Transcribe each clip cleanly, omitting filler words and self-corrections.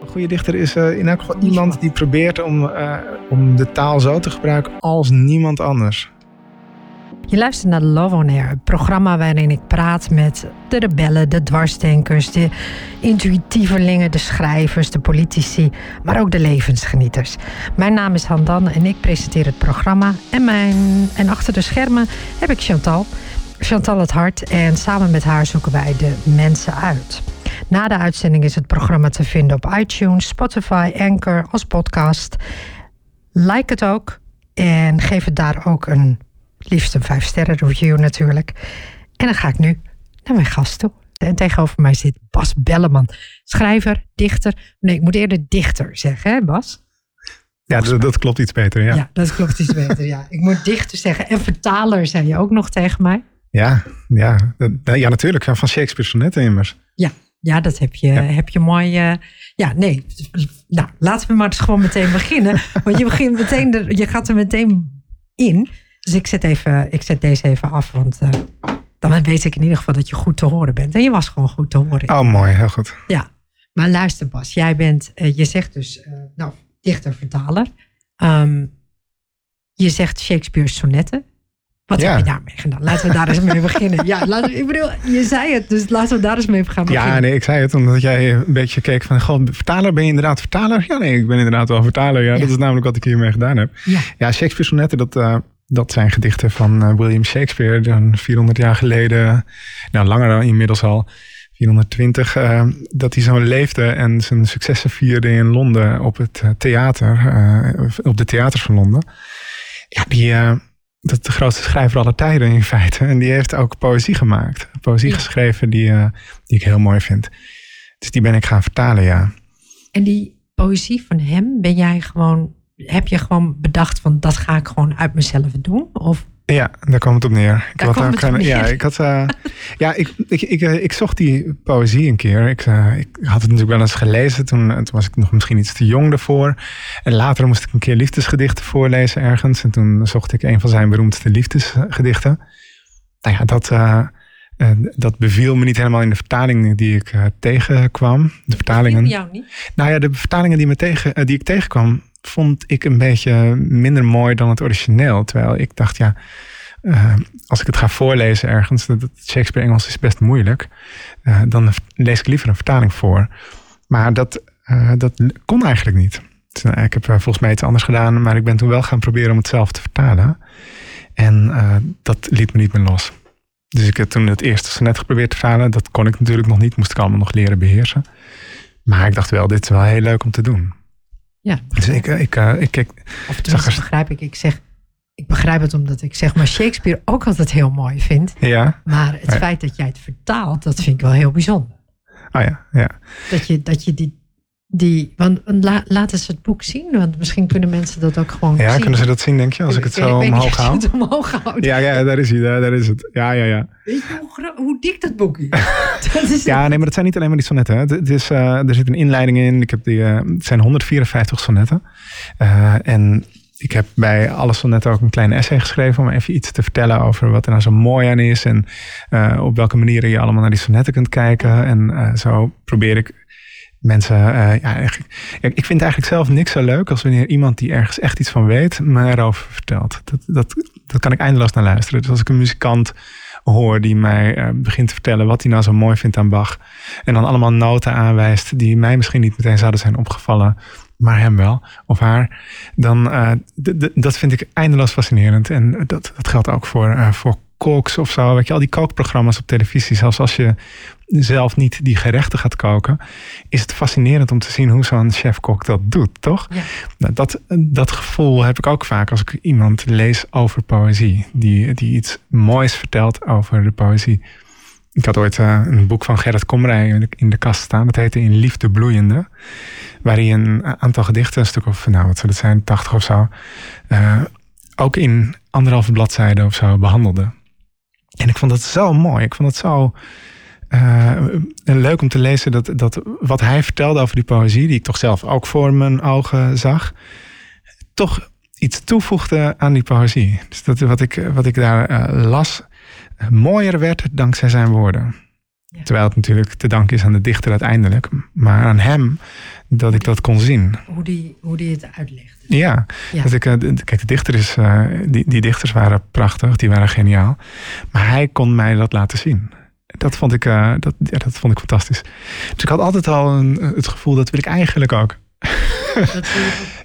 Een goede dichter is in elk geval iemand die probeert om de taal zo te gebruiken als niemand anders. Je luistert naar Love on Air, het programma waarin ik praat met de rebellen, de dwarsdenkers, de intuïtievelingen, de schrijvers, de politici, maar ook de levensgenieters. Mijn naam is Han Dan en ik presenteer het programma. En achter de schermen heb ik Chantal het Hart, en samen met haar zoeken wij de mensen uit. Na de uitzending is het programma te vinden op iTunes, Spotify, Anchor als podcast. Like het ook en geef het daar ook liefst een 5-sterren review natuurlijk. En dan ga ik nu naar mijn gast toe. En tegenover mij zit Bas Belleman. Schrijver, dichter. Nee, ik moet eerder dichter zeggen, hè Bas? Ja, dat klopt iets beter, ja. Ja, dat klopt iets beter, ja. Ik moet dichter zeggen. En vertaler zei je ook nog tegen mij. Ja, natuurlijk. Van Shakespeare's sonnetten immers. Ja, dat heb je mooi. Nou, laten we maar eens gewoon meteen beginnen. Want je gaat er meteen in. Dus ik zet deze even af, want dan weet ik in ieder geval dat je goed te horen bent. En je was gewoon goed te horen. Oh, mooi, heel goed. Ja, maar luister Bas, jij bent, je zegt dus, dichter-vertaler. Je zegt Shakespeare's sonnetten. Wat heb je daarmee gedaan? Laten we daar eens mee beginnen. Ja, je zei het, dus laten we daar eens mee gaan beginnen. Ja, nee, ik zei het omdat jij een beetje keek van... Goh, vertaler, ben je inderdaad vertaler? Ja, nee, ik ben inderdaad wel vertaler. Ja, dat is namelijk wat ik hiermee gedaan heb. Ja, Shakespeare's sonnetten, dat zijn gedichten van William Shakespeare. Dan 400 jaar geleden, nou langer dan inmiddels al, 420... dat hij zo leefde en zijn successen vierde in Londen op het theater. Op de theaters van Londen. Ja, die... dat is de grootste schrijver aller tijden in feite. En die heeft ook poëzie gemaakt. Poëzie geschreven die ik heel mooi vind. Dus die ben ik gaan vertalen, ja. En die poëzie van hem heb je gewoon bedacht van dat ga ik gewoon uit mezelf doen? Of? Ja, daar kwam het op neer. Ik zocht die poëzie een keer. Ik had het natuurlijk wel eens gelezen. Toen was ik nog misschien iets te jong daarvoor. En later moest ik een keer liefdesgedichten voorlezen ergens. En toen zocht ik een van zijn beroemdste liefdesgedichten. Nou ja, dat beviel me niet helemaal in de vertaling die ik tegenkwam. De vertalingen. Dat jou niet? Nou ja, de vertalingen die ik tegenkwam... vond ik een beetje minder mooi dan het origineel. Terwijl ik dacht, als ik het ga voorlezen ergens... dat Shakespeare Engels is best moeilijk... dan lees ik liever een vertaling voor. Maar dat kon eigenlijk niet. Dus, ik heb volgens mij iets anders gedaan... maar ik ben toen wel gaan proberen om het zelf te vertalen. En dat liet me niet meer los. Dus ik heb toen het eerste sonnet geprobeerd te vertalen. Dat kon ik natuurlijk nog niet. Moest ik allemaal nog leren beheersen. Maar ik dacht wel, dit is wel heel leuk om te doen. Ja, dus ik begrijp het omdat ik zeg maar Shakespeare ook altijd heel mooi vind. Ja. Maar het feit dat jij het vertaalt, dat vind ik wel heel bijzonder. Oh ja, ja. Dat je die want laat eens het boek zien, want misschien kunnen mensen dat ook gewoon zien. Ja, kunnen ze dat zien, denk je, als ik het zo omhoog hou? Ja, daar is het. Ja. Weet je hoe dik dat boek is? Maar dat zijn niet alleen maar die sonnetten. Er zit een inleiding in. Het zijn 154 sonnetten. En ik heb bij alle sonnetten ook een klein essay geschreven... om even iets te vertellen over wat er nou zo mooi aan is... en op welke manieren je allemaal naar die sonnetten kunt kijken. En zo probeer ik... mensen, ik vind eigenlijk zelf niks zo leuk... als wanneer iemand die ergens echt iets van weet... me erover vertelt. Dat kan ik eindeloos naar luisteren. Dus als ik een muzikant hoor die mij begint te vertellen... wat hij nou zo mooi vindt aan Bach... en dan allemaal noten aanwijst... die mij misschien niet meteen zouden zijn opgevallen... maar hem wel, of haar... dan dat vind ik eindeloos fascinerend. En dat geldt ook voor koks of zo. Weet je, al die kookprogramma's op televisie... zelfs als je... zelf niet die gerechten gaat koken... is het fascinerend om te zien hoe zo'n chef-kok dat doet, toch? Ja. Nou, dat gevoel heb ik ook vaak als ik iemand lees over poëzie... die iets moois vertelt over de poëzie. Ik had ooit een boek van Gerrit Komrij in de kast staan. Dat heette In Liefde Bloeiende. Waar hij een aantal gedichten, een stuk of... nou, wat zou dat zijn, 80 of zo... ook in 1,5 bladzijde of zo behandelde. En ik vond dat zo mooi. Ik vond dat zo... en leuk om te lezen dat wat hij vertelde over die poëzie... die ik toch zelf ook voor mijn ogen zag... toch iets toevoegde aan die poëzie. Dus dat wat ik daar las... mooier werd dankzij zijn woorden. Ja. Terwijl het natuurlijk te danken is aan de dichter uiteindelijk. Maar aan hem dat ik dat kon zien. Hoe die het uitlegt. Ja. Ja. Dat ik, kijk, de dichter is, die dichters waren prachtig. Die waren geniaal. Maar hij kon mij dat laten zien. Dat vond ik, dat vond ik fantastisch. Dus ik had altijd al het gevoel, dat wil ik eigenlijk ook.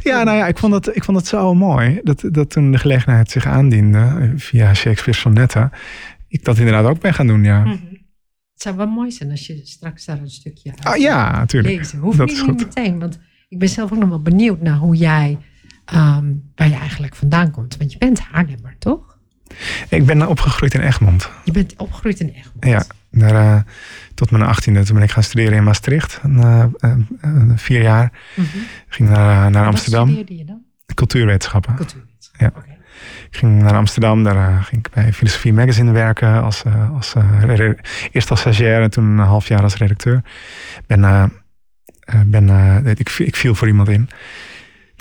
Ja, nou ja, ik vond dat zo mooi. Dat toen de gelegenheid zich aandiende via Shakespeare's sonnetten, ik dat inderdaad ook ben gaan doen, ja. Mm-hmm. Het zou wel mooi zijn als je straks daar een stukje uit ja, natuurlijk. Lezen. Hoeft dat niet meteen, want ik ben zelf ook nog wel benieuwd naar hoe jij, waar je eigenlijk vandaan komt. Want je bent Haarlemmer, toch? Ik ben opgegroeid in Egmond. Je bent opgegroeid in Egmond? Ja, daar, tot mijn 18e. Toen ben ik gaan studeren in Maastricht. 4 jaar. Mm-hmm. Ging naar Amsterdam. Wat studeerde je dan? Cultuurwetenschappen. Ja. Okay. Ik ging naar Amsterdam. Daar ging ik bij Filosofie Magazine werken. Eerst als stagiaire, toen een half jaar als redacteur. Ik viel voor iemand in.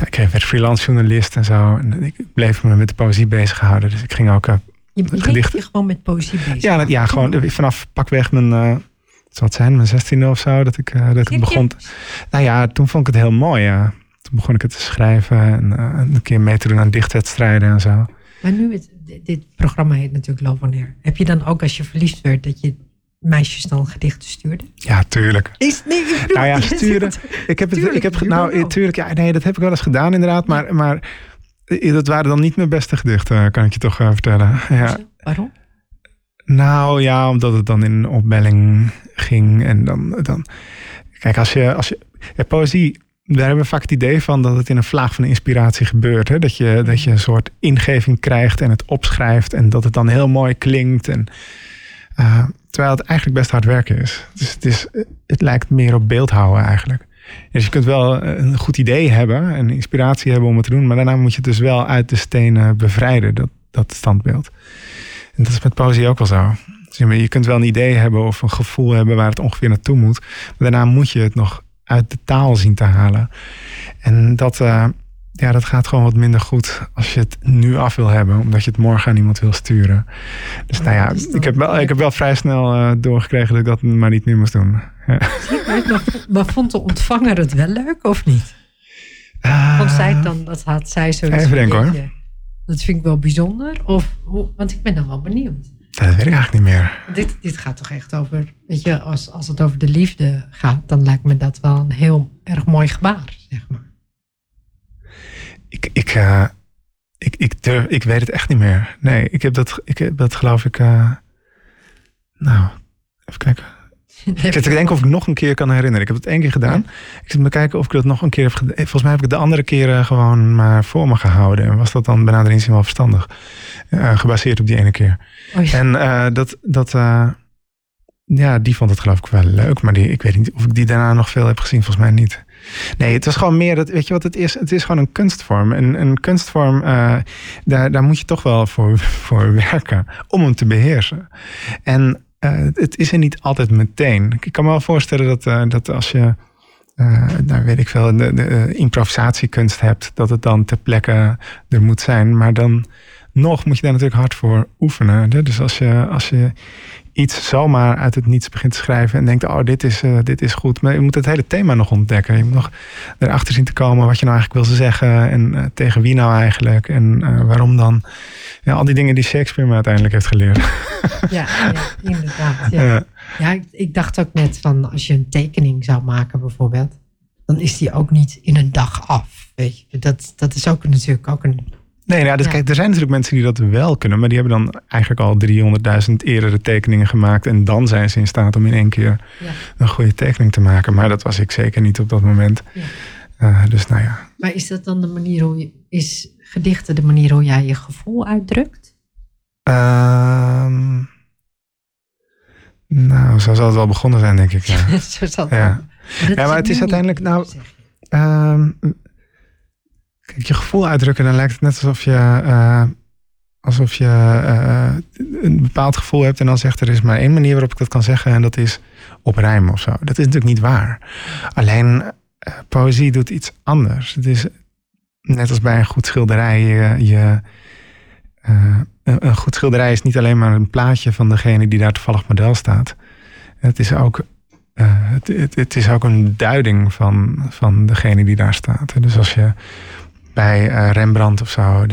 Ik werd freelance journalist en zo. En ik bleef me met de poëzie bezighouden. Dus ik ging ook je gewoon met poëzie bezig? Ja, gewoon vanaf pakweg mijn 16e of zo. Dat ik begon. Nou ja, toen vond ik het heel mooi. Ja. Toen begon ik het te schrijven. En een keer mee te doen aan dichtwedstrijden en zo. Maar nu, dit programma heet natuurlijk Love on Air. Heb je dan ook, als je verliefd werd, dat je meisjes dan gedichten stuurde? Ja, tuurlijk. Sturen. Dat heb ik wel eens gedaan inderdaad. Maar dat waren dan niet mijn beste gedichten, kan ik je toch vertellen. Ja. Waarom? Nou ja, omdat het dan in een opbelling ging. En dan kijk, als je poëzie, daar hebben we vaak het idee van dat het in een vlaag van inspiratie gebeurt. Hè? Dat je een soort ingeving krijgt en het opschrijft. En dat het dan heel mooi klinkt. En terwijl het eigenlijk best hard werken is. Dus het lijkt meer op beeldhouden eigenlijk. Dus je kunt wel een goed idee hebben en inspiratie hebben om het te doen. Maar daarna moet je het dus wel uit de stenen bevrijden, dat standbeeld. En dat is met poëzie ook wel zo. Dus je kunt wel een idee hebben of een gevoel hebben waar het ongeveer naartoe moet. Maar daarna moet je het nog uit de taal zien te halen. En dat gaat gewoon wat minder goed als je het nu af wil hebben, omdat je het morgen aan iemand wil sturen. Dus ik heb wel vrij snel doorgekregen dat ik dat maar niet meer moest doen. Ja. Maar vond de ontvanger het wel leuk of niet? Vond zij het dan, dat had zij zo. Even denken hoor. Dat vind ik wel bijzonder. Want ik ben dan wel benieuwd. Dat weet ik eigenlijk niet meer. Dit gaat toch echt over, weet je, als het over de liefde gaat, dan lijkt me dat wel een heel erg mooi gebaar, zeg maar. Ik weet het echt niet meer. Nee, ik heb dat geloof ik. Even kijken. Ik zit te denken of ik nog een keer kan herinneren. Ik heb het 1 keer gedaan. Ja. Ik zit te kijken of ik dat nog een keer heb gedaan. Volgens mij heb ik het de andere keren gewoon maar voor me gehouden. En was dat dan bijna inzien wel verstandig. Gebaseerd op die ene keer. Oh ja. En die vond het geloof ik wel leuk. Maar ik weet niet of ik die daarna nog veel heb gezien. Volgens mij niet. Nee, het was gewoon meer dat, weet je wat het is? Het is gewoon een kunstvorm. En een kunstvorm, daar moet je toch wel voor werken. Om hem te beheersen. En het is er niet altijd meteen. Ik kan me wel voorstellen dat als je, de improvisatiekunst hebt, dat het dan ter plekke er moet zijn. Maar dan nog moet je daar natuurlijk hard voor oefenen. Dus als je iets zomaar uit het niets begint te schrijven en denkt, dit is goed. Maar je moet het hele thema nog ontdekken. Je moet nog erachter zien te komen wat je nou eigenlijk wil zeggen en tegen wie nou eigenlijk en waarom dan. Ja, al die dingen die Shakespeare me uiteindelijk heeft geleerd. Ja inderdaad. Ja. Ja, ik dacht ook net van, als je een tekening zou maken bijvoorbeeld, dan is die ook niet in een dag af. Weet je? Dat is ook natuurlijk ook een... Nee, nou, kijk, er zijn natuurlijk mensen die dat wel kunnen, maar die hebben dan eigenlijk al 300.000 eerdere tekeningen gemaakt en dan zijn ze in staat om in 1 keer een goede tekening te maken. Maar dat was ik zeker niet op dat moment. Ja. Dus nou ja. Maar is dat dan de manier is gedichten de manier hoe jij je gevoel uitdrukt? Zo zal het wel begonnen zijn, denk ik. Ja, zo zal het maar het is uiteindelijk kijk, je gevoel uitdrukken, dan lijkt het net alsof je een bepaald gevoel hebt en dan zegt er is maar 1 manier waarop ik dat kan zeggen en dat is op rijm of zo. Dat is natuurlijk niet waar. Alleen poëzie doet iets anders. Het is net als bij een goed schilderij. Een goed schilderij is niet alleen maar een plaatje van degene die daar toevallig model staat. Het is ook een duiding van degene die daar staat. Dus als je bij Rembrandt of zo,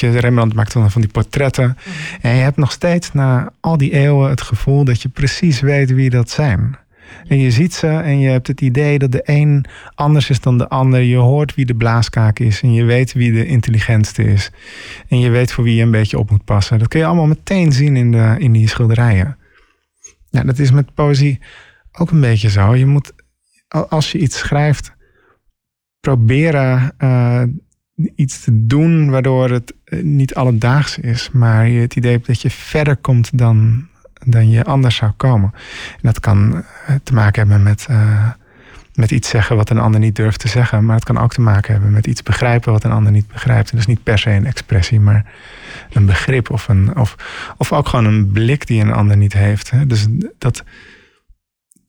Rembrandt maakt dan van die portretten. En je hebt nog steeds na al die eeuwen het gevoel dat je precies weet wie dat zijn. En je ziet ze en je hebt het idee dat de een anders is dan de ander. Je hoort wie de blaaskaak is en je weet wie de intelligentste is. En je weet voor wie je een beetje op moet passen. Dat kun je allemaal meteen zien in die schilderijen. Nou, dat is met poëzie ook een beetje zo. Je moet, als je iets schrijft, proberen iets te doen waardoor het niet alledaags is. Maar je het idee hebt dat je verder komt dan je anders zou komen. En dat kan te maken hebben met iets zeggen wat een ander niet durft te zeggen. Maar het kan ook te maken hebben met iets begrijpen wat een ander niet begrijpt. En dat is niet per se een expressie, maar een begrip of ook gewoon een blik die een ander niet heeft. Dus dat,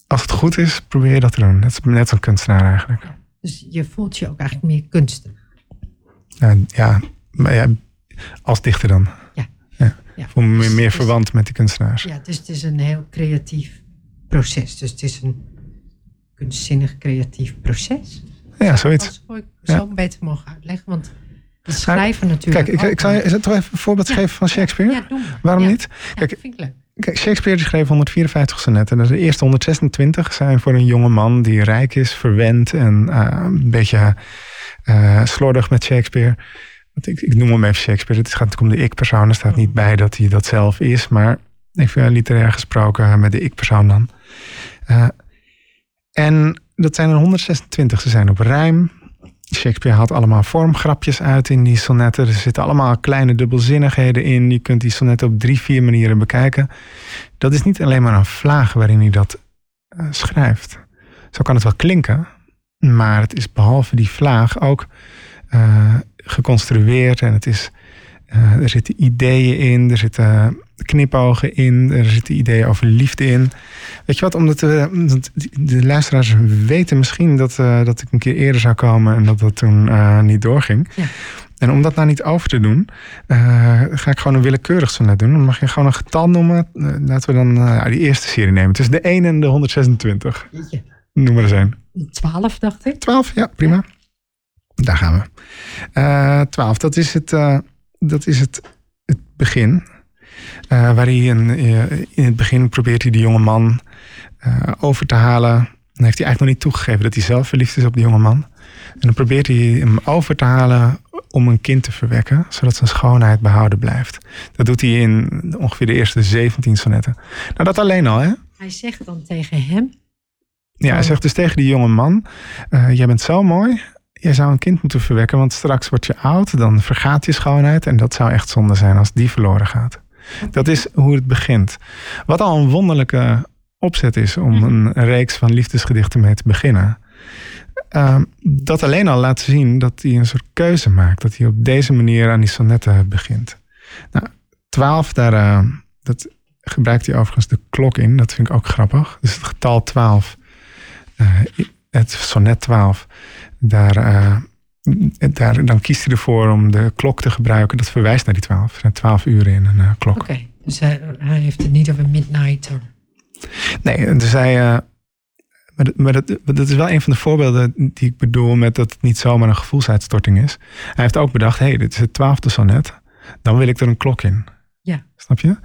als het goed is, probeer je dat te doen. Dat is net zo'n kunstenaar eigenlijk. Dus je voelt je ook eigenlijk meer kunstenaar? Ja, als dichter dan. Ja. Voel me meer verwant met de kunstenaars. Ja, dus het is een heel creatief proces. Dus het is een kunstzinnig creatief proces. Ja, zoiets. Dat zou ik beter mogen uitleggen, want het schrijven natuurlijk... Kijk, ik zou toch even een voorbeeld geven van Shakespeare? Ja, doe maar. Waarom niet? Kijk, dat vind ik leuk. Kijk, Shakespeare schreef 154 sonetten. De eerste 126 zijn voor een jonge man die rijk is, verwend en een beetje slordig met Shakespeare. Ik noem hem even Shakespeare. Het gaat natuurlijk om de ik-persoon. Er staat niet bij dat hij dat zelf is. Maar even literair gesproken met de ik-persoon dan. En dat zijn er 126. Ze zijn op rijm. Shakespeare haalt allemaal vormgrapjes uit in die sonnetten. Er zitten allemaal kleine dubbelzinnigheden in. Je kunt die sonnetten op 3-4 manieren bekijken. Dat is niet alleen maar een vlaag waarin hij dat schrijft. Zo kan het wel klinken. Maar het is behalve die vlaag ook... geconstrueerd en het is, er zitten ideeën in, er zitten knipogen in, er zitten ideeën over liefde in. Weet je wat, omdat de luisteraars weten misschien dat ik een keer eerder zou komen en dat dat toen niet doorging. Ja. En om dat nou niet over te doen, ga ik gewoon een willekeurig sonnet doen. Dan mag je gewoon een getal noemen. Laten we dan die eerste serie nemen. Tussen de 1 en de 126. Ja. Noem maar eens een. 12 dacht ik. 12, ja, prima. Ja. Daar gaan we. 12, dat is het begin. Waar hij in het begin probeert hij de jonge man over te halen. Dan heeft hij eigenlijk nog niet toegegeven dat hij zelf verliefd is op de jonge man. En dan probeert hij hem over te halen om een kind te verwekken. Zodat zijn schoonheid behouden blijft. Dat doet hij in ongeveer de eerste 17 sonetten. Nou, dat alleen al, hè? Hij zegt dan tegen hem... Ja, hij zegt dus tegen die jonge man... jij bent zo mooi... Jij zou een kind moeten verwekken, want straks word je oud, dan vergaat je schoonheid. En dat zou echt zonde zijn als die verloren gaat. Dat is hoe het begint. Wat al een wonderlijke opzet is om een reeks van liefdesgedichten mee te beginnen. Dat alleen al laat zien dat hij een soort keuze maakt. Dat hij op deze manier aan die sonnetten begint. Nou, 12, dat gebruikt hij overigens de klok in. Dat vind ik ook grappig. Dus het getal 12, het sonnet 12... Dan kiest hij ervoor om de klok te gebruiken. Dat verwijst naar die 12. Er zijn 12 uren in een klok. Oké, dus hij heeft het niet over midnight. Or... Nee, dus hij... Maar dat is wel een van de voorbeelden die ik bedoel... met dat het niet zomaar een gevoelsuitstorting is. Hij heeft ook bedacht, dit is het 12e sonnet. Dan wil ik er een klok in. Ja. Snap je?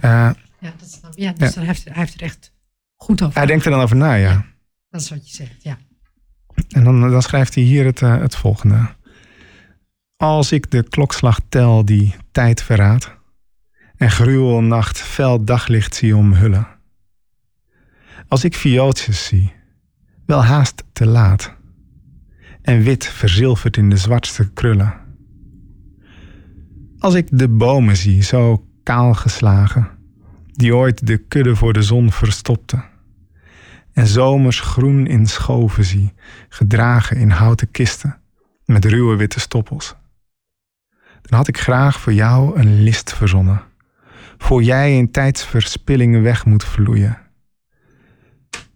Ja, dat snap je. Ja, dus ja. Hij heeft er echt goed over. Hij denkt er dan over na, ja. Dat is wat je zegt, ja. En dan schrijft hij hier het volgende. Als ik de klokslag tel die tijd verraadt... en gruwel nacht fel daglicht zie omhullen. Als ik viooltjes zie, wel haast te laat... en wit verzilverd in de zwartste krullen. Als ik de bomen zie, zo kaal geslagen... die ooit de kudde voor de zon verstopte... en zomers groen in schoven zie, gedragen in houten kisten, met ruwe witte stoppels. Dan had ik graag voor jou een list verzonnen, voor jij in tijdsverspilling weg moet vloeien.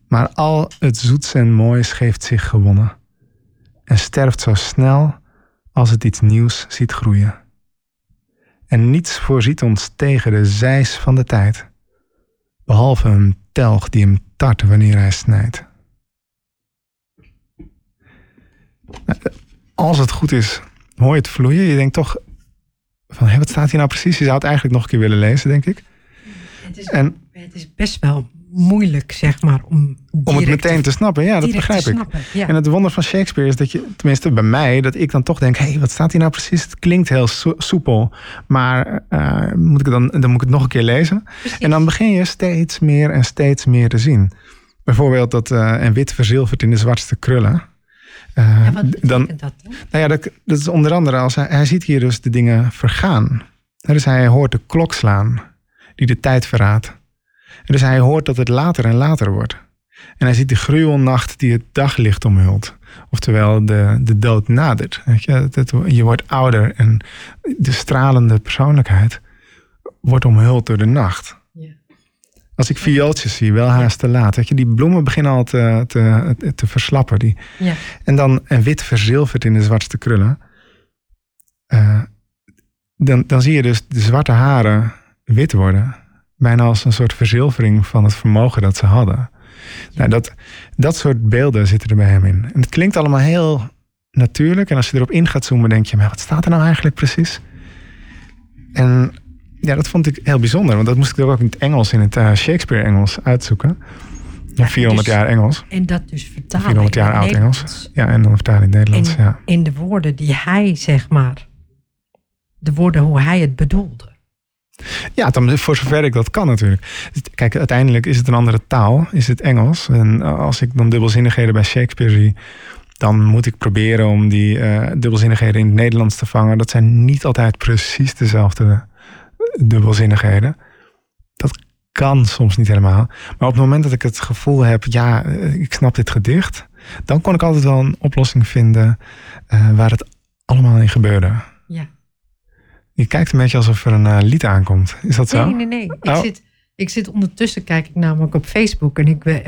Maar al het zoets en moois geeft zich gewonnen, en sterft zo snel als het iets nieuws ziet groeien. En niets voorziet ons tegen de zeis van de tijd, behalve een telg die hem tart wanneer hij snijdt. Als het goed is, hoor je het vloeien. Je denkt toch van, hé, wat staat hier nou precies? Je zou het eigenlijk nog een keer willen lezen, denk ik. Het is best wel moeilijk, zeg maar, om het meteen te snappen. Ja, dat begrijp ik. Ja. En het wonder van Shakespeare is dat je, tenminste bij mij, dat ik dan toch denk, hé, wat staat hier nou precies? Het klinkt heel soepel, maar moet ik het nog een keer lezen. Precies. En dan begin je steeds meer te zien. Bijvoorbeeld dat en wit verzilverd in de zwartste krullen. Ja, wat betekent dat dan? Nou ja, dat is onder andere als hij ziet hier dus de dingen vergaan. Dus hij hoort de klok slaan die de tijd verraadt. Dus hij hoort dat het later en later wordt. En hij ziet de gruwelnacht die het daglicht omhult. Oftewel, de dood nadert. Weet je? Je wordt ouder en de stralende persoonlijkheid wordt omhuld door de nacht. Ja. Als ik viooltjes zie, wel haast te laat. Weet je? Die bloemen beginnen al te verslappen. Ja. En dan een wit verzilverd in de zwartste krullen. Dan zie je dus de zwarte haren wit worden. Bijna als een soort verzilvering van het vermogen dat ze hadden. Nou, dat soort beelden zitten er bij hem in. En het klinkt allemaal heel natuurlijk. En als je erop in gaat zoomen, denk je, maar wat staat er nou eigenlijk precies? En ja, dat vond ik heel bijzonder. Want dat moest ik ook in het Engels, in het Shakespeare-Engels uitzoeken. Ja, 400 jaar Engels. En dat dus vertalen. 400 jaar oud Engels. Ja, en dan vertalen in het Nederlands. In de woorden die hij, zeg maar, de woorden hoe hij het bedoelde. Ja, dan, voor zover ik dat kan natuurlijk. Kijk, uiteindelijk is het een andere taal, is het Engels. En als ik dan dubbelzinnigheden bij Shakespeare zie, dan moet ik proberen om die dubbelzinnigheden in het Nederlands te vangen. Dat zijn niet altijd precies dezelfde dubbelzinnigheden. Dat kan soms niet helemaal. Maar op het moment dat ik het gevoel heb, ja, ik snap dit gedicht, dan kon ik altijd wel een oplossing vinden waar het allemaal in gebeurde. Ja. Je kijkt een beetje alsof er een lied aankomt. Is dat zo? Nee. Oh. Ik zit ondertussen, kijk ik namelijk op Facebook.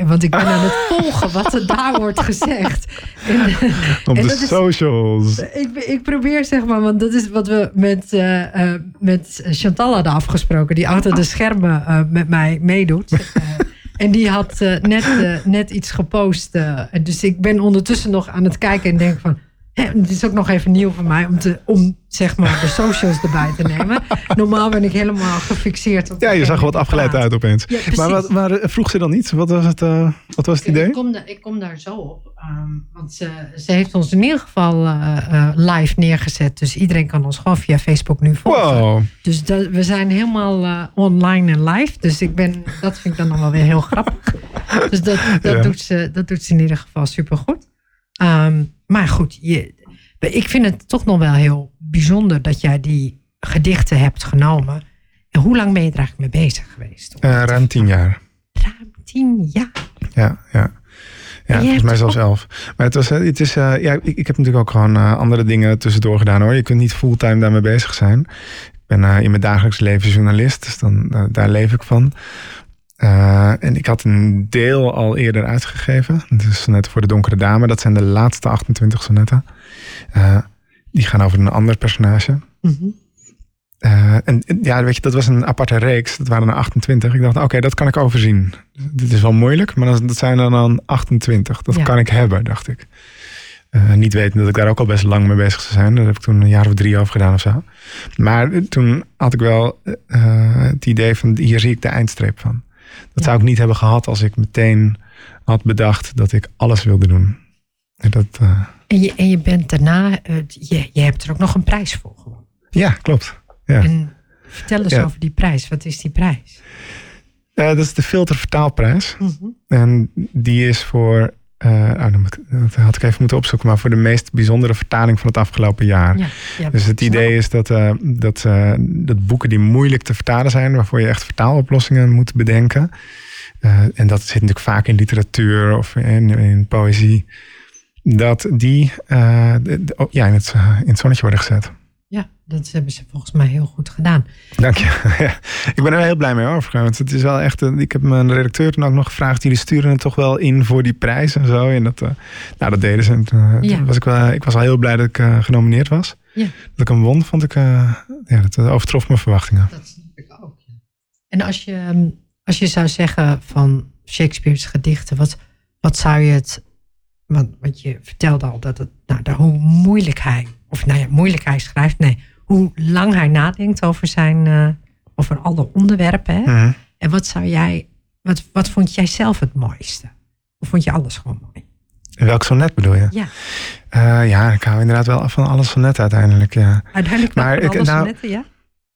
Want ik ben aan het volgen wat er daar wordt gezegd. Op de socials. Ik probeer, zeg maar, want dat is wat we met Chantal hadden afgesproken. Die achter de schermen met mij meedoet. En die had net iets gepost. Dus ik ben ondertussen nog aan het kijken en denk van, het is ook nog even nieuw voor mij om zeg maar de socials erbij te nemen. Normaal ben ik helemaal gefixeerd op. Ja, je zag wat afgeleid uit opeens. Ja, maar vroeg ze dan iets? Wat was het idee? Ik kom daar zo op. Want ze heeft ons in ieder geval live neergezet. Dus iedereen kan ons gewoon via Facebook nu volgen. Wow. Dus we zijn helemaal online en live. Dus dat vind ik dan nog wel weer heel grappig. Dus dat doet ze in ieder geval supergoed. Maar goed, ik vind het toch nog wel heel bijzonder dat jij die gedichten hebt genomen. En hoe lang ben je er eigenlijk mee bezig geweest? Ruim 10 jaar. Ruim 10 jaar? Ja. Ja, volgens mij zelfs 11. Maar ik heb natuurlijk ook gewoon andere dingen tussendoor gedaan hoor. Je kunt niet fulltime daarmee bezig zijn. Ik ben in mijn dagelijks leven journalist, dus dan, daar leef ik van. En ik had een deel al eerder uitgegeven. Dus Sonnetten voor de Donkere Dame. Dat zijn de laatste 28 sonnetten. Die gaan over een ander personage. Mm-hmm. En weet je, dat was een aparte reeks. Dat waren er 28. Ik dacht, oké, dat kan ik overzien. Dit is wel moeilijk, maar dat zijn er dan 28. Dat kan ik hebben, dacht ik. Niet weten dat ik daar ook al best lang mee bezig zou zijn. Daar heb ik toen een jaar of 3 over gedaan of zo. Maar toen had ik wel het idee van, hier zie ik de eindstreep van. Dat zou ik niet hebben gehad als ik meteen had bedacht dat ik alles wilde doen. En je bent daarna, je hebt er ook nog een prijs voor gewonnen. Ja, klopt. Ja. En vertel eens over die prijs. Wat is die prijs? Dat is de Filter vertaalprijs. Mm-hmm. En die is voor, dat had ik even moeten opzoeken, maar voor de meest bijzondere vertaling van het afgelopen jaar. Ja, dus het idee is dat boeken die moeilijk te vertalen zijn, waarvoor je echt vertaaloplossingen moet bedenken. En dat zit natuurlijk vaak in literatuur of in poëzie. Dat die in het zonnetje worden gezet. Ja, dat hebben ze volgens mij heel goed gedaan. Dank je. Ja, ik ben er heel blij mee over. Want het is wel echt. Ik heb mijn redacteur toen ook nog gevraagd. Jullie sturen het toch wel in voor die prijs en zo. En dat deden ze. En toen was ik was al heel blij dat ik genomineerd was. Ja. Dat ik hem won, vond ik. Dat overtrof mijn verwachtingen. Dat snap ik ook. En als je Als je zou zeggen van Shakespeare's gedichten, wat zou je het... Want je vertelde al dat het... hoe moeilijk hij... moeilijk hij schrijft. Nee, hoe lang hij nadenkt over zijn... over alle onderwerpen. Hè? Uh-huh. En wat zou jij... Wat vond jij zelf het mooiste? Of vond je alles gewoon mooi? Welk sonnet bedoel je? Ja. Ik hou inderdaad wel af van alle sonetten uiteindelijk. Ja. Uiteindelijk wel van alle sonetten, ja?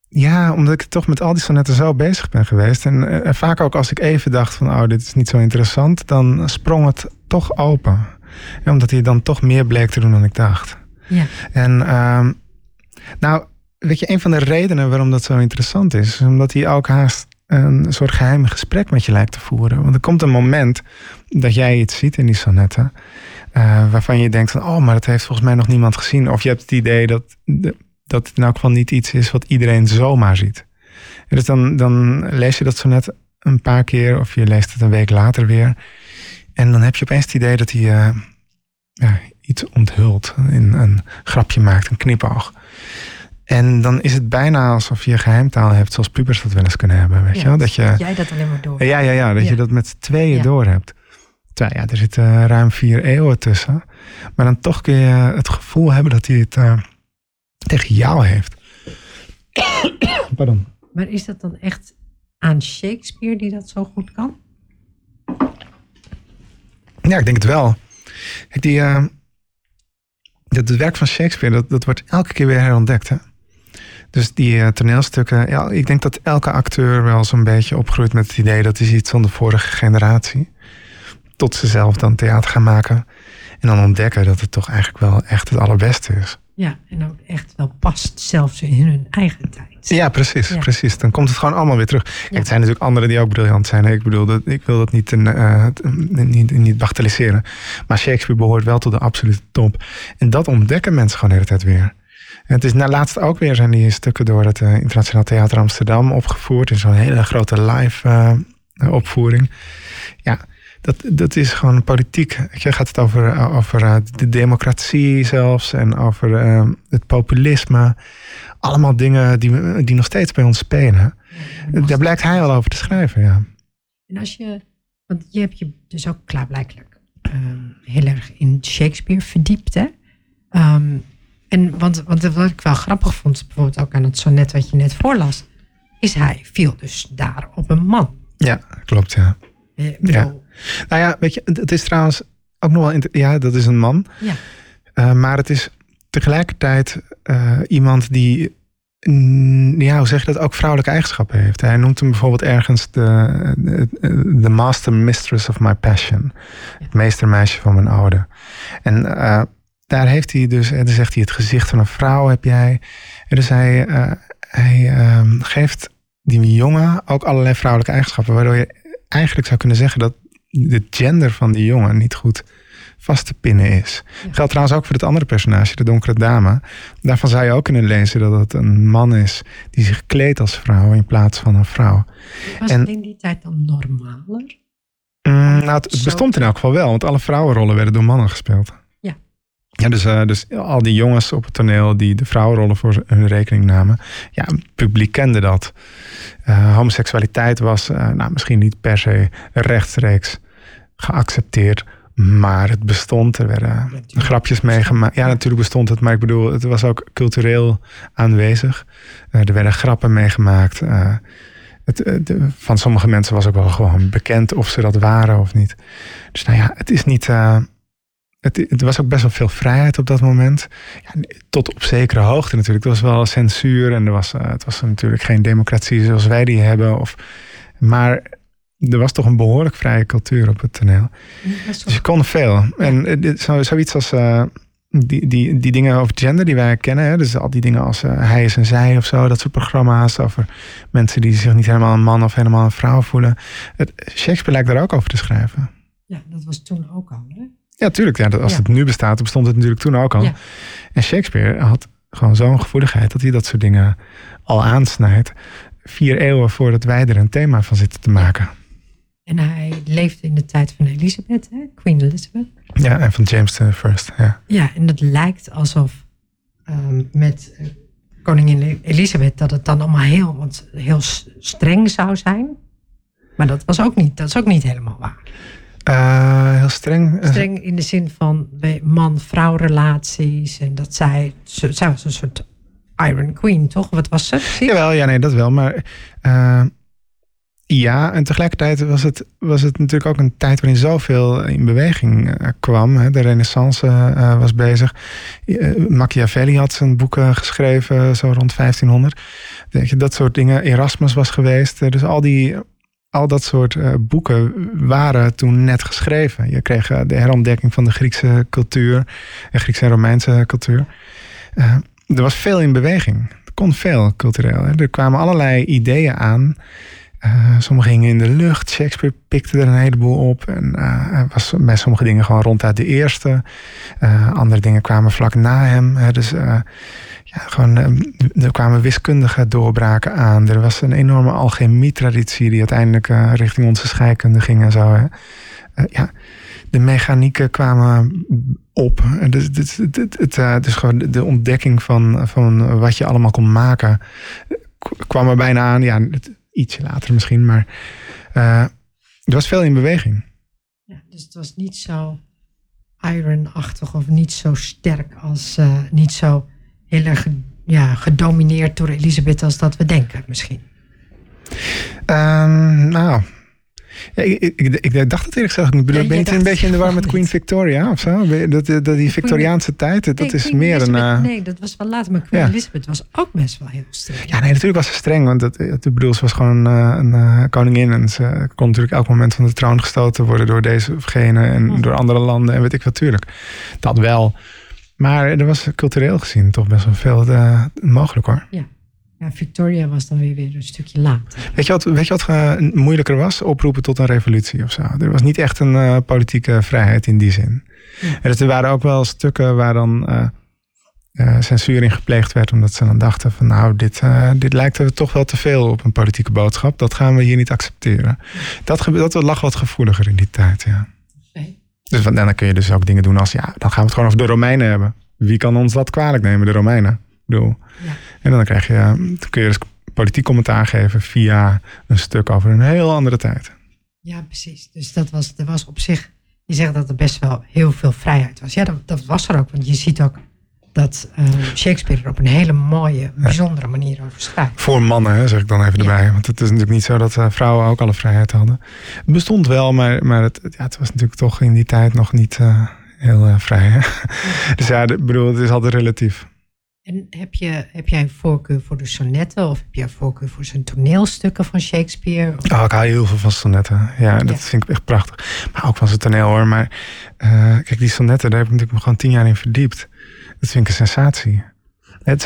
Ja, omdat ik toch met al die sonetten zo bezig ben geweest. En vaak ook als ik even dacht van... dit is niet zo interessant. Dan sprong het toch open. Ja, omdat hij dan toch meer bleek te doen dan ik dacht. Ja. En weet je, een van de redenen waarom dat zo interessant is... is omdat hij ook haast een soort geheim gesprek met je lijkt te voeren. Want er komt een moment dat jij iets ziet in die sonetten... waarvan je denkt van, maar dat heeft volgens mij nog niemand gezien. Of je hebt het idee dat het in elk geval niet iets is wat iedereen zomaar ziet. En dus dan lees je dat sonnet een paar keer... of je leest het een week later weer. En dan heb je opeens het idee dat hij iets onthult. Een grapje maakt, een knipoog. En dan is het bijna alsof je geheimtaal hebt... zoals pubers dat wel eens kunnen hebben. Weet je wel? Dat jij dat alleen maar door. Ja, dat je dat met z'n tweeën door hebt. Terwijl er zitten ruim 4 eeuwen tussen. Maar dan toch kun je het gevoel hebben dat hij het tegen jou heeft. Pardon. Maar is dat dan echt aan Shakespeare die dat zo goed kan? Ja, ik denk het wel. Kijk, het werk van Shakespeare, dat wordt elke keer weer herontdekt. Hè? Dus die toneelstukken... Ja, ik denk dat elke acteur wel zo'n beetje opgroeit met het idee... dat is iets van de vorige generatie. Tot ze zelf dan theater gaan maken. En dan ontdekken dat het toch eigenlijk wel echt het allerbeste is. Ja, en ook echt wel past zelfs in hun eigen tijd. Ja, precies. Dan komt het gewoon allemaal weer terug. Kijk, het zijn natuurlijk anderen die ook briljant zijn. Ik bedoel, ik wil dat niet bagatelliseren. Maar Shakespeare behoort wel tot de absolute top. En dat ontdekken mensen gewoon de hele tijd weer. En het is laatst ook weer zijn die stukken door het Internationaal Theater Amsterdam opgevoerd. In zo'n hele grote live opvoering. Ja. Dat is gewoon politiek. Je gaat het over de democratie zelfs en over het populisme. Allemaal dingen die nog steeds bij ons spelen. Ja, daar blijkt hij al over te schrijven, ja. En want je hebt je dus ook klaarblijkelijk heel erg in Shakespeare verdiept, hè? Want wat ik wel grappig vond, bijvoorbeeld ook aan het sonnet wat je net voorlas, is hij viel dus daar op een man. Ja, klopt, ja. Ja. Nou ja, weet je, het is trouwens ook nog wel... dat is een man. Ja. Maar het is tegelijkertijd iemand die... hoe zeg je dat? Ook vrouwelijke eigenschappen heeft. Hij noemt hem bijvoorbeeld ergens de master mistress of my passion. Ja. Het meestermeisje van mijn oude. En daar heeft hij dus... En dan zegt hij, het gezicht van een vrouw heb jij. En dus hij geeft die jongen ook allerlei vrouwelijke eigenschappen. Waardoor je eigenlijk zou kunnen zeggen dat de gender van die jongen niet goed vast te pinnen is. Ja. Geldt trouwens ook voor het andere personage, de donkere dame. Daarvan zou je ook kunnen lezen dat het een man is die zich kleedt als vrouw in plaats van een vrouw. Was het in die tijd dan normaler? Het bestond in elk geval wel, want alle vrouwenrollen werden door mannen gespeeld. Ja. Ja, dus al die jongens op het toneel die de vrouwenrollen voor hun rekening namen, ja, het publiek kende dat. Homoseksualiteit was misschien niet per se rechtstreeks geaccepteerd, maar het bestond. Er werden grapjes meegemaakt. Ja, natuurlijk bestond het, maar ik bedoel, het was ook cultureel aanwezig. Er werden grappen meegemaakt. Van sommige mensen was ook wel gewoon bekend of ze dat waren of niet. Dus het is niet... Het was ook best wel veel vrijheid op dat moment. Ja, tot op zekere hoogte natuurlijk. Er was wel censuur en het was natuurlijk geen democratie zoals wij die hebben. Maar er was toch een behoorlijk vrije cultuur op het toneel. Dus je kon veel. En zoiets als die dingen over gender die wij kennen. Hè? Dus al die dingen als hij is en zij of zo. Dat soort programma's over mensen die zich niet helemaal een man of helemaal een vrouw voelen. Shakespeare lijkt daar ook over te schrijven. Ja, dat was toen ook al, hè? Ja, tuurlijk. Ja, als het nu bestaat, dan bestond het natuurlijk toen ook al. Ja. En Shakespeare had gewoon zo'n gevoeligheid dat hij dat soort dingen al aansnijdt. 4 eeuwen voordat wij er een thema van zitten te maken. En hij leefde in de tijd van Elizabeth, hè? Queen Elizabeth. Ja, en van James the First. Ja. Ja, en dat lijkt alsof met koningin Elizabeth dat het dan allemaal heel streng zou zijn. Maar dat is ook niet helemaal waar. Heel streng? Streng in de zin van man-vrouw relaties. En dat zij was een soort Iron Queen, toch? Wat was ze? Jawel, ja, nee, dat wel. Maar ja, en tegelijkertijd was het natuurlijk ook een tijd waarin zoveel in beweging kwam. Hè. De Renaissance was bezig. Machiavelli had zijn boeken geschreven, zo rond 1500. Dat soort dingen. Erasmus was geweest. Dus al dat soort boeken waren toen net geschreven. Je kreeg de herontdekking van de Griekse cultuur. De Griekse en Romeinse cultuur. Er was veel in beweging. Er kon veel cultureel. Hè. Er kwamen allerlei ideeën aan. Sommige gingen in de lucht. Shakespeare pikte er een heleboel op. En was bij sommige dingen gewoon ronduit de eerste. Andere dingen kwamen vlak na hem. Er kwamen wiskundige doorbraken aan. Er was een enorme alchemietraditie die uiteindelijk richting onze scheikunde ging en zo. Hè. De mechanieken kwamen op. Dus gewoon de ontdekking van wat je allemaal kon maken kwam er bijna aan. Ja, ietsje later misschien, maar er was veel in beweging. Ja, dus het was niet zo iron-achtig of niet zo sterk als niet zo heel erg gedomineerd door Elisabeth als dat we denken misschien. Ja, ik dacht het eerlijk gezegd. Ben je niet een beetje in de war met Queen Victoria of zo? Die Victoriaanse tijd, Nee, dat was wel later. Maar Queen Elizabeth was ook best wel heel streng. Ja, nee, natuurlijk was ze streng. Want ze was gewoon een koningin. En ze kon natuurlijk elk moment van de troon gestoten worden door deze of gene. En door andere landen en weet ik wat, tuurlijk. Dat wel. Maar er was cultureel gezien toch best wel veel mogelijk hoor. Ja. Ja, Victoria was dan weer een stukje later. Weet je wat moeilijker was? Oproepen tot een revolutie of zo. Er was niet echt een politieke vrijheid in die zin. Ja. En er waren ook wel stukken waar dan censuur in gepleegd werd. Omdat ze dan dachten van dit lijkt er toch wel te veel op een politieke boodschap. Dat gaan we hier niet accepteren. Ja. Dat lag wat gevoeliger in die tijd, ja. Okay. Dus dan kun je dus ook dingen doen als dan gaan we het gewoon over de Romeinen hebben. Wie kan ons dat kwalijk nemen? De Romeinen. Ja. En dan krijg je, kun je dus politiek commentaar geven via een stuk over een heel andere tijd. Ja, precies. Dus er was op zich, je zegt dat er best wel heel veel vrijheid was. Ja, dat was er ook. Want je ziet ook dat Shakespeare er op een hele mooie, bijzondere manier over schrijft. Voor mannen, hè, zeg ik dan even erbij. Want het is natuurlijk niet zo dat vrouwen ook alle vrijheid hadden. Het bestond wel, maar het was natuurlijk toch in die tijd nog niet heel vrij. Hè? Ja. Dus het is altijd relatief. En heb jij een voorkeur voor de sonnetten? Of heb jij een voorkeur voor zijn toneelstukken van Shakespeare? Ik hou heel veel van sonnetten. Ja, dat vind ik echt prachtig. Maar ook van zijn toneel hoor. Maar kijk, die sonnetten, daar heb ik natuurlijk gewoon 10 jaar in verdiept. Dat vind ik een sensatie. Het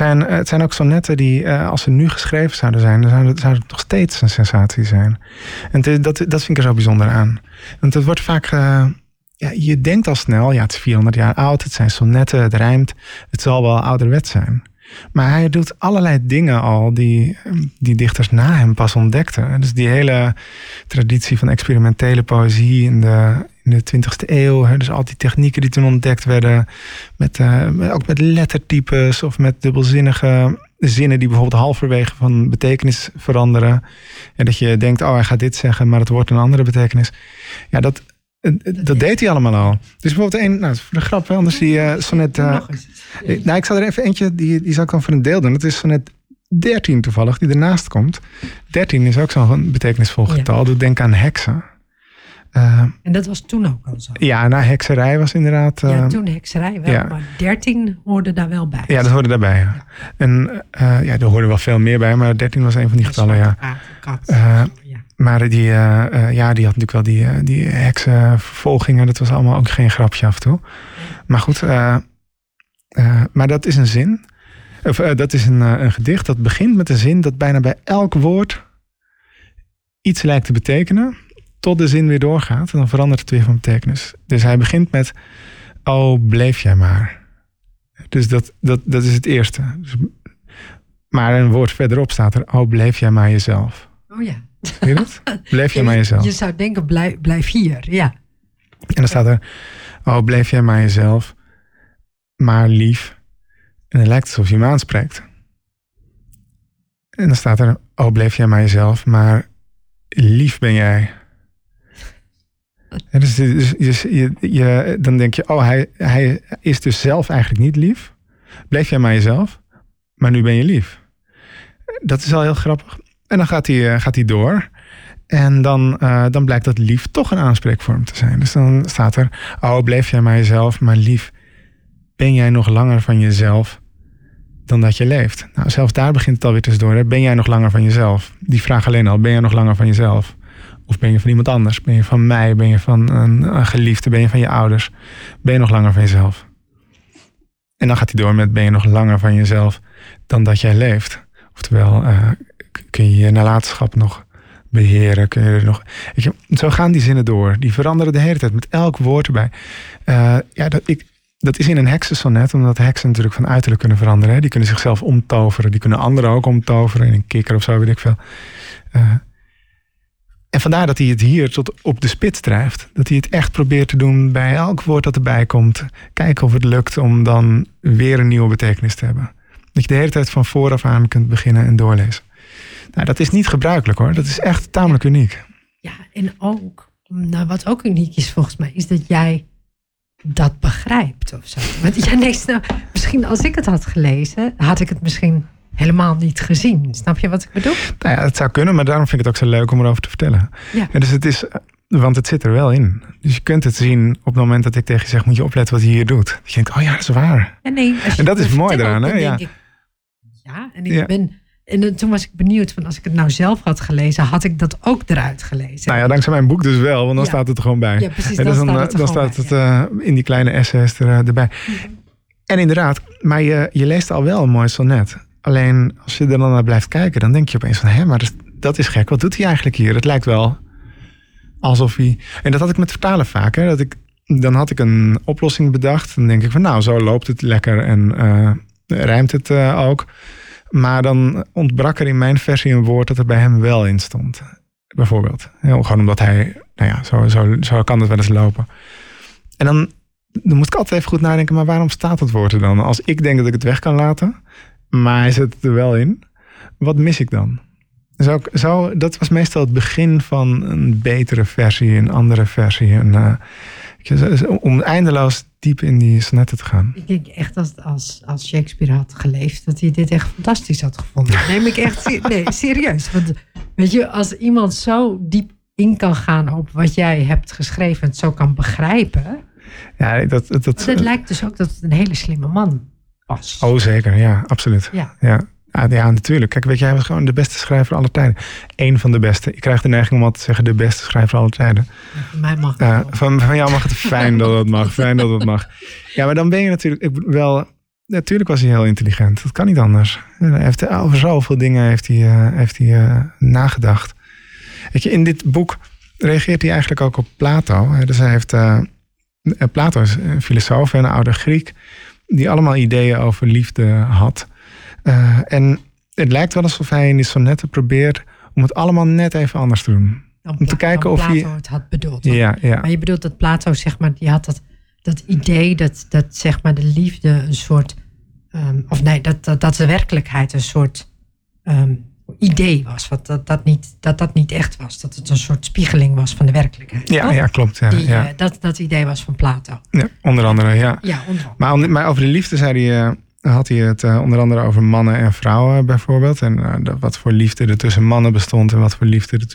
zijn ook sonnetten die, als ze nu geschreven zouden zijn, dan zou het nog steeds een sensatie zijn. En dat vind ik er zo bijzonder aan. Want het wordt vaak... je denkt al snel, het is 400 jaar oud, het zijn sonnetten, het rijmt, het zal wel ouderwet zijn. Maar hij doet allerlei dingen al die dichters na hem pas ontdekten. Dus die hele traditie van experimentele poëzie in de 20e eeuw. Hè, dus al die technieken die toen ontdekt werden, ook met lettertypes of met dubbelzinnige zinnen die bijvoorbeeld halverwege van betekenis veranderen. En dat je denkt, hij gaat dit zeggen, maar het wordt een andere betekenis. Ja, dat deed hij allemaal al. Dus bijvoorbeeld voor de grap, anders die sonnet... ik zal er even eentje, die zal ik dan voor een deel doen. Dat is sonnet 13 toevallig, die ernaast komt. 13 is ook zo'n betekenisvol getal. Doet denken aan heksen. En dat was toen ook al zo? Ja, hekserij was inderdaad... toen hekserij wel, maar 13 hoorde daar wel bij. Ja, dat hoorde daarbij, ja. En er hoorde wel veel meer bij, maar 13 was een van die getallen, ja. Maar die had natuurlijk wel die heksenvervolgingen. Dat was allemaal ook geen grapje af en toe. Maar goed, maar dat is een zin. Of dat is een gedicht dat begint met een zin dat bijna bij elk woord iets lijkt te betekenen. Tot de zin weer doorgaat en dan verandert het weer van betekenis. Dus hij begint met, bleef jij maar. Dus dat is het eerste. Dus, maar een woord verderop staat er, bleef jij maar jezelf. Oh ja. Zie je dat? Blijf jij maar jezelf. Je zou denken, blijf hier, ja. En dan staat er, blijf jij maar jezelf, maar lief. En dan lijkt het alsof je hem aanspreekt. En dan staat er, blijf jij maar jezelf, maar lief ben jij. En dus dan denk je, oh, hij is dus zelf eigenlijk niet lief. Bleef jij maar jezelf, maar nu ben je lief. Dat is al heel grappig. En dan gaat hij door. En dan blijkt dat lief toch een aanspreekvorm te zijn. Dus dan staat er, oh, bleef jij maar jezelf, maar lief, ben jij nog langer van jezelf dan dat je leeft? Nou, zelfs daar begint het alweer tussendoor. Hè? Ben jij nog langer van jezelf? Die vraag alleen al, ben jij nog langer van jezelf? Of ben je van iemand anders? Ben je van mij? Ben je van een geliefde? Ben je van je ouders? Ben je nog langer van jezelf? En dan gaat hij door met, ben je nog langer van jezelf dan dat jij leeft? Oftewel, kun je je nalatenschap nog beheren? Kun je er nog, weet je, zo gaan die zinnen door. Die veranderen de hele tijd met elk woord erbij. Dat is in een heksensonet, omdat heksen natuurlijk van uiterlijk kunnen veranderen. Hè? Die kunnen zichzelf omtoveren. Die kunnen anderen ook omtoveren. In een kikker of zo, weet ik veel. En vandaar dat hij het hier tot op de spits drijft. Dat hij het echt probeert te doen bij elk woord dat erbij komt. Kijken of het lukt om dan weer een nieuwe betekenis te hebben. Dat je de hele tijd van vooraf aan kunt beginnen en doorlezen. Nou, dat is niet gebruikelijk hoor. Dat is echt tamelijk uniek. Ja, en ook, nou, wat ook uniek is volgens mij, is dat jij dat begrijpt of zo. Want jij denkt, nou, misschien als ik het had gelezen, had ik het misschien helemaal niet gezien. Snap je wat ik bedoel? Nou ja, het zou kunnen, maar daarom vind ik het ook zo leuk om erover te vertellen. Ja. En dus het is, want het zit er wel in. Dus je kunt het zien op het moment dat ik tegen je zeg, moet je opletten wat je hier doet. Dat je denkt, oh ja, dat is waar. Ja, nee, en dat is mooi eraan, hè? Ja. En toen was ik benieuwd van, als ik het nou zelf had gelezen, had ik dat ook eruit gelezen. Nou ja, dankzij mijn boek dus wel, want dan staat het er gewoon bij. Ja, precies, dan staat het in die kleine essays erbij. Mm-hmm. En inderdaad, maar je leest al wel een mooi sonnet. Alleen, als je er dan naar blijft kijken, dan denk je opeens van, hé, maar dat is gek. Wat doet hij eigenlijk hier? Het lijkt wel alsof hij... En dat had ik met vertalen vaak, hè. Dan had ik een oplossing bedacht. Dan denk ik van, nou, zo loopt het lekker en rijmt het ook. Maar dan ontbrak er in mijn versie een woord dat er bij hem wel in stond. Bijvoorbeeld. Heel, gewoon omdat hij... Nou ja, zo kan het wel eens lopen. En dan moet ik altijd even goed nadenken, maar waarom staat dat woord er dan? Als ik denk dat ik het weg kan laten, maar hij zet het er wel in, wat mis ik dan? Dat was meestal het begin van een betere versie, een andere versie. Om eindeloos diep in die sonetten te gaan. Ik denk echt dat als Shakespeare had geleefd, dat hij dit echt fantastisch had gevonden. Neem ik echt serieus. Want weet je, als iemand zo diep in kan gaan op wat jij hebt geschreven en het zo kan begrijpen. Ja, dat lijkt dus ook dat het een hele slimme man was. Oh, zeker. Ja, absoluut. Ja, natuurlijk. Kijk, weet jij, hij was gewoon de beste schrijver aller tijden. Eén van de beste. Ik krijg de neiging om altijd te zeggen de beste schrijver aller tijden. Ja, van mij mag het van jou mag het. Fijn dat dat mag. Fijn dat dat mag. Ja, maar dan ben je natuurlijk wel... Natuurlijk was hij heel intelligent. Dat kan niet anders. Hij heeft over zoveel dingen heeft hij nagedacht. Weet je, in dit boek reageert hij eigenlijk ook op Plato. Dus hij heeft... Plato is een filosoof en een oude Griek die allemaal ideeën over liefde had. En het lijkt wel alsof hij in die sonnetten probeert om het allemaal net even anders te doen. Om te kijken of Plato het had bedoeld. Ja. Maar je bedoelt dat Plato, zeg maar, die had dat idee dat zeg maar de liefde een soort... dat de werkelijkheid een soort idee was. Dat niet echt was. Dat het een soort spiegeling was van de werkelijkheid. Ja, klopt. Ja, ja. Dat idee was van Plato. Ja, onder andere, ja. Maar over de liefde zei hij... had hij het onder andere over mannen en vrouwen bijvoorbeeld. En wat voor liefde er tussen mannen bestond. En wat voor liefde er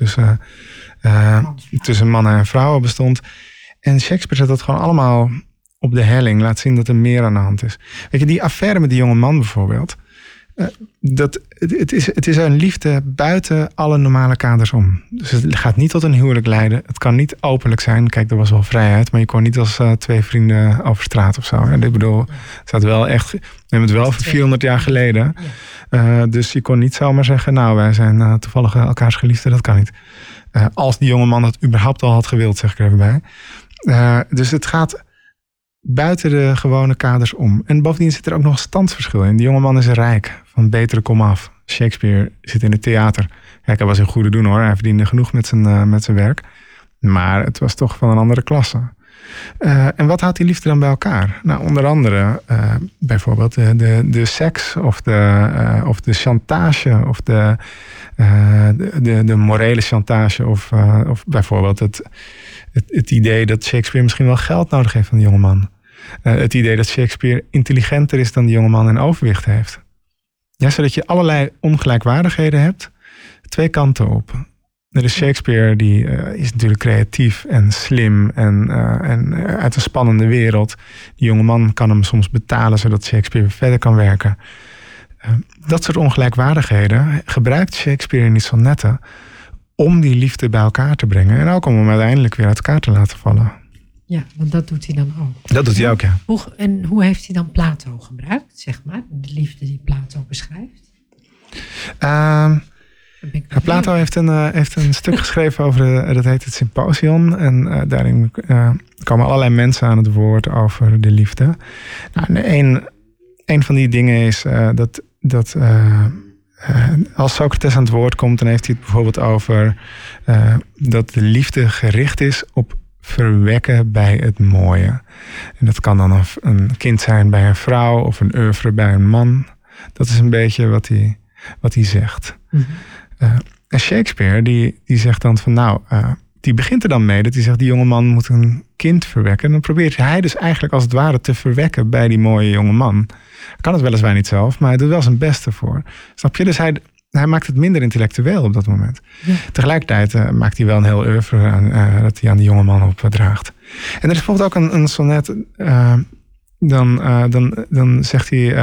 tussen mannen en vrouwen bestond. En Shakespeare zet dat gewoon allemaal op de helling. Laat zien dat er meer aan de hand is. Weet je, die affaire met die jonge man bijvoorbeeld. Het is een liefde buiten alle normale kaders om. Dus het gaat niet tot een huwelijk leiden. Het kan niet openlijk zijn. Kijk, er was wel vrijheid, maar je kon niet als twee vrienden over straat of zo. En ik bedoel, het staat wel echt... We hebben het wel 400 jaar geleden. Ja. Dus je kon niet zomaar zeggen, nou, wij zijn toevallig elkaars geliefden. Dat kan niet. Als die jonge man dat überhaupt al had gewild, zeg ik er even bij. Dus het gaat... buiten de gewone kaders om. En bovendien zit er ook nog een standsverschil in. Die jongeman is rijk, van betere komaf. Shakespeare zit in het theater. Kijk, hij was een goede doen hoor. Hij verdiende genoeg met zijn werk. Maar het was toch van een andere klasse. En wat houdt die liefde dan bij elkaar? Nou, onder andere bijvoorbeeld de seks of de chantage of de morele chantage of bijvoorbeeld het idee dat Shakespeare misschien wel geld nodig heeft van die jongeman. Het idee dat Shakespeare intelligenter is dan die jongeman en overwicht heeft. Ja, zodat je allerlei ongelijkwaardigheden hebt. Twee kanten op. Dus Shakespeare die is natuurlijk creatief en slim en uit een spannende wereld. Die jongeman kan hem soms betalen zodat Shakespeare verder kan werken. Dat soort ongelijkwaardigheden gebruikt Shakespeare in die sonnetten om die liefde bij elkaar te brengen. En ook om hem uiteindelijk weer uit elkaar te laten vallen. Ja, want dat doet hij dan ook. Dat doet hij ook, ja. Hoe heeft hij dan Plato gebruikt, zeg maar? De liefde die Plato beschrijft? Plato heeft een stuk geschreven over, dat heet het Symposion. En daarin komen allerlei mensen aan het woord over de liefde. Nou, een van die dingen is dat als Socrates aan het woord komt, dan heeft hij het bijvoorbeeld over dat de liefde gericht is op verwekken bij het mooie. En dat kan dan een kind zijn bij een vrouw of een oeuvre bij een man. Dat is een beetje wat hij zegt. Mm-hmm. En Shakespeare die zegt dan van die begint er dan mee dat hij zegt die jongeman moet een kind verwekken. En dan probeert hij dus eigenlijk als het ware te verwekken bij die mooie jongeman. Hij kan het weliswaar niet zelf, maar hij doet wel zijn best ervoor. Snap je? Dus hij maakt het minder intellectueel op dat moment. Ja. Tegelijkertijd maakt hij wel een heel oeuvre dat hij aan die jongeman opdraagt. En er is bijvoorbeeld ook een sonnet. Dan zegt hij.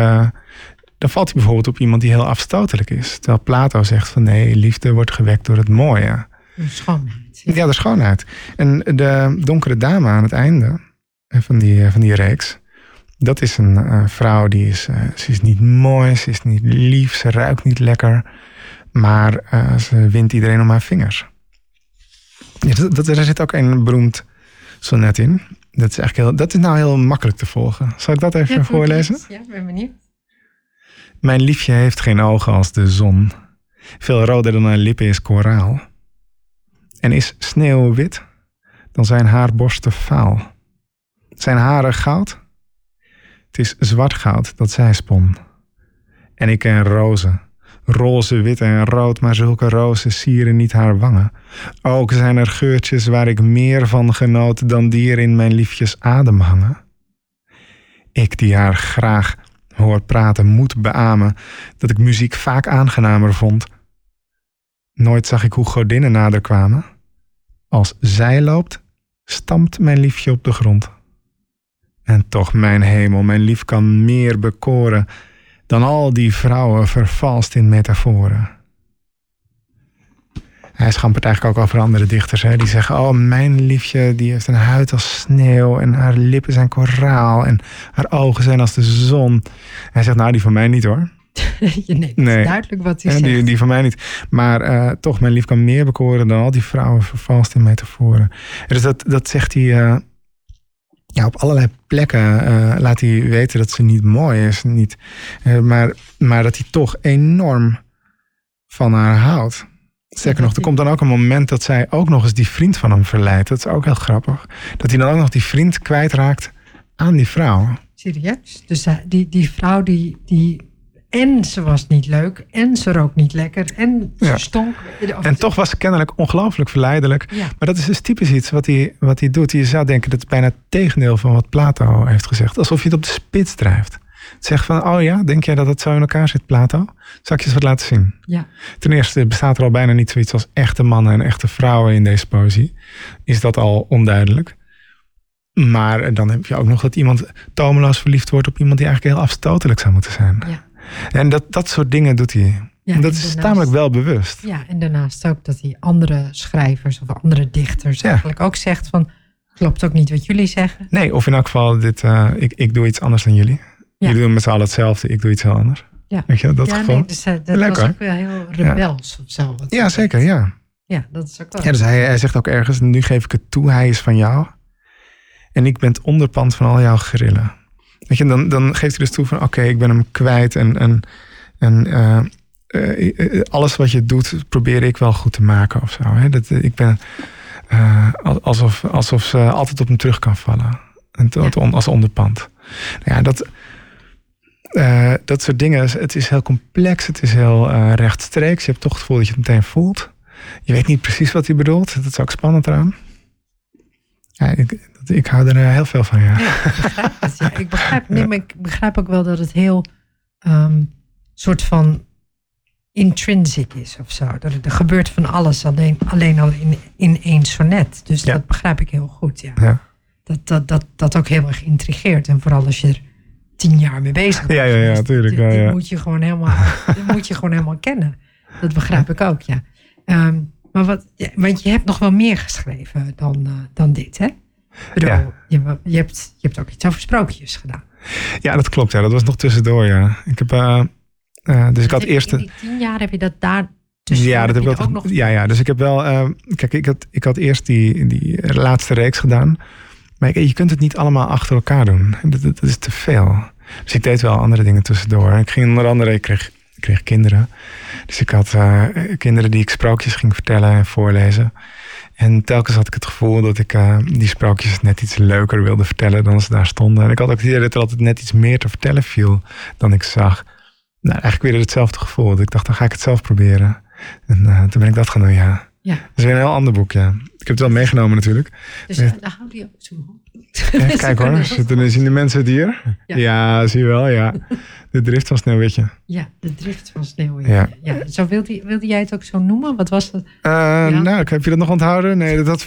Dan valt hij bijvoorbeeld op iemand die heel afstotelijk is. Terwijl Plato zegt van nee, liefde wordt gewekt door het mooie. De schoonheid. Ja, de schoonheid. En de donkere dame aan het einde van die reeks. Dat is een vrouw die is niet mooi, ze is niet lief, ze ruikt niet lekker. Maar ze wint iedereen om haar vingers. Ja, er zit ook een beroemd sonnet in. Dat is heel makkelijk te volgen. Zal ik dat even voorlezen? Ja, ben benieuwd. Mijn liefje heeft geen ogen als de zon. Veel roder dan haar lippen is koraal. En is sneeuw wit, dan zijn haar borsten vaal. Zijn haren goud? Het is zwart goud dat zij spon. En ik ken rozen. Roze, wit en rood, maar zulke rozen sieren niet haar wangen. Ook zijn er geurtjes waar ik meer van genoot dan die er in mijn liefjes adem hangen. Ik die haar graag hoor praten moet beamen, dat ik muziek vaak aangenamer vond. Nooit zag ik hoe godinnen nader kwamen. Als zij loopt, stampt mijn liefje op de grond. En toch, mijn hemel, mijn lief kan meer bekoren dan al die vrouwen vervalst in metaforen. Hij schampert eigenlijk ook over andere dichters. Hè? Die zeggen, oh, mijn liefje die heeft een huid als sneeuw en haar lippen zijn koraal en haar ogen zijn als de zon. Hij zegt, nou, die van mij niet hoor. Nee, duidelijk wat hij zegt. Die van mij niet. Maar toch, mijn lief kan meer bekoren dan al die vrouwen vervalst in metaforen. Dus dat zegt hij. Op allerlei plekken laat hij weten dat ze niet mooi is. Niet, maar dat hij toch enorm van haar houdt. Sterker nog, er komt dan ook een moment dat zij ook nog eens die vriend van hem verleidt. Dat is ook heel grappig. Dat hij dan ook nog die vriend kwijtraakt aan die vrouw. Serieus? Dus die vrouw die... En ze was niet leuk. En ze rook niet lekker. En ze stonk. En toch was ze kennelijk ongelooflijk verleidelijk. Ja. Maar dat is dus typisch iets wat hij doet. Je zou denken, dat is bijna het tegendeel van wat Plato heeft gezegd. Alsof je het op de spits drijft. Zeg van, oh ja, denk jij dat het zo in elkaar zit, Plato? Zal ik je eens wat laten zien? Ja. Ten eerste bestaat er al bijna niet zoiets als echte mannen en echte vrouwen in deze poëzie. Is dat al onduidelijk. Maar dan heb je ook nog dat iemand tomeloos verliefd wordt op iemand die eigenlijk heel afstotelijk zou moeten zijn. Ja. En dat soort dingen doet hij. Ja, en dat is tamelijk wel bewust. Ja, en daarnaast ook dat hij andere schrijvers of andere dichters eigenlijk ook zegt van, klopt ook niet wat jullie zeggen. Nee, of in elk geval, ik doe iets anders dan jullie. Ja. Jullie doen met z'n allen hetzelfde, ik doe iets heel anders. Ja, weet je, dat gewoon. Nee, dus, dat lekker. Was ook wel heel rebels of zo. Ja, zeker, ja. Ja, dat is ook wel. Ja, dus hij zegt ook ergens, nu geef ik het toe, hij is van jou. En ik ben het onderpand van al jouw grillen. Weet je, dan geeft hij dus toe van oké, ik ben hem kwijt. En alles wat je doet, probeer ik wel goed te maken of zo. Hè? Dat, ik ben Alsof ze altijd op hem terug kan vallen. Als onderpand. Nou ja, dat soort dingen. Het is heel complex. Het is heel rechtstreeks. Je hebt toch het gevoel dat je het meteen voelt. Je weet niet precies wat hij bedoelt. Dat is ook spannend eraan. Ja, ik hou er heel veel van, ja. Ik begrijp ook wel dat het heel soort van intrinsic is of zo. Dat er gebeurt van alles alleen al in één sonnet. Dus ja. Dat begrijp ik heel goed, ja. Ja. Dat ook heel erg intrigeert. En vooral als je er 10 jaar mee bezig bent. Ja, natuurlijk. Dus ja. Moet je gewoon helemaal kennen. Dat begrijp ik ook, ja. Maar want je hebt nog wel meer geschreven dan dit, hè? Bedoel, ja. je hebt ook iets over sprookjes gedaan. Ja, dat klopt. Ja. Dat was nog tussendoor, ja. Ik heb, dus ik had eerst... In die 10 jaar heb je dat daar tussen. Ja, dat heb ik ook nog... Ja, dus ik heb wel... kijk, ik had eerst die laatste reeks gedaan. Maar je kunt het niet allemaal achter elkaar doen. Dat is te veel. Dus ik deed wel andere dingen tussendoor. Ik ging onder andere... Ik kreeg kinderen. Dus ik had kinderen die ik sprookjes ging vertellen en voorlezen. En telkens had ik het gevoel dat ik die sprookjes net iets leuker wilde vertellen dan ze daar stonden. En ik had ook het idee dat er altijd net iets meer te vertellen viel dan ik zag. Nou, eigenlijk weer hetzelfde gevoel. Dus ik dacht, dan ga ik het zelf proberen. En toen ben ik dat gaan doen, ja. Ja. Dat is weer een heel ander boek, ja. Ik heb het wel meegenomen natuurlijk. Dus daar houdt hij ook zo op. Ja, kijk hoor, zien de mensen het hier? Ja, zie je wel, ja. De drift van Sneeuwwitje. Ja, de drift van Sneeuwwitje. Ja. Ja. Zo wilde jij het ook zo noemen? Wat was dat? Ja. Nou, heb je dat nog onthouden? Nee, dat had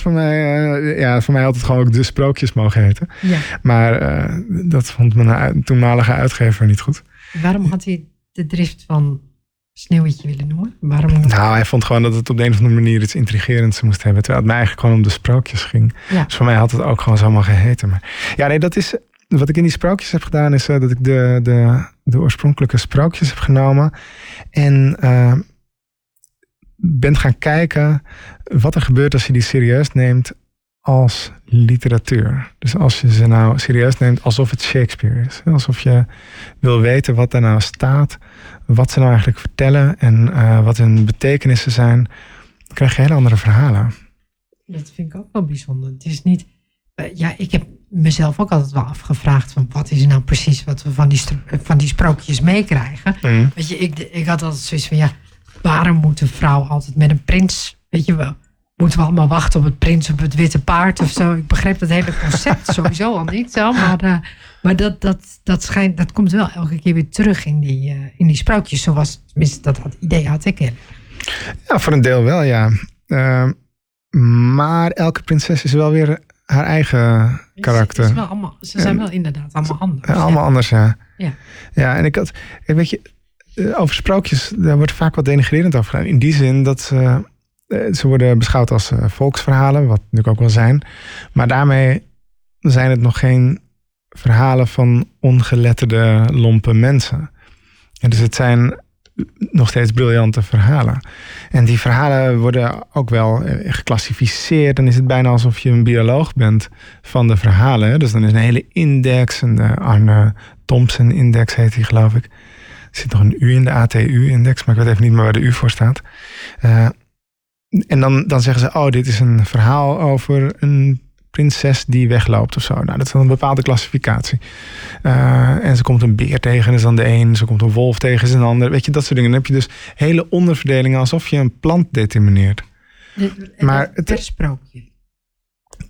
voor mij altijd gewoon ook De Sprookjes mogen heten. Ja. Maar dat vond mijn toenmalige uitgever niet goed. Waarom had hij de drift van Sneeuwwitje willen noemen? Nou, hij vond gewoon dat het op de een of andere manier iets intrigerends moest hebben. Terwijl het mij eigenlijk gewoon om de sprookjes ging. Ja. Dus voor mij had het ook gewoon zo maar geheten. Maar ja, nee, dat is... Wat ik in die sprookjes heb gedaan is dat ik de oorspronkelijke sprookjes heb genomen. En ben gaan kijken wat er gebeurt als je die serieus neemt als literatuur. Dus als je ze nou serieus neemt alsof het Shakespeare is. Alsof je wil weten wat daar nou staat. Wat ze nou eigenlijk vertellen en wat hun betekenissen zijn. Dan krijg je hele andere verhalen. Dat vind ik ook wel bijzonder. Het is niet... ik heb mezelf ook altijd wel afgevraagd van wat is nou precies wat we van die sprookjes meekrijgen. Mm. Weet je, ik had altijd zoiets van waarom moet een vrouw altijd met een prins, weet je wel, moeten we allemaal wachten op het prins op het witte paard of zo. Ik begreep dat hele concept sowieso al niet zo, maar dat komt wel elke keer weer terug in die sprookjes, zoals tenminste dat idee had ik. Ja, voor een deel wel, ja. Maar elke prinses is wel weer haar eigen karakter. Ze zijn wel inderdaad allemaal anders. Allemaal anders, ja. Ja, en ik had... Weet je, over sprookjes, daar wordt vaak wat denigrerend over gedaan. In die zin dat ze worden beschouwd als volksverhalen, wat natuurlijk ook wel zijn. Maar daarmee zijn het nog geen verhalen van ongeletterde, lompe mensen. En dus het zijn nog steeds briljante verhalen. En die verhalen worden ook wel geclassificeerd. Dan is het bijna alsof je een bioloog bent van de verhalen. Dus dan is een hele index. Een Arne Thompson-index heet die, geloof ik. Er zit nog een U in de ATU-index. Maar ik weet even niet meer waar de U voor staat. En dan zeggen ze... dit is een verhaal over een prinses die wegloopt of zo. Nou, dat is dan een bepaalde klassificatie. En ze komt een beer tegen, is dan de een. Ze komt een wolf tegen, is een ander. Weet je, dat soort dingen. Dan heb je dus hele onderverdelingen alsof je een plant determineert. Maar het sprookje.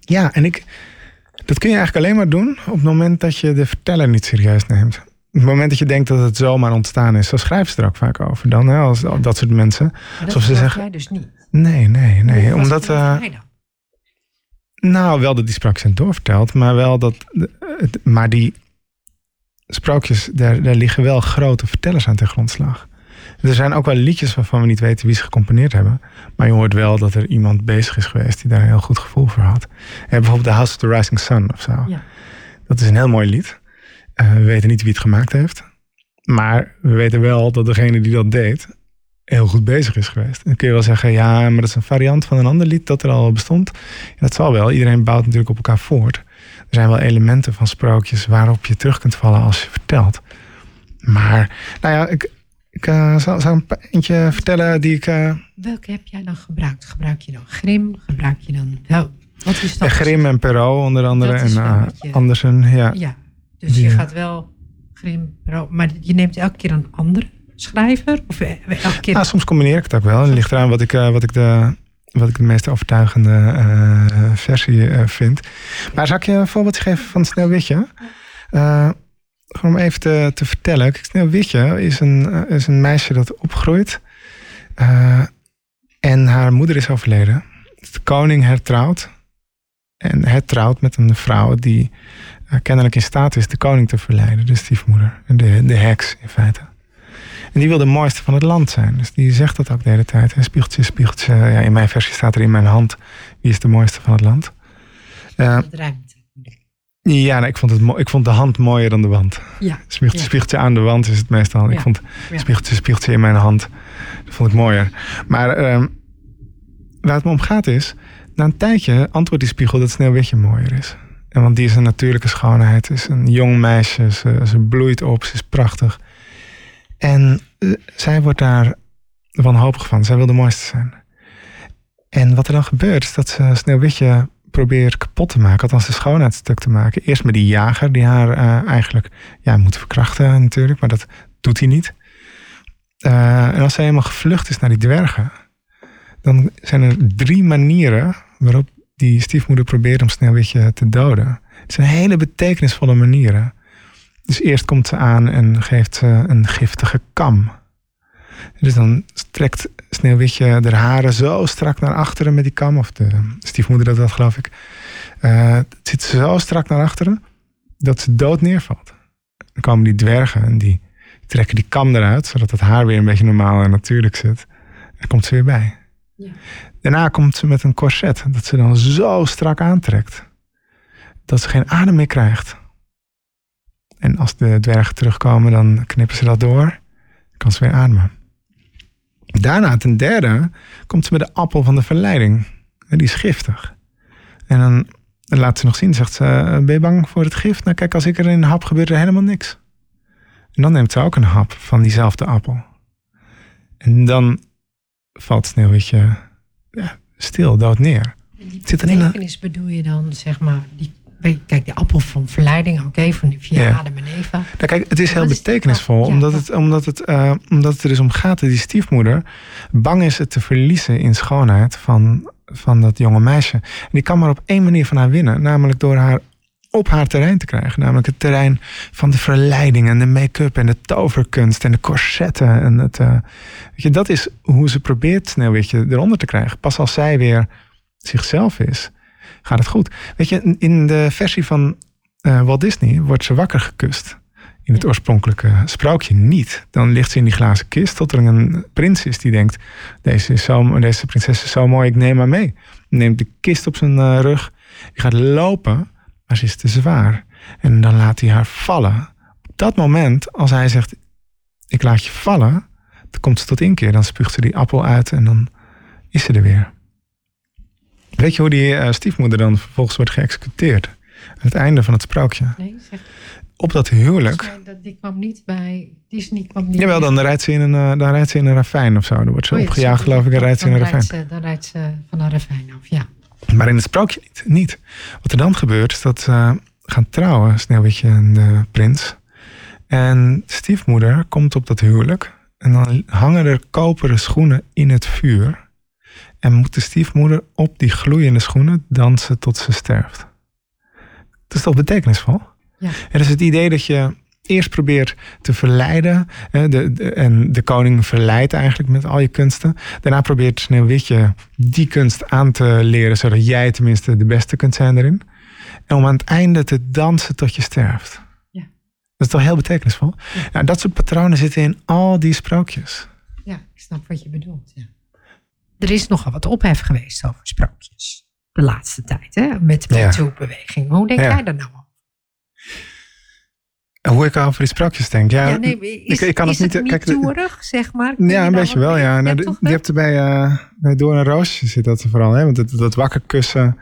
Ja, en dat kun je eigenlijk alleen maar doen op het moment dat je de verteller niet serieus neemt. Op het moment dat je denkt dat het zomaar ontstaan is. Zo schrijven ze er ook vaak over dan, hè, als dat soort mensen. Maar dat zeg jij dus niet. Nee. Omdat... Nou, wel dat die sprookjes zijn doorverteld, maar wel dat... Maar die sprookjes, daar liggen wel grote vertellers aan ten grondslag. Er zijn ook wel liedjes waarvan we niet weten wie ze gecomponeerd hebben. Maar je hoort wel dat er iemand bezig is geweest die daar een heel goed gevoel voor had. Bijvoorbeeld The House of the Rising Sun of zo. Ja. Dat is een heel mooi lied. We weten niet wie het gemaakt heeft. Maar we weten wel dat degene die dat deed heel goed bezig is geweest. Dan kun je wel zeggen, ja, maar dat is een variant van een ander lied dat er al bestond. Ja, dat zal wel. Iedereen bouwt natuurlijk op elkaar voort. Er zijn wel elementen van sprookjes waarop je terug kunt vallen als je vertelt. Maar, nou ja, ik, Ik zal een eentje vertellen die ik... Welke heb jij dan gebruikt? Gebruik je dan Grim? Gebruik je dan... Nou, wat is dat? Grim en Perrault onder andere. En Andersen, ja. Ja, dus die, je gaat wel Grim, Perrault... Maar je neemt elke keer een andere schrijver? Of elke keer... soms combineer ik het ook wel. Het ligt eraan wat ik de meest overtuigende versie vind. Maar zal ik je een voorbeeld geven van het Sneeuwwitje? Gewoon om even te vertellen. Sneeuwwitje is een meisje dat opgroeit. En haar moeder is overleden. De koning hertrouwt. En hertrouwt met een vrouw die kennelijk in staat is de koning te verleiden. De stiefmoeder. De heks in feite. En die wil de mooiste van het land zijn. Dus die zegt dat ook de hele tijd. Hè? Spiegeltje, spiegeltje. Ja, in mijn versie staat er in mijn hand. Wie is de mooiste van het land? Ja, nee, ik vond de hand mooier dan de wand. Ja, spiegeltje, ja. Spiegeltje aan de wand is het meestal. Ja, ik vond spiegeltje, spiegeltje in mijn hand. Dat vond ik mooier. Maar waar het me om gaat is... Na een tijdje antwoordt die spiegel dat Sneeuwwitje mooier is. En want die is een natuurlijke schoonheid. Is een jong meisje. Ze bloeit op. Ze is prachtig. En zij wordt daar wanhopig van. Zij wil de mooiste zijn. En wat er dan gebeurt is dat ze Sneeuwwitje probeert kapot te maken. Althans de schoonheid stuk te maken. Eerst met die jager die haar eigenlijk moet verkrachten natuurlijk. Maar dat doet hij niet. En als zij helemaal gevlucht is naar die dwergen. Dan zijn er 3 manieren waarop die stiefmoeder probeert om Sneeuwwitje te doden. Het zijn hele betekenisvolle manieren. Dus eerst komt ze aan en geeft ze een giftige kam. Dus dan trekt Sneeuwwitje haar haren zo strak naar achteren met die kam. Of de stiefmoeder dat geloof ik. Het zit zo strak naar achteren dat ze dood neervalt. Dan komen die dwergen en die trekken die kam eruit. Zodat het haar weer een beetje normaal en natuurlijk zit. En komt ze weer bij. Ja. Daarna komt ze met een corset. Dat ze dan zo strak aantrekt. Dat ze geen adem meer krijgt. En als de dwergen terugkomen, dan knippen ze dat door. Dan kan ze weer ademen. Daarna, ten derde, komt ze met de appel van de verleiding. En die is giftig. En dan laat ze nog zien, zegt ze, ben je bang voor het gift? Nou kijk, als ik erin hap, gebeurt er helemaal niks. En dan neemt ze ook een hap van diezelfde appel. En dan valt Sneeuwwitje stil, dood neer. Die betekenis bedoel je dan, zeg maar... Kijk, de appel van verleiding, oké, van via Adam en Eva. Nou, kijk, het is heel betekenisvol, omdat het er dus om gaat dat die stiefmoeder bang is het te verliezen in schoonheid van dat jonge meisje. En die kan maar op 1 manier van haar winnen, namelijk door haar op haar terrein te krijgen. Namelijk het terrein van de verleiding en de make-up en de toverkunst en de corsetten. En het, dat is hoe ze probeert Sneeuwwitje eronder te krijgen. Pas als zij weer zichzelf is, gaat het goed. Weet je, in de versie van Walt Disney wordt ze wakker gekust. In het oorspronkelijke sprookje niet. Dan ligt ze in die glazen kist tot er een prins is die denkt... Deze prinses is zo mooi, ik neem haar mee. Neemt de kist op zijn rug. Die gaat lopen, maar ze is te zwaar. En dan laat hij haar vallen. Op dat moment, als hij zegt... ik laat je vallen, dan komt ze tot inkeer. Dan spuugt ze die appel uit en dan is ze er weer. Weet je hoe die stiefmoeder dan vervolgens wordt geëxecuteerd? Aan het einde van het sprookje. Nee, zeg. Op dat huwelijk. Die kwam niet bij Disney. Kwam niet. Jawel, dan rijdt ze in een ravijn of zo. Dan wordt ze opgejaagd, geloof ik, en rijdt ze in een ravijn. Dan rijdt ze van een ravijn af, ja. Maar in het sprookje niet. Wat er dan gebeurt, is dat ze gaan trouwen, Sneeuwwitje en de prins. En stiefmoeder komt op dat huwelijk. En dan hangen er koperen schoenen in het vuur. En moet de stiefmoeder op die gloeiende schoenen dansen tot ze sterft. Dat is toch betekenisvol? Ja. Het is het idee dat je eerst probeert te verleiden. En de koning verleidt eigenlijk met al je kunsten. Daarna probeert Sneeuwwitje die kunst aan te leren. Zodat jij tenminste de beste kunt zijn daarin. En om aan het einde te dansen tot je sterft. Ja. Dat is toch heel betekenisvol? Ja. Nou, dat soort patronen zitten in al die sprookjes. Ja, ik snap wat je bedoelt, ja. Er is nogal wat ophef geweest over sprookjes. De laatste tijd, hè? Met de MeToo-beweging. Hoe denk jij daar nou over? Hoe ik over die sprookjes denk? Ja, nee, ik kan is het niet... Is het MeToo-erig, zeg maar? Kun ja, een beetje wel, ja. Nou, je hebt er bij Doorn en Roosje zit dat er vooral. Hè? Want dat wakker kussen...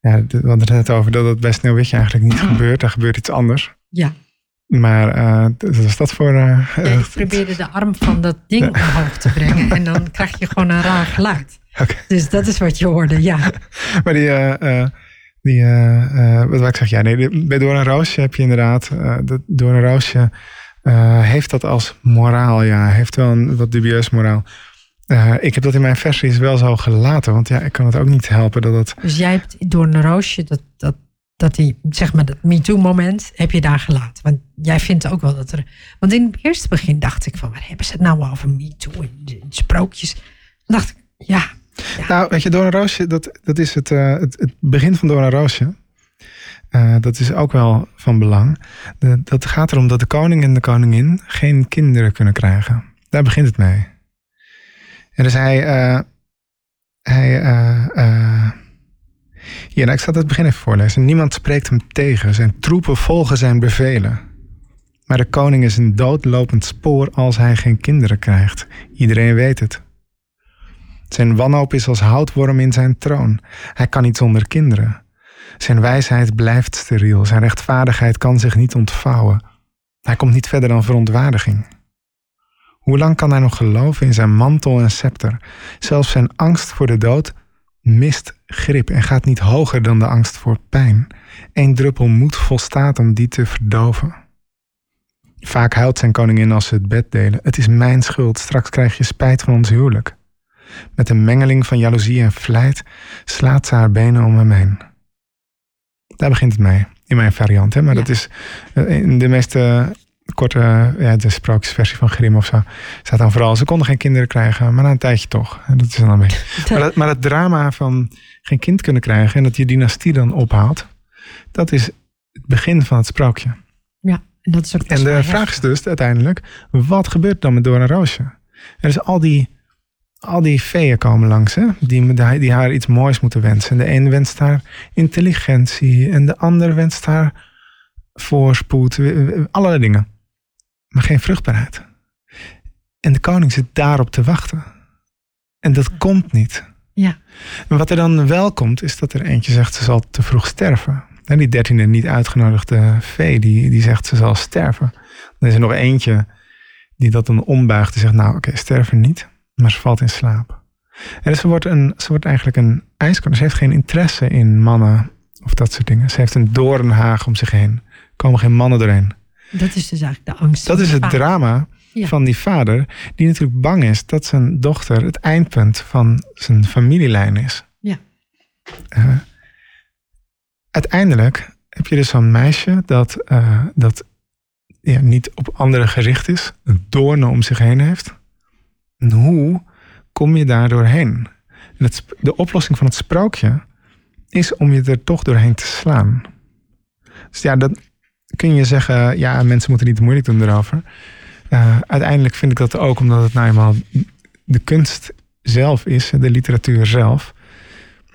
Ja, we hadden het net over dat het bij Sneeuwwitje eigenlijk niet gebeurt. Daar gebeurt iets anders. Ja. Maar wat is dat voor... ik probeerde de arm van dat ding omhoog te brengen. En dan krijg je gewoon een raar geluid. Okay. Dus dat is wat je hoorde, ja. Maar wat ik zeg, ja, nee, bij Door een Roosje heb je inderdaad... Door een Roosje heeft dat als moraal, ja. Heeft wel een wat dubieus moraal. Ik heb dat in mijn versies wel zo gelaten. Want ja, ik kan het ook niet helpen dat dat... Dus jij hebt Door een Roosje... dat die, zeg maar, dat MeToo-moment heb je daar gelaten. Want jij vindt ook wel dat er... Want in het eerste begin dacht ik van... waar hebben ze het nou over MeToo en sprookjes? Dan dacht ik, ja. Nou, weet je, Door een Roosje, dat is het begin van Door een Roosje. Dat is ook wel van belang. Dat gaat erom dat de koning en de koningin geen kinderen kunnen krijgen. Daar begint het mee. En dus hij ja, nou, ik zal het begin even voorlezen. Niemand spreekt hem tegen. Zijn troepen volgen zijn bevelen. Maar de koning is een doodlopend spoor als hij geen kinderen krijgt. Iedereen weet het. Zijn wanhoop is als houtworm in zijn troon. Hij kan niet zonder kinderen. Zijn wijsheid blijft steriel. Zijn rechtvaardigheid kan zich niet ontvouwen. Hij komt niet verder dan verontwaardiging. Hoe lang kan hij nog geloven in zijn mantel en scepter? Zelfs zijn angst voor de dood... mist grip en gaat niet hoger dan de angst voor pijn. Eén druppel moed volstaat om die te verdoven. Vaak huilt zijn koningin als ze het bed delen. Het is mijn schuld, straks krijg je spijt van ons huwelijk. Met een mengeling van jaloezie en vlijt slaat ze haar benen om hem heen. Daar begint het mee, in mijn variant. Hè? Maar ja. Dat is in de meeste korte, ja, de sprookjesversie van Grim of zo, staat dan vooral, ze konden geen kinderen krijgen, maar na een tijdje toch. En dat is dan een beetje. Maar dat drama van geen kind kunnen krijgen en dat je dynastie dan ophaalt, dat is het begin van het sprookje. Ja, en dat is ook en de vraag is dus uiteindelijk, wat gebeurt dan met Door een Roosje? En dus al die feeën komen langs, hè? Die haar iets moois moeten wensen. En de een wenst haar intelligentie en de ander wenst haar voorspoed, allerlei dingen. Maar geen vruchtbaarheid. En de koning zit daarop te wachten. En dat komt niet. Ja. En wat er dan wel komt, is dat er eentje zegt, ze zal te vroeg sterven. En die 13e niet uitgenodigde vee, die zegt, ze zal sterven. Dan is er nog eentje die dat dan ombuigt en zegt, nou oké, sterven niet. Maar ze valt in slaap. En dus ze wordt eigenlijk een ijskoning. Ze heeft geen interesse in mannen of dat soort dingen. Ze heeft een doornhaag om zich heen. Komen geen mannen doorheen. Dat is dus eigenlijk de angst. Dat is het drama van die vader. Die natuurlijk bang is dat zijn dochter het eindpunt van zijn familielijn is. Ja. Uiteindelijk heb je dus zo'n meisje dat ja, niet op anderen gericht is. Een doornen om zich heen heeft. En hoe kom je daar doorheen? De oplossing van het sprookje is om je er toch doorheen te slaan. Dus ja, dat kun je zeggen, ja, mensen moeten niet moeilijk doen erover. Uiteindelijk vind ik dat ook, omdat het nou eenmaal de kunst zelf is, de literatuur zelf.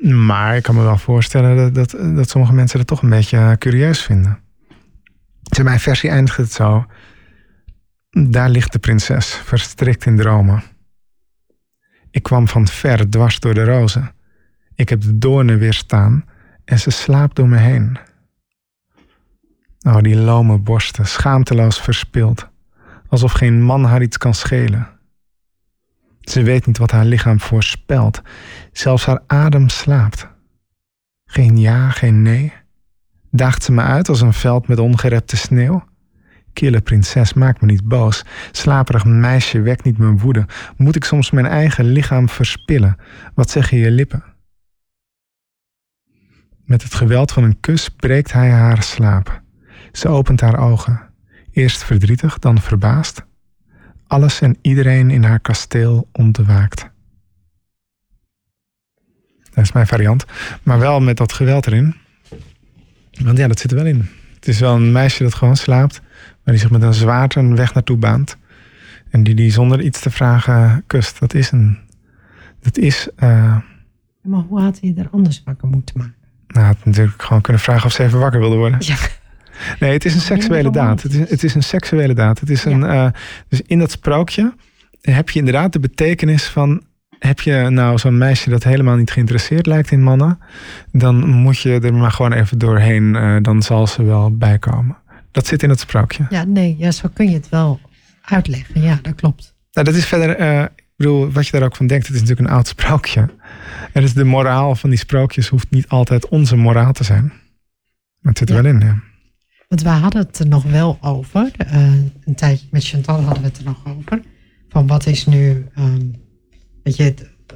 Maar ik kan me wel voorstellen dat sommige mensen dat toch een beetje curieus vinden. Dus in mijn versie eindigt het zo. Daar ligt de prinses, verstrikt in dromen. Ik kwam van ver dwars door de rozen. Ik heb de doornen weerstaan en ze slaapt door me heen. Oh, die lome borsten, schaamteloos verspild. Alsof geen man haar iets kan schelen. Ze weet niet wat haar lichaam voorspelt. Zelfs haar adem slaapt. Geen ja, geen nee. Daagt ze me uit als een veld met ongerepte sneeuw? Kille prinses, maak me niet boos. Slaperig meisje, wekt niet mijn woede. Moet ik soms mijn eigen lichaam verspillen? Wat zeggen je lippen? Met het geweld van een kus breekt hij haar slaap. Ze opent haar ogen. Eerst verdrietig, dan verbaasd. Alles en iedereen in haar kasteel ontwaakt. Dat is mijn variant. Maar wel met dat geweld erin. Want ja, dat zit er wel in. Het is wel een meisje dat gewoon slaapt. Maar die zich met een zwaard een weg naartoe baant. En die zonder iets te vragen kust. Dat is een... Dat is... Maar hoe had hij er anders wakker moeten maken? Nou, had natuurlijk gewoon kunnen vragen of ze even wakker wilde worden. Ja. Nee, het is een seksuele daad. Het is een seksuele daad. Het is een, dus in dat sprookje heb je inderdaad de betekenis van... heb je nou zo'n meisje dat helemaal niet geïnteresseerd lijkt in mannen... dan moet je er maar gewoon even doorheen. Dan zal ze wel bijkomen. Dat zit in het sprookje. Ja, nee, ja, zo kun je het wel uitleggen. Ja, dat klopt. Nou, dat is verder... Ik bedoel, wat je daar ook van denkt, het is natuurlijk een oud sprookje. En dus de moraal van die sprookjes hoeft niet altijd onze moraal te zijn. Maar het zit er wel in, ja. Want we hadden het er nog wel over. Een tijdje met Chantal hadden we het er nog over. Van wat is nu... weet je,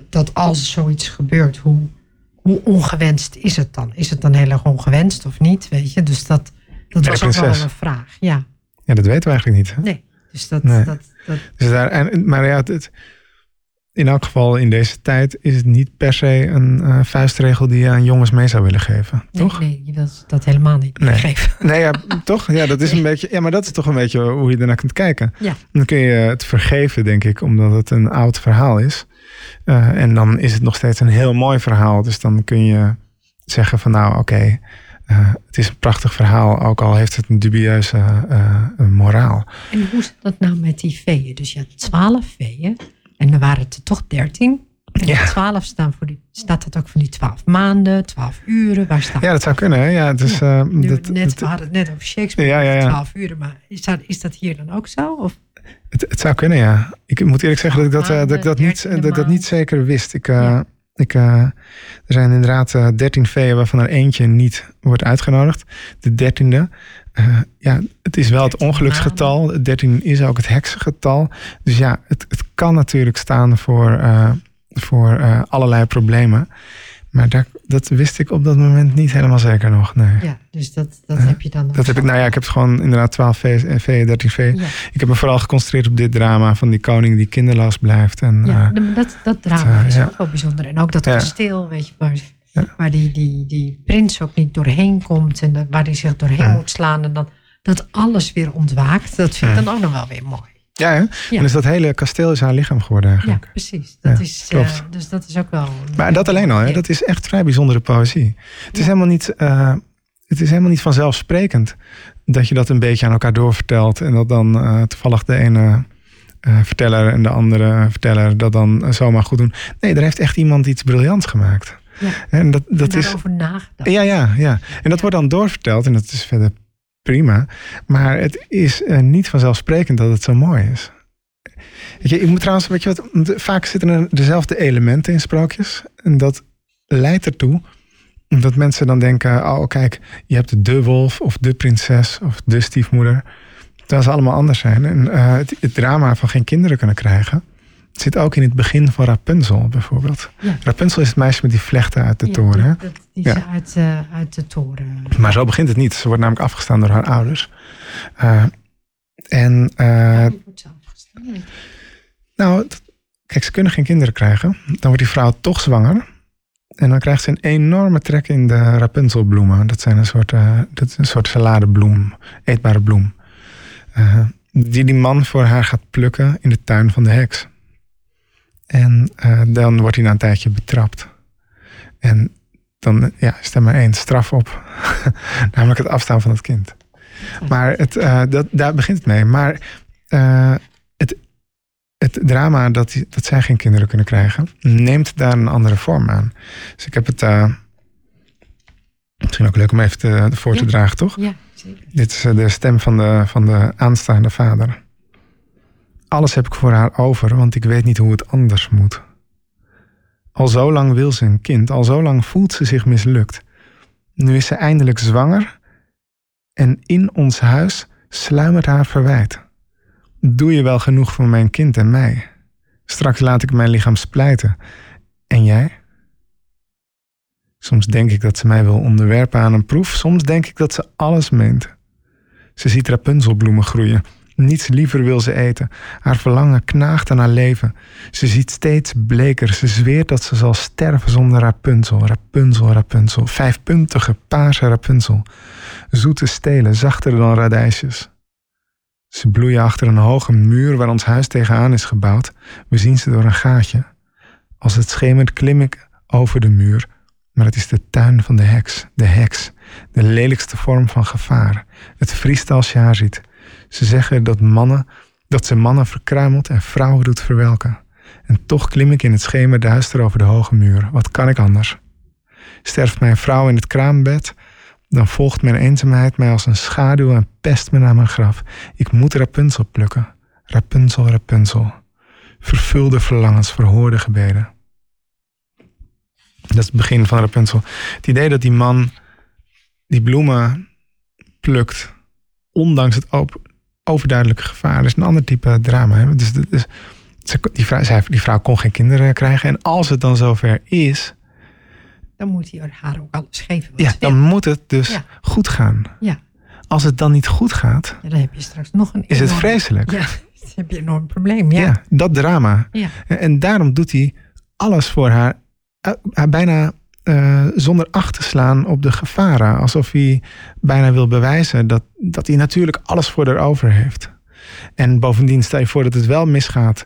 dat als zoiets gebeurt, hoe ongewenst is het dan? Is het dan heel erg ongewenst of niet? Weet je, dus dat was ook wel een vraag. Ja. Ja, dat weten we eigenlijk niet. Hè? Nee. Dus dat... Nee. dat... Dus daar, maar ja, het... In elk geval in deze tijd is het niet per se een vuistregel die je aan jongens mee zou willen geven, toch? Nee, je wilt dat helemaal niet geven. Nee, ja, toch? Ja, dat is een beetje. Ja, maar dat is toch een beetje hoe je ernaar kunt kijken. Ja. Dan kun je het vergeven, denk ik, omdat het een oud verhaal is. En dan is het nog steeds een heel mooi verhaal. Dus dan kun je zeggen van, nou, oké, het is een prachtig verhaal, ook al heeft het een dubieuze moraal. En hoe zit dat nou met die veeën? Dus je had 12 veeën. En dan waren het er toch 13. En 12 staat dat ook van die 12 maanden, 12 uren. Waar staat dat zou kunnen. Hè? Ja, dus, ja. We hadden het net over Shakespeare, 12 uren. Maar is dat hier dan ook zo? Of? Het zou kunnen, ja. Ik moet eerlijk zeggen dat ik dat niet zeker wist. Er zijn inderdaad 13 veeën waarvan er eentje niet wordt uitgenodigd. De 13e. Het is wel het ongeluksgetal. 13 is ook het heksengetal. Dus ja, het kan natuurlijk staan voor allerlei problemen. Maar dat wist ik op dat moment niet helemaal zeker nog. Nee. Ja, dus dat heb je dan nog. Ik heb het gewoon inderdaad 12 veeën, 13 veeën. Ja. Ik heb me vooral geconcentreerd op dit drama van die koning die kinderloos blijft. En, dat drama is ook wel bijzonder. En ook dat kasteel, weet je, waar die prins ook niet doorheen komt. En waar hij zich doorheen moet slaan. En dat alles weer ontwaakt. Dat vind ik dan ook nog wel weer mooi. Ja, hè? Ja. En dus dat hele kasteel is haar lichaam geworden eigenlijk. Ja, precies. Dat is, klopt. Dus dat is ook wel... Maar dat alleen al, hè? Dat is echt vrij bijzondere poëzie. Het is helemaal niet... Het is helemaal niet vanzelfsprekend dat je dat een beetje aan elkaar doorvertelt. En dat dan toevallig de ene verteller en de andere verteller dat dan zomaar goed doen. Nee, daar heeft echt iemand iets briljants gemaakt. Ja. En dat is daarover nagedacht. Ja. En dat wordt dan doorverteld en dat is verder... prima, maar het is niet vanzelfsprekend dat het zo mooi is. Je moet trouwens, vaak zitten er dezelfde elementen in sprookjes. En dat leidt ertoe dat mensen dan denken, oh kijk, je hebt de wolf of de prinses of de stiefmoeder. Terwijl ze allemaal anders zijn. En het drama van geen kinderen kunnen krijgen zit ook in het begin van Rapunzel bijvoorbeeld. Ja. Rapunzel is het meisje met die vlechten uit de toren. Die uit de toren. Maar zo begint het niet. Ze wordt namelijk afgestaan door haar ouders. Hoe wordt ze afgestaan? Nee. Nou, kijk, ze kunnen geen kinderen krijgen. Dan wordt die vrouw toch zwanger. En dan krijgt ze een enorme trek in de Rapunzelbloemen. Dat zijn een soort saladebloem, eetbare bloem. Die man voor haar gaat plukken in de tuin van de heks. En dan wordt hij na een tijdje betrapt. En dan is er maar één straf op. Namelijk het afstaan van het kind. Maar daar begint het mee. Maar het drama dat zij geen kinderen kunnen krijgen... neemt daar een andere vorm aan. Dus ik heb het... misschien ook leuk om even voor te dragen, toch? Ja, zeker. Dit is de stem van de aanstaande vader. Alles heb ik voor haar over, want ik weet niet hoe het anders moet. Al zo lang wil ze een kind, al zo lang voelt ze zich mislukt. Nu is ze eindelijk zwanger en in ons huis sluimert haar verwijt. Doe je wel genoeg voor mijn kind en mij? Straks laat ik mijn lichaam splijten. En jij? Soms denk ik dat ze mij wil onderwerpen aan een proef, soms denk ik dat ze alles meent. Ze ziet Rapunzelbloemen groeien. Niets liever wil ze eten. Haar verlangen knaagt aan haar leven. Ze ziet steeds bleker. Ze zweert dat ze zal sterven zonder Rapunzel. Rapunzel, Rapunzel. 5-puntige, paarse Rapunzel. Zoete stelen, zachter dan radijsjes. Ze bloeien achter een hoge muur waar ons huis tegenaan is gebouwd. We zien ze door een gaatje. Als het schemert klim ik over de muur. Maar het is de tuin van de heks. De heks. De lelijkste vorm van gevaar. Het vriest als je haar ziet. Ze zeggen dat ze mannen verkruimelt en vrouwen doet verwelken. En toch klim ik in het schemerduister over de hoge muur. Wat kan ik anders? Sterft mijn vrouw in het kraambed, Dan volgt mijn eenzaamheid mij als een schaduw en pest me naar mijn graf. Ik moet Rapunzel plukken. Rapunzel, Rapunzel. Vervul de verlangens, verhoor de gebeden. Dat is het begin van Rapunzel. Het idee dat die man die bloemen plukt, ondanks het overduidelijke gevaar, is een ander type drama. Dus, die vrouw kon geen kinderen krijgen. En als het dan zover is, dan moet hij haar ook alles geven. Ja, dan moet het dus goed gaan. Ja. Als het dan niet goed gaat, dan heb je straks nog een. Is enorm, het vreselijk? Ja, dan heb je een enorm probleem. Ja, ja, dat drama. Ja. En daarom doet hij alles voor haar. Haar bijna zonder acht te slaan op de gevaren. Alsof hij bijna wil bewijzen dat hij natuurlijk alles voor haar over heeft. En bovendien stel je voor dat het wel misgaat.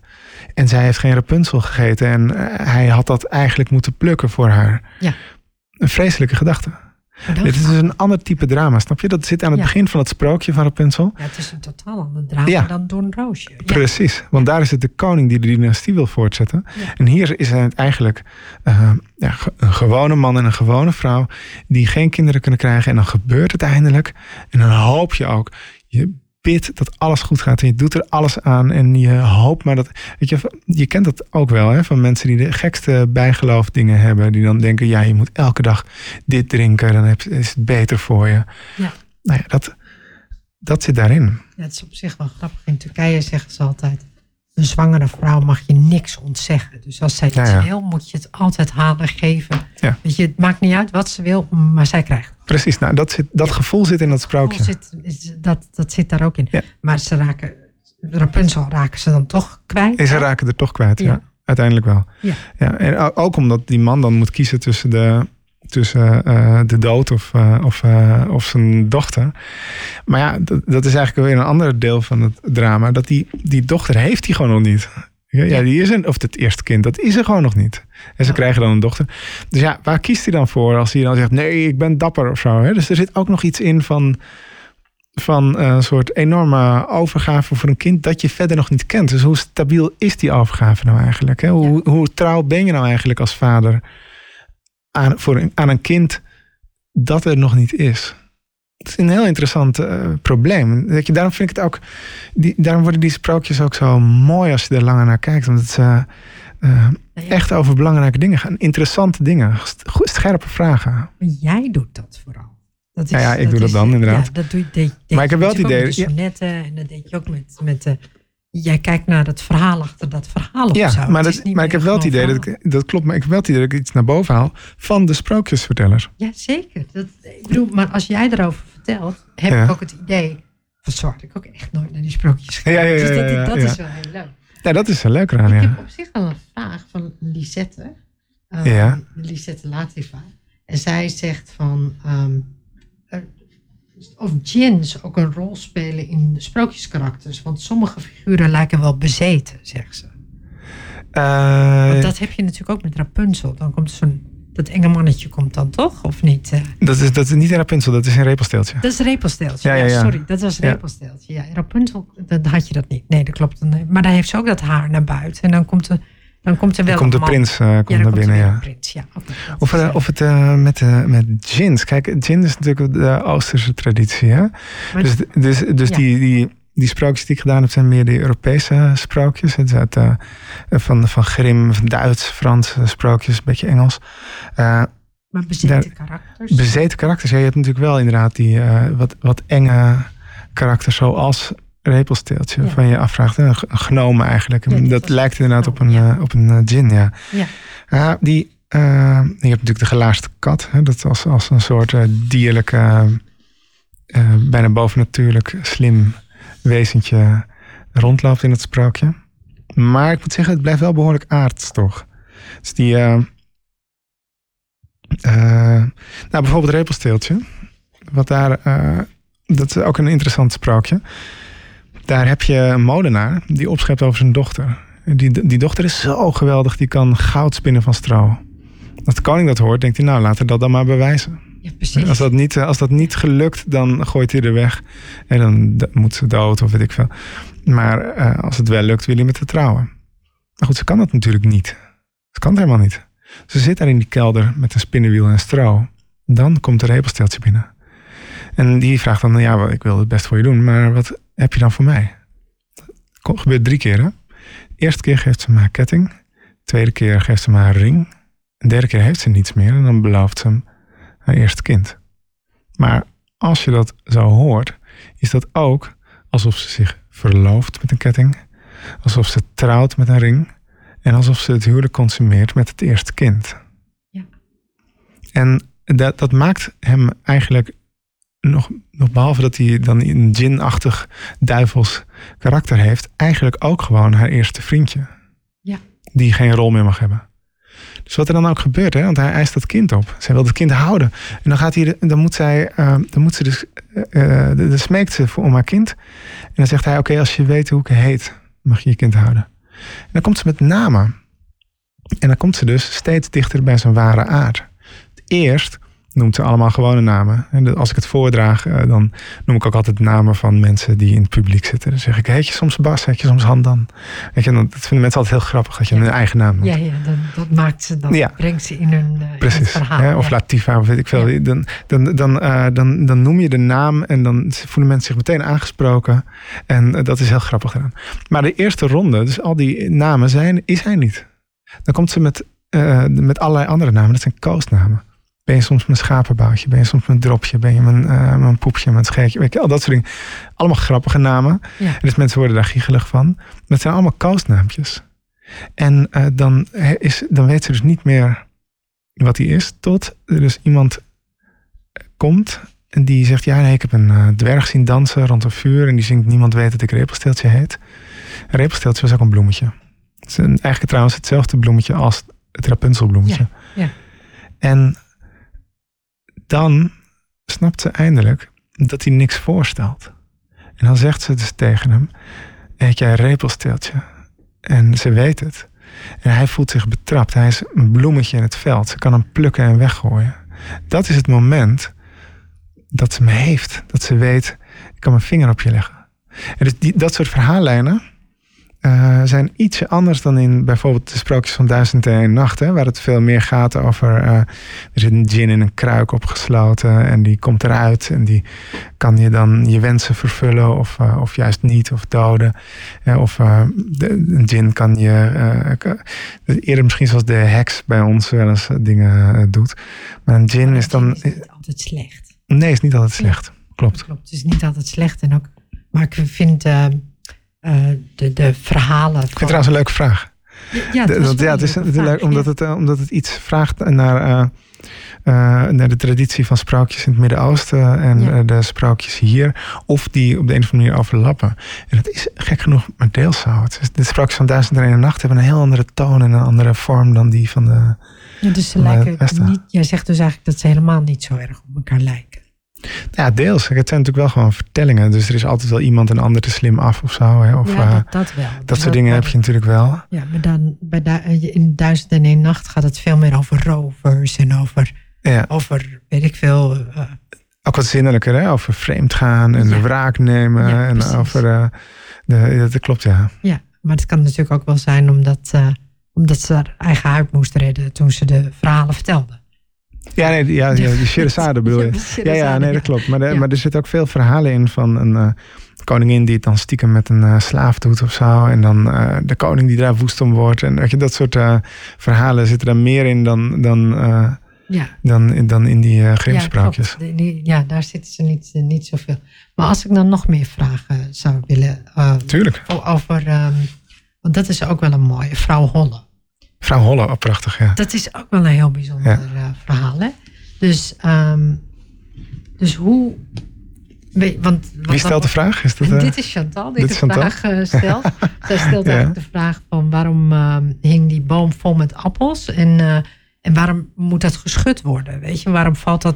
En zij heeft geen Rapunzel gegeten. En hij had dat eigenlijk moeten plukken voor haar. Ja. Een vreselijke gedachte. Dit is dus een ander type drama, snap je? Dat zit aan het begin van het sprookje van Rapunzel. Ja, het is een totaal ander drama dan Doornroosje. Ja. Precies, want daar is het de koning die de dynastie wil voortzetten. Ja. En hier is het eigenlijk een gewone man en een gewone vrouw die geen kinderen kunnen krijgen. En dan gebeurt het eindelijk. En dan hoop je ook. Je bidt dat alles goed gaat en je doet er alles aan. En je hoopt maar dat. Weet je kent dat ook wel, hè, van mensen die de gekste bijgeloofdingen hebben. Die dan denken, ja, je moet elke dag dit drinken. Dan is het beter voor je. Ja. Nou ja, dat zit daarin. Ja, het is op zich wel grappig. In Turkije zeggen ze altijd, een zwangere vrouw mag je niks ontzeggen. Dus als zij iets wil, moet je het altijd halen, geven. Ja. Weet je, het maakt niet uit wat ze wil, maar zij krijgt. Precies, nou, dat gevoel zit in dat sprookje. Dat zit daar ook in. Ja. Maar Rapunzel raken ze dan toch kwijt? En ze raken er toch kwijt, ja. Uiteindelijk wel. Ja. Ja, en ook omdat die man dan moet kiezen tussen de dood of zijn dochter. Maar ja, dat is eigenlijk weer een ander deel van het drama. Dat die dochter heeft hij gewoon nog niet. Ja, die is of het eerste kind, dat is er gewoon nog niet. En ze krijgen dan een dochter. Dus ja, waar kiest hij dan voor als hij dan zegt, nee, ik ben dapper of zo. Hè? Dus er zit ook nog iets in van een soort enorme overgave voor een kind dat je verder nog niet kent. Dus hoe stabiel is die overgave nou eigenlijk? Hè? Hoe trouw ben je nou eigenlijk als vader aan een kind dat er nog niet is? Het is een heel interessant probleem. Weet je, daarom vind ik het ook. Daarom worden die sprookjes ook zo mooi als je er langer naar kijkt. Omdat ze echt over belangrijke dingen gaan. Interessante dingen. Scherpe vragen. Maar jij doet dat vooral. Dat is, ik doe dat dan inderdaad. Ja, dat deed maar ik heb wel het idee. Met de sonnetten, en dat deed je ook met jij kijkt naar het verhaal achter dat verhaal. Ja, zo. Maar ik heb wel het idee verhaal. Dat klopt. Maar ik heb wel het idee dat ik iets naar boven haal van de sprookjesverteller. Ja, zeker. Ik bedoel, maar als jij erover vertelt, heb ik ook het idee. Sorry, ik ook echt nooit naar die sprookjes gekeken. Dus dat is wel heel leuk. Ja, dat is wel leuk eraan. Ik heb op zich al een vraag van Lisette. Lisette Lativa. En zij zegt van. Of djinns ook een rol spelen in de sprookjeskarakters. Want sommige figuren lijken wel bezeten, zegt ze. Want dat heb je natuurlijk ook met Rapunzel. Dan komt dat enge mannetje komt dan toch, of niet? Dat is niet een Rapunzel, dat is een repelsteeltje. Dat is een repelsteeltje, ja, sorry. Dat was een repelsteeltje. Ja, Rapunzel, dan had je dat niet. Nee, dat klopt. Maar dan heeft ze ook dat haar naar buiten. En dan komt er de prins naar binnen, ja. Of het met djinns. Kijk, djinn is natuurlijk de Oosterse traditie, hè? Dus die sprookjes die ik gedaan heb, zijn meer de Europese sprookjes. Het is uit van Grim, Duits, Frans sprookjes, een beetje Engels. Maar bezeten karakters? Bezeten karakters, ja. Je hebt natuurlijk wel inderdaad die wat enge karakters, zoals repelsteeltje van je afvraagt. Een gnome eigenlijk. Ja, dat lijkt inderdaad op een djinn, ja. Ja. Je hebt natuurlijk de gelaaste kat. Hè, dat als een soort dierlijke, bijna bovennatuurlijk slim wezentje rondloopt in het sprookje. Maar ik moet zeggen, het blijft wel behoorlijk aards, toch? Dus die bijvoorbeeld repelsteeltje. Wat daar dat is ook een interessant sprookje. Daar heb je een molenaar die opschept over zijn dochter. Die dochter is zo geweldig, die kan goud spinnen van stro. Als de koning dat hoort, denkt hij, nou, laten we dat dan maar bewijzen. Ja, precies. Als dat niet gelukt, dan gooit hij er weg. En dan moet ze dood of weet ik veel. Maar als het wel lukt, wil hij met haar trouwen. Maar goed, ze kan dat natuurlijk niet. Ze kan het helemaal niet. Ze zit daar in die kelder met een spinnenwiel en stro. Dan komt de repelsteeltje binnen. En die vraagt dan, ja, ik wil het best voor je doen, maar wat heb je dan voor mij? Dat gebeurt 3 keer, hè? De eerste keer geeft ze hem haar ketting. De tweede keer geeft ze hem haar ring. De derde keer heeft ze niets meer en dan belooft ze hem haar eerste kind. Maar als je dat zo hoort, is dat ook alsof ze zich verlooft met een ketting. Alsof ze trouwt met een ring. En alsof ze het huwelijk consumeert met het eerste kind. Ja. En dat maakt hem eigenlijk, nog behalve dat hij dan een djinn-achtig duivels karakter heeft, eigenlijk ook gewoon haar eerste vriendje. Ja. Die geen rol meer mag hebben. Dus wat er dan ook gebeurt, hè, want hij eist dat kind op. Zij wil het kind houden. En dan, dan smeekt ze om haar kind. En dan zegt hij, oké, als je weet hoe ik heet, mag je je kind houden. En dan komt ze met namen. En dan komt ze dus steeds dichter bij zijn ware aard. Eerst noemt ze allemaal gewone namen. En als ik het voordraag, dan noem ik ook altijd namen van mensen die in het publiek zitten. Dan zeg ik, heet je soms Bas, heet je soms Han Dan? Weet je, dat vinden mensen altijd heel grappig, dat je hun eigen naam noemt. Ja, dat maakt ze, dat brengt ze in hun precies, in verhaal. Ja, of Lativa, of weet ik veel. Ja. Dan noem je de naam en dan voelen mensen zich meteen aangesproken. En dat is heel grappig gedaan. Maar de eerste ronde, dus al die namen is hij niet. Dan komt ze met allerlei andere namen, dat zijn koosnamen. Ben je soms mijn schapenboutje? Ben je soms mijn dropje? Ben je mijn poepje, mijn scheetje? Weet je, al dat soort dingen. Allemaal grappige namen. Ja. En dus mensen worden daar giegelig van. Dat zijn allemaal koosnaampjes. En dan weet ze dus niet meer wat hij is. Tot er dus iemand komt en die zegt, ja, nee, ik heb een dwerg zien dansen rond een vuur. En die zingt, niemand weet dat ik Repelsteeltje heet. Een repelsteeltje was ook een bloemetje. Het is eigenlijk trouwens hetzelfde bloemetje als het Rapunzelbloemetje. Ja. Ja. En dan snapt ze eindelijk dat hij niks voorstelt. En dan zegt ze dus tegen hem, heet jij repelsteeltje? En ze weet het. En hij voelt zich betrapt. Hij is een bloemetje in het veld. Ze kan hem plukken en weggooien. Dat is het moment dat ze hem heeft. Dat ze weet, ik kan mijn vinger op je leggen. En dus dat soort verhaallijnen zijn ietsje anders dan in bijvoorbeeld de Sprookjes van 1001 Nacht, hè, waar het veel meer gaat over er zit een djinn in een kruik opgesloten en die komt eruit en die kan je dan je wensen vervullen of juist niet, of doden. Een djinn kan je eerder misschien zoals de heks bij ons wel eens dingen doet. Maar een djinn is dan... is niet altijd slecht. Nee, is niet altijd slecht. Ja, klopt. Het is niet altijd slecht. En ook, maar ik vind... de verhalen. Ik vind het trouwens een leuke vraag. Het is leuk omdat het iets vraagt naar de traditie van sprookjes in het Midden-Oosten en de sprookjes hier, of die op de een of andere manier overlappen. En dat is gek genoeg maar deels zo. De sprookjes van 1001 Nacht hebben een heel andere toon en een andere vorm dan die van de Jij zegt dus eigenlijk dat ze helemaal niet zo erg op elkaar lijken. Ja, deels. Het zijn natuurlijk wel gewoon vertellingen. Dus er is altijd wel iemand een ander te slim af of zo. Hè? Of, ja, dat wel. Dat soort dingen heb je natuurlijk wel. Ja, maar dan in 1001 Nacht gaat het veel meer over rovers en over weet ik veel... ook wat zinnelijker, hè? Over vreemd gaan en wraak nemen. Ja, en over dat klopt, ja. Ja, maar het kan natuurlijk ook wel zijn omdat ze haar eigen huid moest redden toen ze de verhalen vertelde. Ja, nee, de Scheherazade bedoel je. Ja, dat klopt. Maar er zit ook veel verhalen in van een koningin die het dan stiekem met een slaaf doet of zo. En dan de koning die daar woest om wordt. En weet je, dat soort verhalen zitten daar meer in dan in die Grimm sprookjes. Ja, daar zitten ze niet zoveel. Maar als ik dan nog meer vragen zou willen. Tuurlijk. Over, want dat is ook wel een mooie, Vrouw Holle. Vrouw Holle, prachtig, ja. Dat is ook wel een heel bijzonder verhaal, hè? Dus hoe... Wie stelt de vraag? Is dat, dit is Chantal die de vraag stelt. Zij stelt eigenlijk de vraag van waarom hing die boom vol met appels? En waarom moet dat geschud worden? Weet je, waarom valt dat...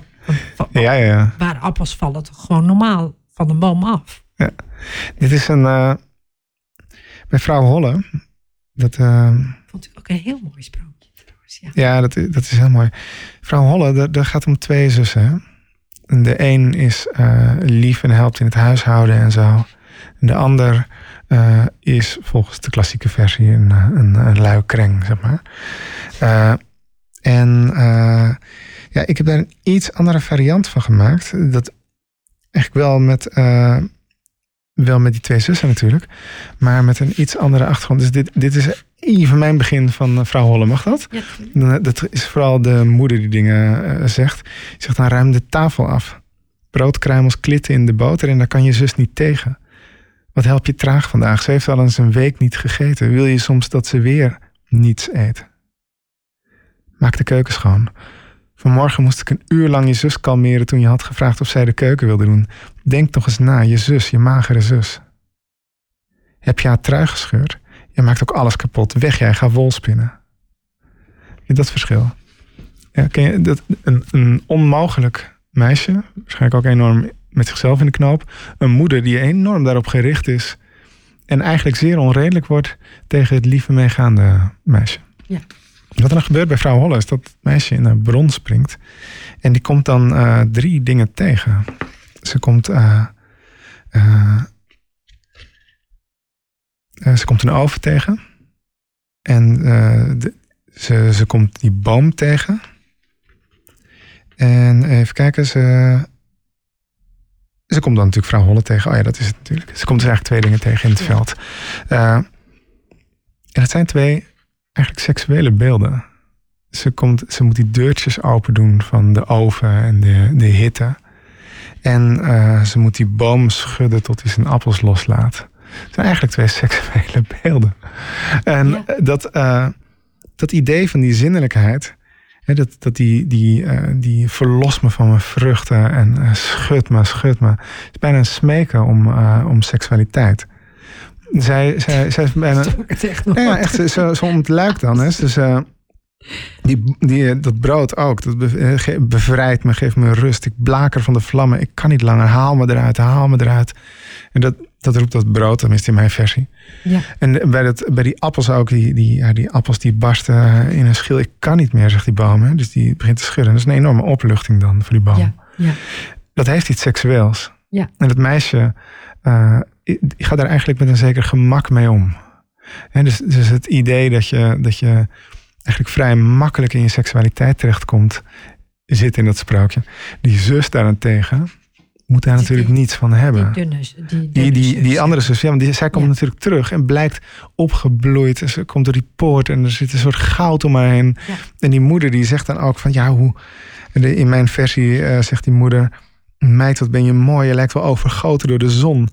Waar appels vallen toch gewoon normaal van de boom af? Ja. Dit is bij Vrouw Holle... Vond ik ook een heel mooi sprookje trouwens. Ja, dat is heel mooi. Vrouw Holle, daar gaat om 2 zussen. Hè? En de een is lief en helpt in het huishouden en zo. En de ander is volgens de klassieke versie een lui kreng, zeg maar. Ik heb daar een iets andere variant van gemaakt. Dat eigenlijk wel met die twee zussen natuurlijk, maar met een iets andere achtergrond. Dus dit is even mijn begin van Vrouw Holle, mag dat? Ja. Dat is vooral de moeder die dingen zegt. Die zegt dan: ruim de tafel af. Broodkruimels klitten in de boter en daar kan je zus niet tegen. Wat help je traag vandaag? Ze heeft al eens een week niet gegeten. Wil je soms dat ze weer niets eet? Maak de keuken schoon. Vanmorgen moest ik een uur lang je zus kalmeren toen je had gevraagd of zij de keuken wilde doen. Denk toch eens na, je zus, je magere zus. Heb je haar trui gescheurd? Je maakt ook alles kapot. Weg jij, ga wol spinnen. Dat verschil. Ja, ken je dat? Een onmogelijk meisje, waarschijnlijk ook enorm met zichzelf in de knoop. Een moeder die enorm daarop gericht is en eigenlijk zeer onredelijk wordt tegen het lieve meegaande meisje. Ja. Wat er dan gebeurt bij Vrouw Holle is dat het meisje in een bron springt. En die komt dan drie dingen tegen. Ze komt een oven tegen. En ze komt die boom tegen. En even kijken, ze komt dan natuurlijk Vrouw Holle tegen. Oh ja, dat is het natuurlijk. Ze komt dus eigenlijk twee dingen tegen in het veld. En het zijn twee eigenlijk seksuele beelden. Ze moet die deurtjes open doen van de oven en de hitte. En ze moet die boom schudden tot hij zijn appels loslaat. Het zijn eigenlijk twee seksuele beelden. En ja. dat idee van die zinnelijkheid, hè, die verlos me van mijn vruchten en schud me. Het is bijna een smeken om seksualiteit. Zij is bijna... Ja, echt, ze ontluikt dan. Hè. Dus dat brood ook. Dat bevrijdt me, geeft me rust. Ik blaker van de vlammen. Ik kan niet langer. Haal me eruit. En dat roept dat brood, tenminste in mijn versie. Ja. En bij die appels ook. Die appels die barsten in een schil. Ik kan niet meer, zegt die boom. Hè. Dus die begint te schudden. Dat is een enorme opluchting dan voor die boom. Ja. Ja. Dat heeft iets seksueels. Ja. En dat meisje... Ik ga daar eigenlijk met een zeker gemak mee om. En dus het idee dat je eigenlijk vrij makkelijk in je seksualiteit terechtkomt, zit in dat sprookje. Die zus daarentegen moet daar natuurlijk niets van hebben. Die andere zus, ja, want zij komt natuurlijk terug en blijkt opgebloeid. En ze komt door die poort en er zit een soort goud om haar heen. Ja. En die moeder die zegt dan ook van, ja, hoe... In mijn versie zegt die moeder: meid, wat ben je mooi, je lijkt wel overgoten door de zon.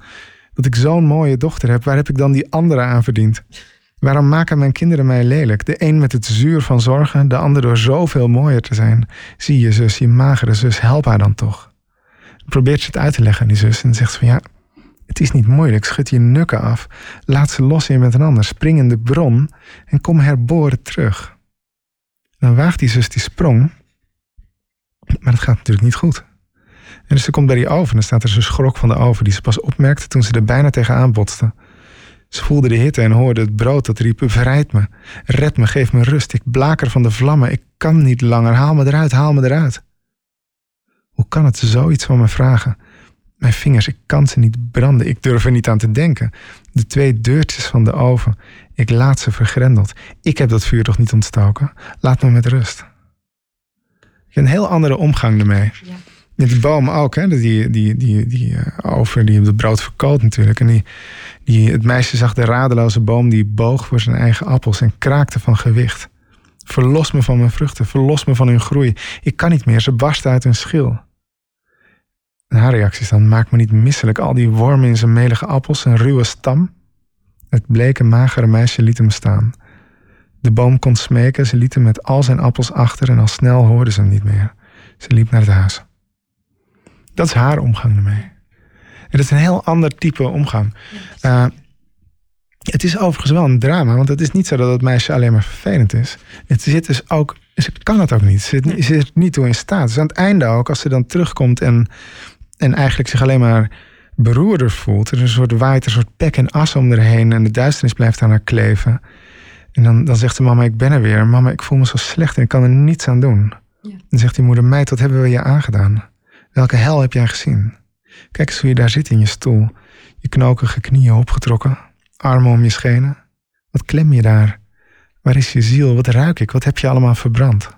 Dat ik zo'n mooie dochter heb, waar heb ik dan die andere aan verdiend? Waarom maken mijn kinderen mij lelijk? De een met het zuur van zorgen, de ander door zoveel mooier te zijn. Zie je zus, je magere zus, help haar dan toch. Probeert ze het uit te leggen aan die zus en zegt van, ja, het is niet moeilijk, schud je nukken af. Laat ze los in met een ander, spring in de bron en kom herboren terug. Dan waagt die zus die sprong, maar dat gaat natuurlijk niet goed. En dus ze komt bij die oven en dan staat er zo'n schrok van de oven die ze pas opmerkte toen ze er bijna tegenaan botste. Ze voelde de hitte en hoorde het brood dat riep: bevrijd me, red me, geef me rust, ik blaker van de vlammen, ik kan niet langer, haal me eruit. Hoe kan het zoiets van me vragen? Mijn vingers, ik kan ze niet branden, ik durf er niet aan te denken. De twee deurtjes van de oven, ik laat ze vergrendeld. Ik heb dat vuur toch niet ontstoken? Laat me met rust. Ik heb een heel andere omgang ermee. Ja. Die boom ook, hè? Die oven die op het brood verkoolt natuurlijk. En het meisje zag de radeloze boom die boog voor zijn eigen appels en kraakte van gewicht. Verlos me van mijn vruchten, verlos me van hun groei. Ik kan niet meer, ze barsten uit hun schil. En haar reactie is dan: maak me niet misselijk. Al die wormen in zijn melige appels, een ruwe stam. Het bleke, magere meisje liet hem staan. De boom kon smeken, ze liet hem met al zijn appels achter en al snel hoorde ze hem niet meer. Ze liep naar het huis. Dat is haar omgang ermee. En dat is een heel ander type omgang. Het is overigens wel een drama, want het is niet zo dat het meisje alleen maar vervelend is. Het zit dus ook, ze kan het ook niet. Ze is er niet toe in staat. Dus aan het einde ook, als ze dan terugkomt en eigenlijk zich alleen maar beroerder voelt. Er is een soort waait, een soort pek en as om erheen en de duisternis blijft aan haar kleven. En dan zegt de mama: ik ben er weer. Mama, ik voel me zo slecht en ik kan er niets aan doen. Ja. Dan zegt die moeder: meid, wat hebben we je aangedaan? Welke hel heb jij gezien? Kijk eens hoe je daar zit in je stoel. Je knokige knieën opgetrokken. Armen om je schenen. Wat klem je daar? Waar is je ziel? Wat ruik ik? Wat heb je allemaal verbrand?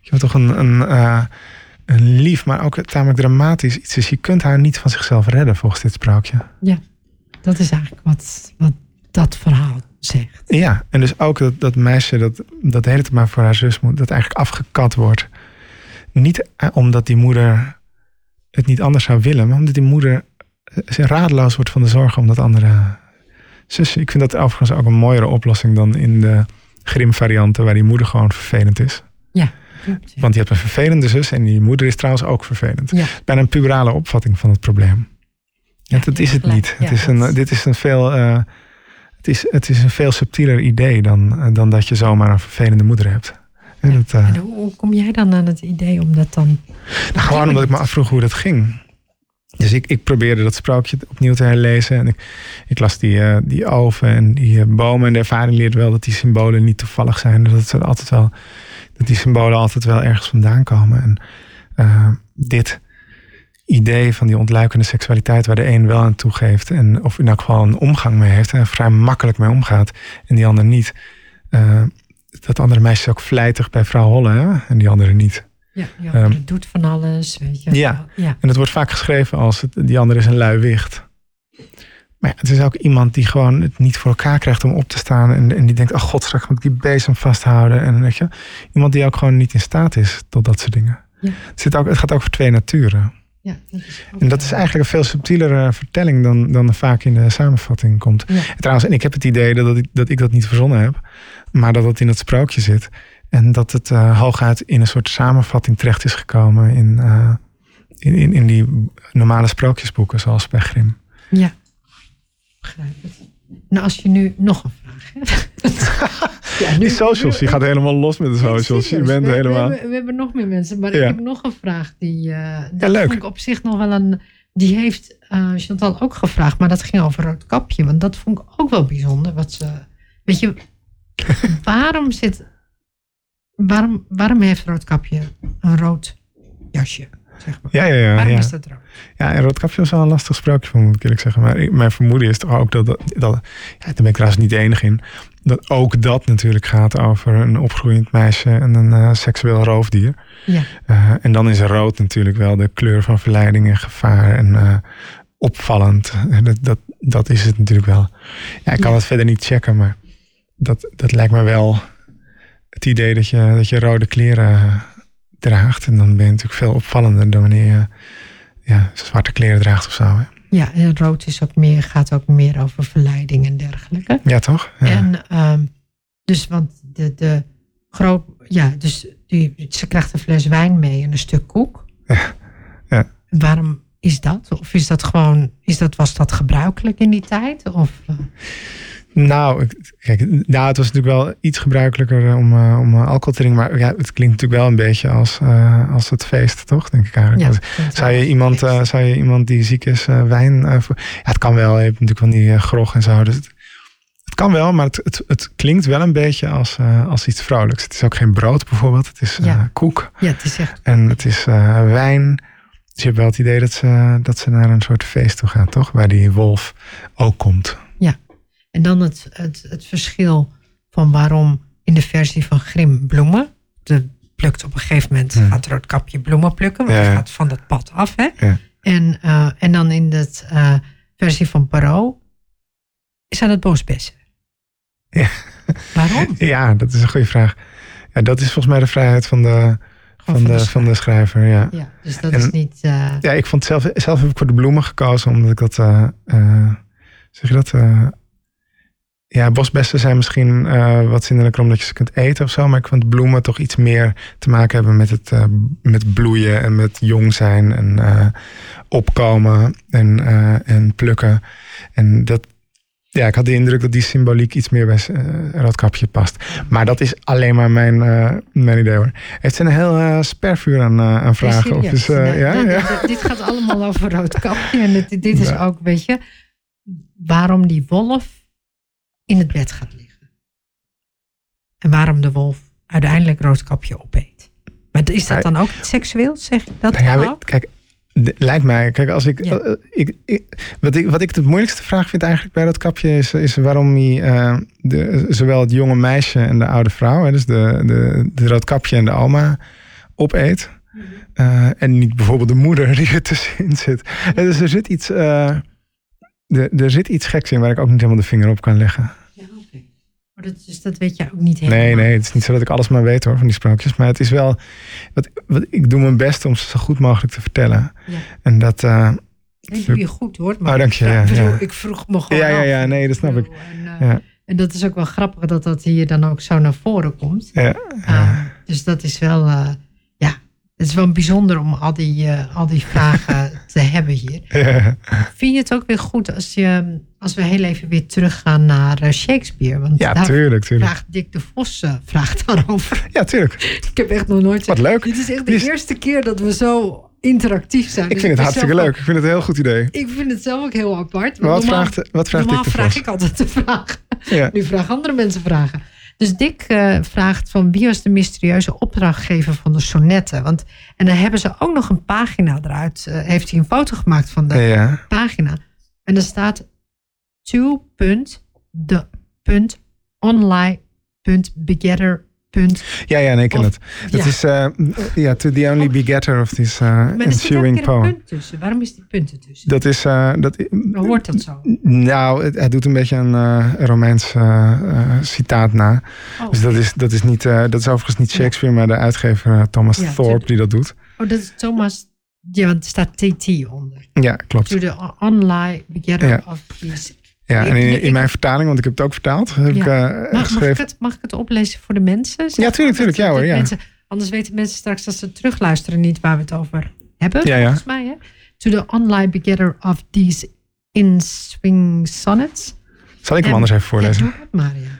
Je hebt toch een, een, uh, een lief, maar ook tamelijk dramatisch iets is. Je kunt haar niet van zichzelf redden, volgens dit sprookje. Ja, dat is eigenlijk wat dat verhaal zegt. Ja, en dus ook dat meisje dat de hele tijd maar voor haar zus moet, dat eigenlijk afgekat wordt. Niet omdat die moeder het niet anders zou willen, maar omdat die moeder radeloos wordt van de zorgen om dat andere zusje. Ik vind dat overigens ook een mooiere oplossing dan in de Grim varianten, waar die moeder gewoon vervelend is. Ja. Klopt, ja. Want je hebt een vervelende zus en die moeder is trouwens ook vervelend. Ja. Bijna een puberale opvatting van het probleem. Ja, dat is het niet. Ja, het is een veel subtieler idee dan dat je zomaar een vervelende moeder hebt. Ja, en hoe kom jij dan aan het idee om dat dan... Nou, gewoon omdat ik me afvroeg hoe dat ging. Dus ik probeerde dat sprookje opnieuw te herlezen. En ik las die oven en die bomen. En de ervaring leert wel dat die symbolen niet toevallig zijn. Dat die symbolen altijd wel ergens vandaan komen. En dit idee van die ontluikende seksualiteit, waar de een wel aan toegeeft en of in elk geval een omgang mee heeft en vrij makkelijk mee omgaat en die ander niet. Dat andere meisje is ook vlijtig bij vrouw Holle, hè? En die andere niet. Ja, die andere doet van alles. Weet je. Ja. Ja, en het wordt vaak geschreven als die andere is een lui wicht. Maar ja, het is ook iemand die gewoon het niet voor elkaar krijgt om op te staan. En die denkt, god, straks moet ik die bezem vasthouden. En weet je, iemand die ook gewoon niet in staat is tot dat soort dingen. Ja. Het gaat ook over twee naturen. Ja, en dat is eigenlijk een veel subtielere vertelling dan er vaak in de samenvatting komt. Ja. En trouwens, en ik heb het idee dat ik dat niet verzonnen heb, maar dat in dat sprookje zit. En dat het hooguit in een soort samenvatting terecht is gekomen in die normale sprookjesboeken, zoals bij Grimm. Ja, begrijp het. Nou, als je nu nog een vraag hebt. Ja, die socials, je gaat helemaal los met de socials. Je bent helemaal... we hebben nog meer mensen, maar ja. Ik heb nog een vraag. Vond ik op zich nog wel een... Die heeft Chantal ook gevraagd, maar dat ging over Roodkapje. Want dat vond ik ook wel bijzonder. Weet je, waarom heeft Roodkapje een rood jasje? Zeg maar. Ja. Waarom is dat rood? Ja, en Roodkapje was wel een lastig sprookje van, moet ik eerlijk zeggen. Maar mijn vermoeden is toch ook dat daar ben ik trouwens niet de enige in, dat ook dat natuurlijk gaat over een opgroeiend meisje en een seksueel roofdier. Ja. En dan is rood natuurlijk wel de kleur van verleiding en gevaar en opvallend. Dat is het natuurlijk wel. Ja, ik kan dat verder niet checken, maar dat lijkt me wel het idee dat je rode kleren draagt. En dan ben je natuurlijk veel opvallender dan wanneer je zwarte kleren draagt of zo. Hè? Ja, en rood is gaat ook meer over verleiding en dergelijke. Ja, toch? Ja. En ze krijgt een fles wijn mee en een stuk koek. Ja. Ja. Waarom is dat? Of is dat was dat gebruikelijk in die tijd? Of... Nou, het was natuurlijk wel iets gebruikelijker om alcohol te drinken. Maar ja, het klinkt natuurlijk wel een beetje als het feest, toch? Denk ik eigenlijk. Ja, zou je iemand die ziek is wijn... het kan wel, je hebt natuurlijk van die grog en zo. Dus het kan wel, maar het klinkt wel een beetje als iets vrolijks. Het is ook geen brood bijvoorbeeld, het is koek. Ja, het is echt... En het is wijn... Dus je hebt wel het idee dat ze naar een soort feest toe gaat, toch? Waar die wolf ook komt. Ja. En dan het verschil van waarom in de versie van Grimm bloemen. De plukt op een gegeven moment, gaat Roodkapje bloemen plukken. Want hij gaat van dat pad af. Hè? Ja. En dan in de versie van Perrault zijn het boosbessen. Ja. Waarom? Ja, dat is een goede vraag. Ja, dat is volgens mij de vrijheid van de... Van de schrijver, ja. Ja, dus dat is niet... Ja, ik vond zelf heb ik voor de bloemen gekozen, omdat ik dat... zeg je dat? Ja, bosbessen zijn misschien wat zinnelijker omdat je ze kunt eten of zo. Maar ik vond bloemen toch iets meer te maken hebben met het met bloeien en met jong zijn. En opkomen en plukken. En dat... Ja, ik had de indruk dat die symboliek iets meer bij Roodkapje past. Maar dat is alleen maar mijn idee hoor. Heeft ze een heel spervuur aan vragen? Of is, nee, ja, nee, ja. Dit gaat allemaal over Roodkapje. En dit is ook, weet je, waarom die wolf in het bed gaat liggen. En waarom de wolf uiteindelijk Roodkapje opeet. Maar is dat dan ook seksueel? Zeg ik dat ook? Kijk. Lijkt mij. Kijk, als ik, ja. Wat ik de moeilijkste vraag vind eigenlijk bij Roodkapje is waarom hij zowel het jonge meisje en de oude vrouw, hè, dus de Roodkapje en de oma, opeet. En niet bijvoorbeeld de moeder die er tussenin zit. En dus er zit iets geks in waar ik ook niet helemaal de vinger op kan leggen. Ja, oké. Maar dat weet je ook niet helemaal. Nee, het is niet zo dat ik alles maar weet hoor van die sprookjes. Maar het is wel, ik doe mijn best om ze zo goed mogelijk te vertellen. Ja. En dat... dat doe je goed hoor. Maar dank je. Ja. Ik vroeg me gewoon af. Ja, nee, dat snap ik. En dat is ook wel grappig dat hier dan ook zo naar voren komt. Ja. Dus dat is wel... Het is wel bijzonder om al die vragen te hebben hier. Ja. Vind je het ook weer goed als we heel even weer teruggaan naar Shakespeare? Want ja, daar tuurlijk. Vraagt Dick de Vos daarover. Ja, tuurlijk. Ik heb echt nog nooit... Wat leuk. Dit is echt de eerste keer dat we zo interactief zijn. Ik vind het hartstikke leuk. Ik vind het een heel goed idee. Ik vind het zelf ook heel apart. Maar wat vraagt Dick de Vos? Normaal vraag ik altijd de vragen. Ja. Nu vragen andere mensen vragen. Dus Dick vraagt van wie was de mysterieuze opdrachtgever van de sonnetten? En dan hebben ze ook nog een pagina eruit. Heeft hij een foto gemaakt van de pagina. En daar staat to.the.online.begetter. Ja, nee, ik ken het. Dat is to the only begetter of this ensuing poem. Een punt tussen. Waarom is die punt ertussen? Hoe hoort dat zo? Nou, het doet een beetje een Romeins citaat na. Oh. Dus dat is niet, dat is overigens niet Shakespeare, maar de uitgever Thomas Thorpe die dat doet. Oh, dat is Thomas. Ja, want er staat TT onder. Ja, klopt. To the online begetter of this. Ja, en in mijn vertaling, want ik heb het ook vertaald. Mag ik het oplezen voor de mensen? Ja, tuurlijk. Ja, hoor, ja. Mensen, anders weten mensen straks als ze terugluisteren niet waar we het over hebben. Ja, volgens mij, hè? To the online begetter of these in-swing sonnets. Zal ik hem anders even voorlezen? Ja, doe het maar, ja.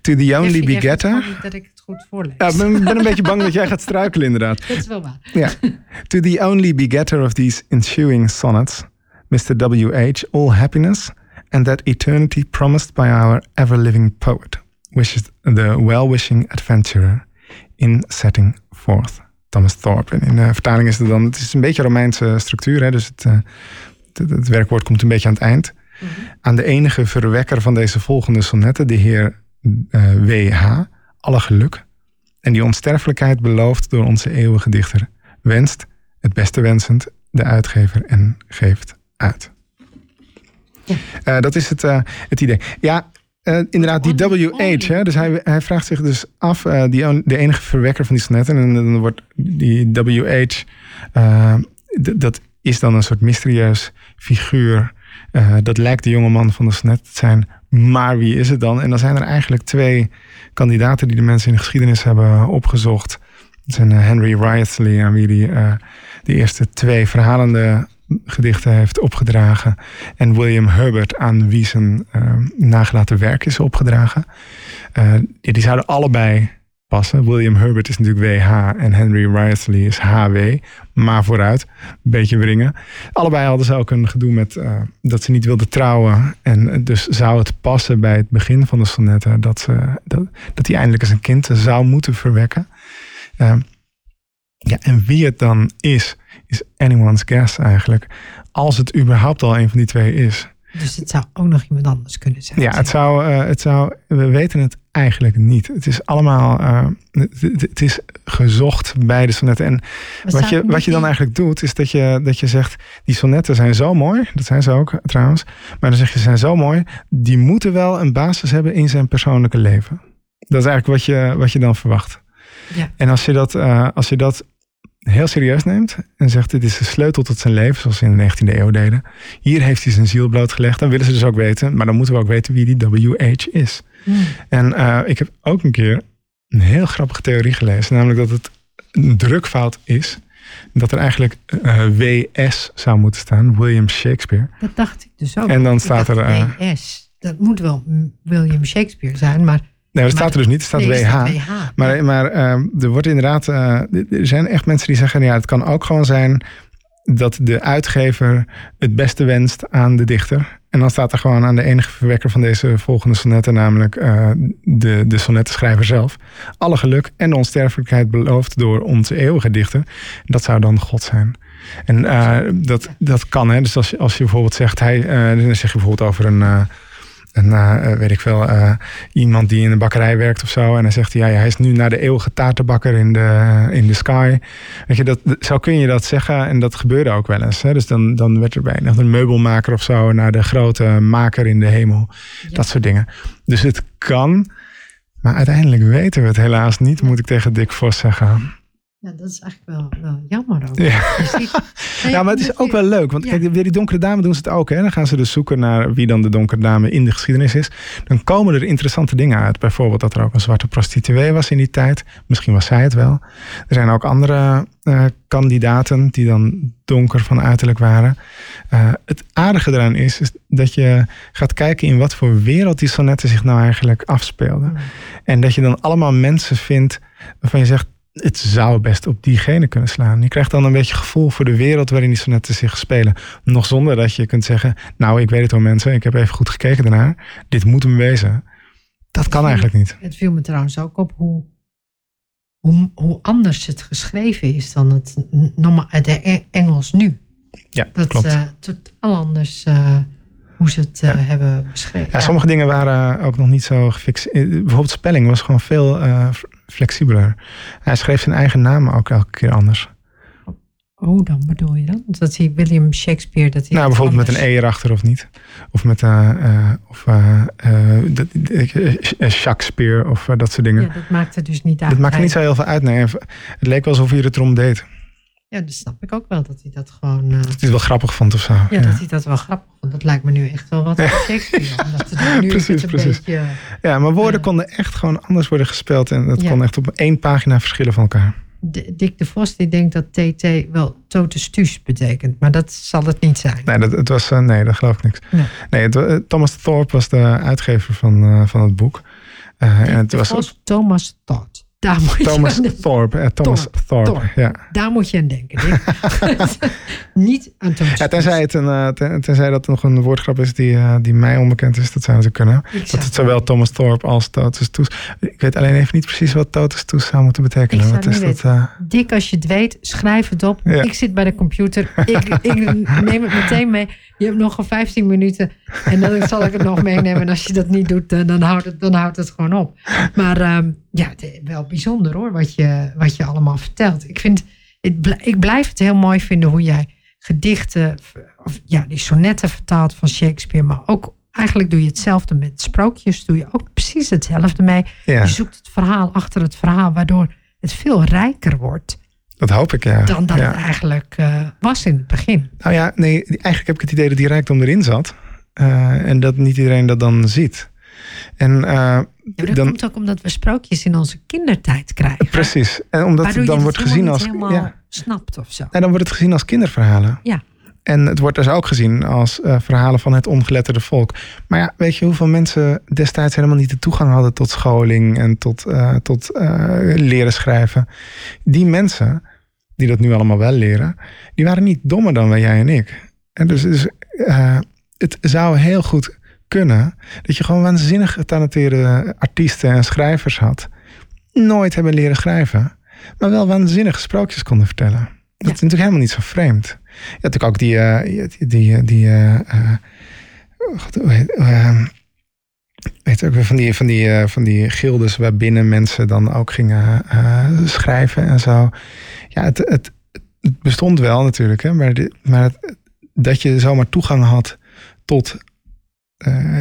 To the only begetter. Ik dat ik het goed voorlees. Ja, ik ben een beetje bang dat jij gaat struikelen, inderdaad. Dat is wel waar. Ja. To the only begetter of these ensuing sonnets, Mr. W.H. All happiness... and that eternity promised by our ever-living poet, which is the well-wishing adventurer in setting forth. Thomas Thorpe. En in de vertaling is het dan... Het is een beetje Romeinse structuur, hè, dus het werkwoord komt een beetje aan het eind. Mm-hmm. Aan de enige verwekker van deze volgende sonnetten, de heer W.H., alle geluk, en die onsterfelijkheid beloofd door onze eeuwige dichter, wenst, het beste wensend, de uitgever en geeft uit. Ja. Dat is het idee. Ja, inderdaad, die W.H. Hè, dus hij vraagt zich dus af, de enige verwekker van die sonetten. En dan wordt die W.H. Dat is dan een soort mysterieus figuur. Dat lijkt de jongeman van de sonet te zijn. Maar wie is het dan? En dan zijn er eigenlijk twee kandidaten die de mensen in de geschiedenis hebben opgezocht. Dat zijn Henry Wriothesley, aan wie hij de eerste twee verhalende gedichten heeft opgedragen. En William Herbert, aan wie zijn nagelaten werk is opgedragen. Die zouden allebei passen. William Herbert is natuurlijk W.H. en Henry Wriothesley is H.W. Maar vooruit, een beetje wringen. Allebei hadden ze ook een gedoe met dat ze niet wilden trouwen. En dus zou het passen bij het begin van de sonnetten dat hij eindelijk eens een kind zou moeten verwekken. En wie het dan is anyone's guess eigenlijk. Als het überhaupt al een van die twee is. Dus het zou ook nog iemand anders kunnen zijn. Ja, het zou, we weten het eigenlijk niet. Het is allemaal, het is gezocht bij de sonnetten. En wat je dan eigenlijk doet, is dat je zegt, die sonnetten zijn zo mooi. Dat zijn ze ook trouwens. Maar dan zeg je, ze zijn zo mooi. Die moeten wel een basis hebben in zijn persoonlijke leven. Dat is eigenlijk wat je dan verwacht. Ja. En als je dat heel serieus neemt en zegt dit is de sleutel tot zijn leven, zoals ze in de 19e eeuw deden. Hier heeft hij zijn ziel blootgelegd. Dan willen ze dus ook weten, maar dan moeten we ook weten wie die W.H. is. Mm. En ik heb ook een keer een heel grappige theorie gelezen, namelijk dat het een drukfout is. Dat er eigenlijk W.S. zou moeten staan, William Shakespeare. Dat dacht ik dus ook. En dan staat er... W.S. Dat moet wel William Shakespeare zijn, maar... Nee, dat staat er dus niet. Er staat WH. Maar er wordt inderdaad... er zijn echt mensen die zeggen... Ja, het kan ook gewoon zijn dat de uitgever het beste wenst aan de dichter. En dan staat er gewoon aan de enige verwekker van deze volgende sonnetten... namelijk de sonnettenschrijver zelf. Alle geluk en de onsterfelijkheid beloofd door onze eeuwige dichter. Dat zou dan God zijn. En dat kan, hè. Dus als je bijvoorbeeld zegt... Dan zeg je bijvoorbeeld over een... En weet ik veel, iemand die in de bakkerij werkt of zo. En dan zegt hij, ja, hij is nu naar de eeuwige taartenbakker in de sky. Weet je, zo kun je dat zeggen. En dat gebeurde ook wel eens. Hè? Dus dan werd er bij een meubelmaker of zo naar de grote maker in de hemel. Ja. Dat soort dingen. Dus het kan. Maar uiteindelijk weten we het helaas niet, moet ik tegen Dick Vos zeggen. Ja, dat is eigenlijk wel jammer ook. Ja. Ja, maar het is ook wel leuk. Want kijk, weer die donkere dame doen ze het ook. Hè? Dan gaan ze dus zoeken naar wie dan de donkere dame in de geschiedenis is. Dan komen er interessante dingen uit. Bijvoorbeeld dat er ook een zwarte prostituee was in die tijd. Misschien was zij het wel. Er zijn ook andere kandidaten die dan donker van uiterlijk waren. Het aardige eraan is dat je gaat kijken in wat voor wereld die sonnetten zich nou eigenlijk afspeelden. Ja. En dat je dan allemaal mensen vindt waarvan je zegt, het zou best op diegene kunnen slaan. Je krijgt dan een beetje gevoel voor de wereld waarin die sonetten zich spelen. Nog zonder dat je kunt zeggen, nou, ik weet het wel mensen, ik heb even goed gekeken daarnaar. Dit moet hem wezen. Dat kan eigenlijk niet. Het viel me trouwens ook op hoe anders het geschreven is dan het Engels nu. Ja, dat klopt. Totaal anders hoe ze het hebben beschreven. Ja, sommige dingen waren ook nog niet zo gefixt. Bijvoorbeeld spelling was gewoon veel flexibeler. Hij schreef zijn eigen naam ook elke keer anders. Hoe dan bedoel je dan? Dat hij William Shakespeare... Dat hij nou, bijvoorbeeld anders, met een E erachter of niet. Of met Shakespeare of dat soort dingen. Ja, dat maakte dus niet uit. Dat maakte niet zo heel veel uit. Nee. Het leek wel alsof hij het erom deed. Ja, dat snap ik ook wel. Dat hij dat gewoon... dat hij het wel grappig vond of zo. Ja, dat hij dat wel grappig vond. Dat lijkt me nu echt wel wat voor Shakespeare. Omdat het nu precies. Beetje, ja, maar woorden konden echt gewoon anders worden gespeeld. En dat kon echt op één pagina verschillen van elkaar. Dick de Vos die denkt dat TT wel totestuus betekent. Maar dat zal het niet zijn. Nee, dat geloof ik niks. Nee. Thomas Thorpe was de uitgever van het boek. Thomas Thorpe. Thomas Thorpe. Ja. Daar moet je aan denken. Niet aan Thomas. Ja, tenzij dat nog een woordgrap is die mij onbekend is. Dat zou natuurlijk kunnen. Dat het zowel Thomas Thorpe als totestuus. Ik weet alleen even niet precies wat totestuus zou moeten betekenen. Wat is dat, Dick, als je het weet, schrijf het op. Ja. Ik zit bij de computer. Ik neem het meteen mee. Je hebt nog 15 minuten. En dan zal ik het nog meenemen. En als je dat niet doet, dan houdt het gewoon op. Maar wel bijzonder hoor, wat je allemaal vertelt. Ik blijf het heel mooi vinden hoe jij gedichten, die sonetten vertaalt van Shakespeare, maar ook eigenlijk doe je hetzelfde met sprookjes, doe je ook precies hetzelfde mee. Ja. Je zoekt het verhaal achter het verhaal, waardoor het veel rijker wordt. Dat hoop ik, ja. Dan dat het eigenlijk was in het begin. Nou ja, nee, eigenlijk heb ik het idee dat die rijkdom erin zat. En dat niet iedereen dat dan ziet. Dat komt ook omdat we sprookjes in onze kindertijd krijgen. Precies. En omdat het dan wordt gezien als... Waardoor je het helemaal snapt of zo. En dan wordt het gezien als kinderverhalen. Ja. En het wordt dus ook gezien als verhalen van het ongeletterde volk. Maar ja, weet je hoeveel mensen destijds helemaal niet de toegang hadden tot scholing en tot leren schrijven. Die mensen, die dat nu allemaal wel leren, die waren niet dommer dan jij en ik. En dus het zou heel goed kunnen, dat je gewoon waanzinnig getalenteerde artiesten en schrijvers had, nooit hebben leren schrijven, maar wel waanzinnige sprookjes konden vertellen. Dat is natuurlijk helemaal niet zo vreemd. Je had natuurlijk ook die gildes waarbinnen mensen dan ook gingen schrijven en zo. Ja, het bestond wel natuurlijk, hè, maar dat je zomaar toegang had tot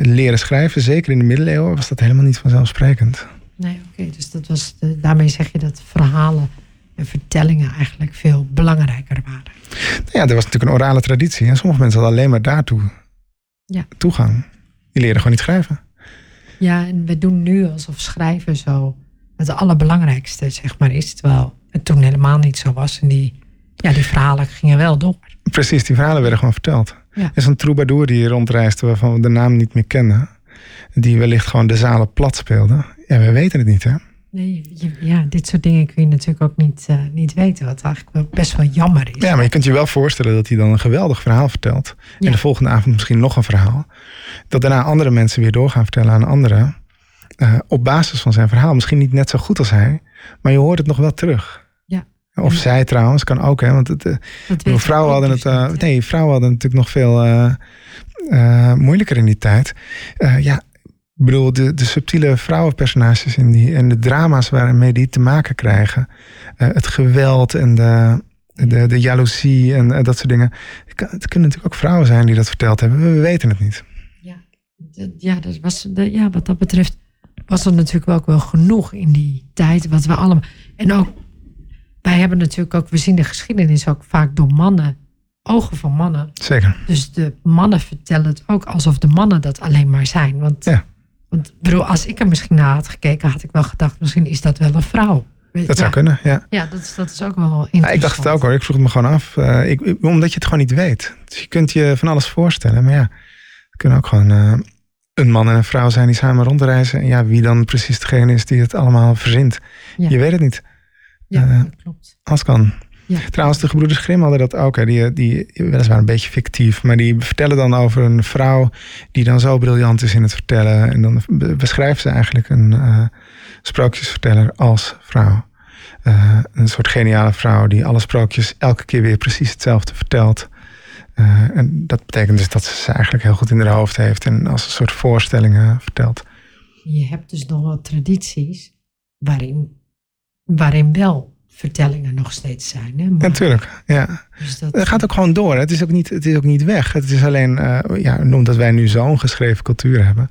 leren schrijven, zeker in de middeleeuwen, was dat helemaal niet vanzelfsprekend. Nee, oké. Dus dat was daarmee zeg je dat verhalen en vertellingen eigenlijk veel belangrijker waren. Nou ja, er was natuurlijk een orale traditie. En sommige mensen hadden alleen maar daartoe toegang. Die leerden gewoon niet schrijven. Ja, en we doen nu alsof schrijven zo het allerbelangrijkste zeg maar is. Terwijl het toen helemaal niet zo was. En die verhalen gingen wel door. Precies, die verhalen werden gewoon verteld. Ja. Er is een troubadour die rondreisde waarvan we de naam niet meer kennen. Die wellicht gewoon de zalen plat speelde. Ja, we weten het niet, hè? Nee, dit soort dingen kun je natuurlijk ook niet weten. Wat eigenlijk wel best wel jammer is. Ja, maar je kunt je wel voorstellen dat hij dan een geweldig verhaal vertelt. Ja. En de volgende avond misschien nog een verhaal. Dat daarna andere mensen weer doorgaan vertellen aan anderen. Op basis van zijn verhaal. Misschien niet net zo goed als hij. Maar je hoort het nog wel terug. Of zij trouwens, kan ook, hè? Want vrouwen hadden natuurlijk nog veel moeilijker in die tijd. Ik bedoel, de subtiele vrouwenpersonages en de drama's waarmee die te maken krijgen. Het geweld en de jaloezie en dat soort dingen. Het kunnen natuurlijk ook vrouwen zijn die dat verteld hebben. We weten het niet. Wat dat betreft was er natuurlijk ook wel genoeg in die tijd. Wat we allemaal. En ook, wij hebben natuurlijk ook, we zien de geschiedenis ook vaak door mannen. Ogen van mannen. Zeker. Dus de mannen vertellen het ook alsof de mannen dat alleen maar zijn. Want bedoel, als ik er misschien naar had gekeken, had ik wel gedacht, misschien is dat wel een vrouw. Dat zou kunnen, ja. Ja, dat is ook wel interessant. Ik dacht het ook hoor, ik vroeg het me gewoon af. Omdat je het gewoon niet weet. Dus je kunt je van alles voorstellen. Maar ja, het kunnen ook gewoon een man en een vrouw zijn die samen rondreizen. En ja, wie dan precies degene is die het allemaal verzint. Ja. Je weet het niet. Ja, dat klopt. Als kan. Ja. Trouwens, de gebroeders Grim hadden dat ook. Hè. Die weliswaar een beetje fictief. Maar die vertellen dan over een vrouw die dan zo briljant is in het vertellen. En dan beschrijven ze eigenlijk een sprookjesverteller als vrouw. Een soort geniale vrouw die alle sprookjes elke keer weer precies hetzelfde vertelt. En dat betekent dus dat ze eigenlijk heel goed in haar hoofd heeft. En als een soort voorstellingen vertelt. Je hebt dus nog wel tradities waarin wel vertellingen nog steeds zijn. Hè? Maar, natuurlijk, ja. Dus dat gaat ook gewoon door. Hè? Het is ook niet weg. Het is alleen, omdat wij nu zo'n geschreven cultuur hebben,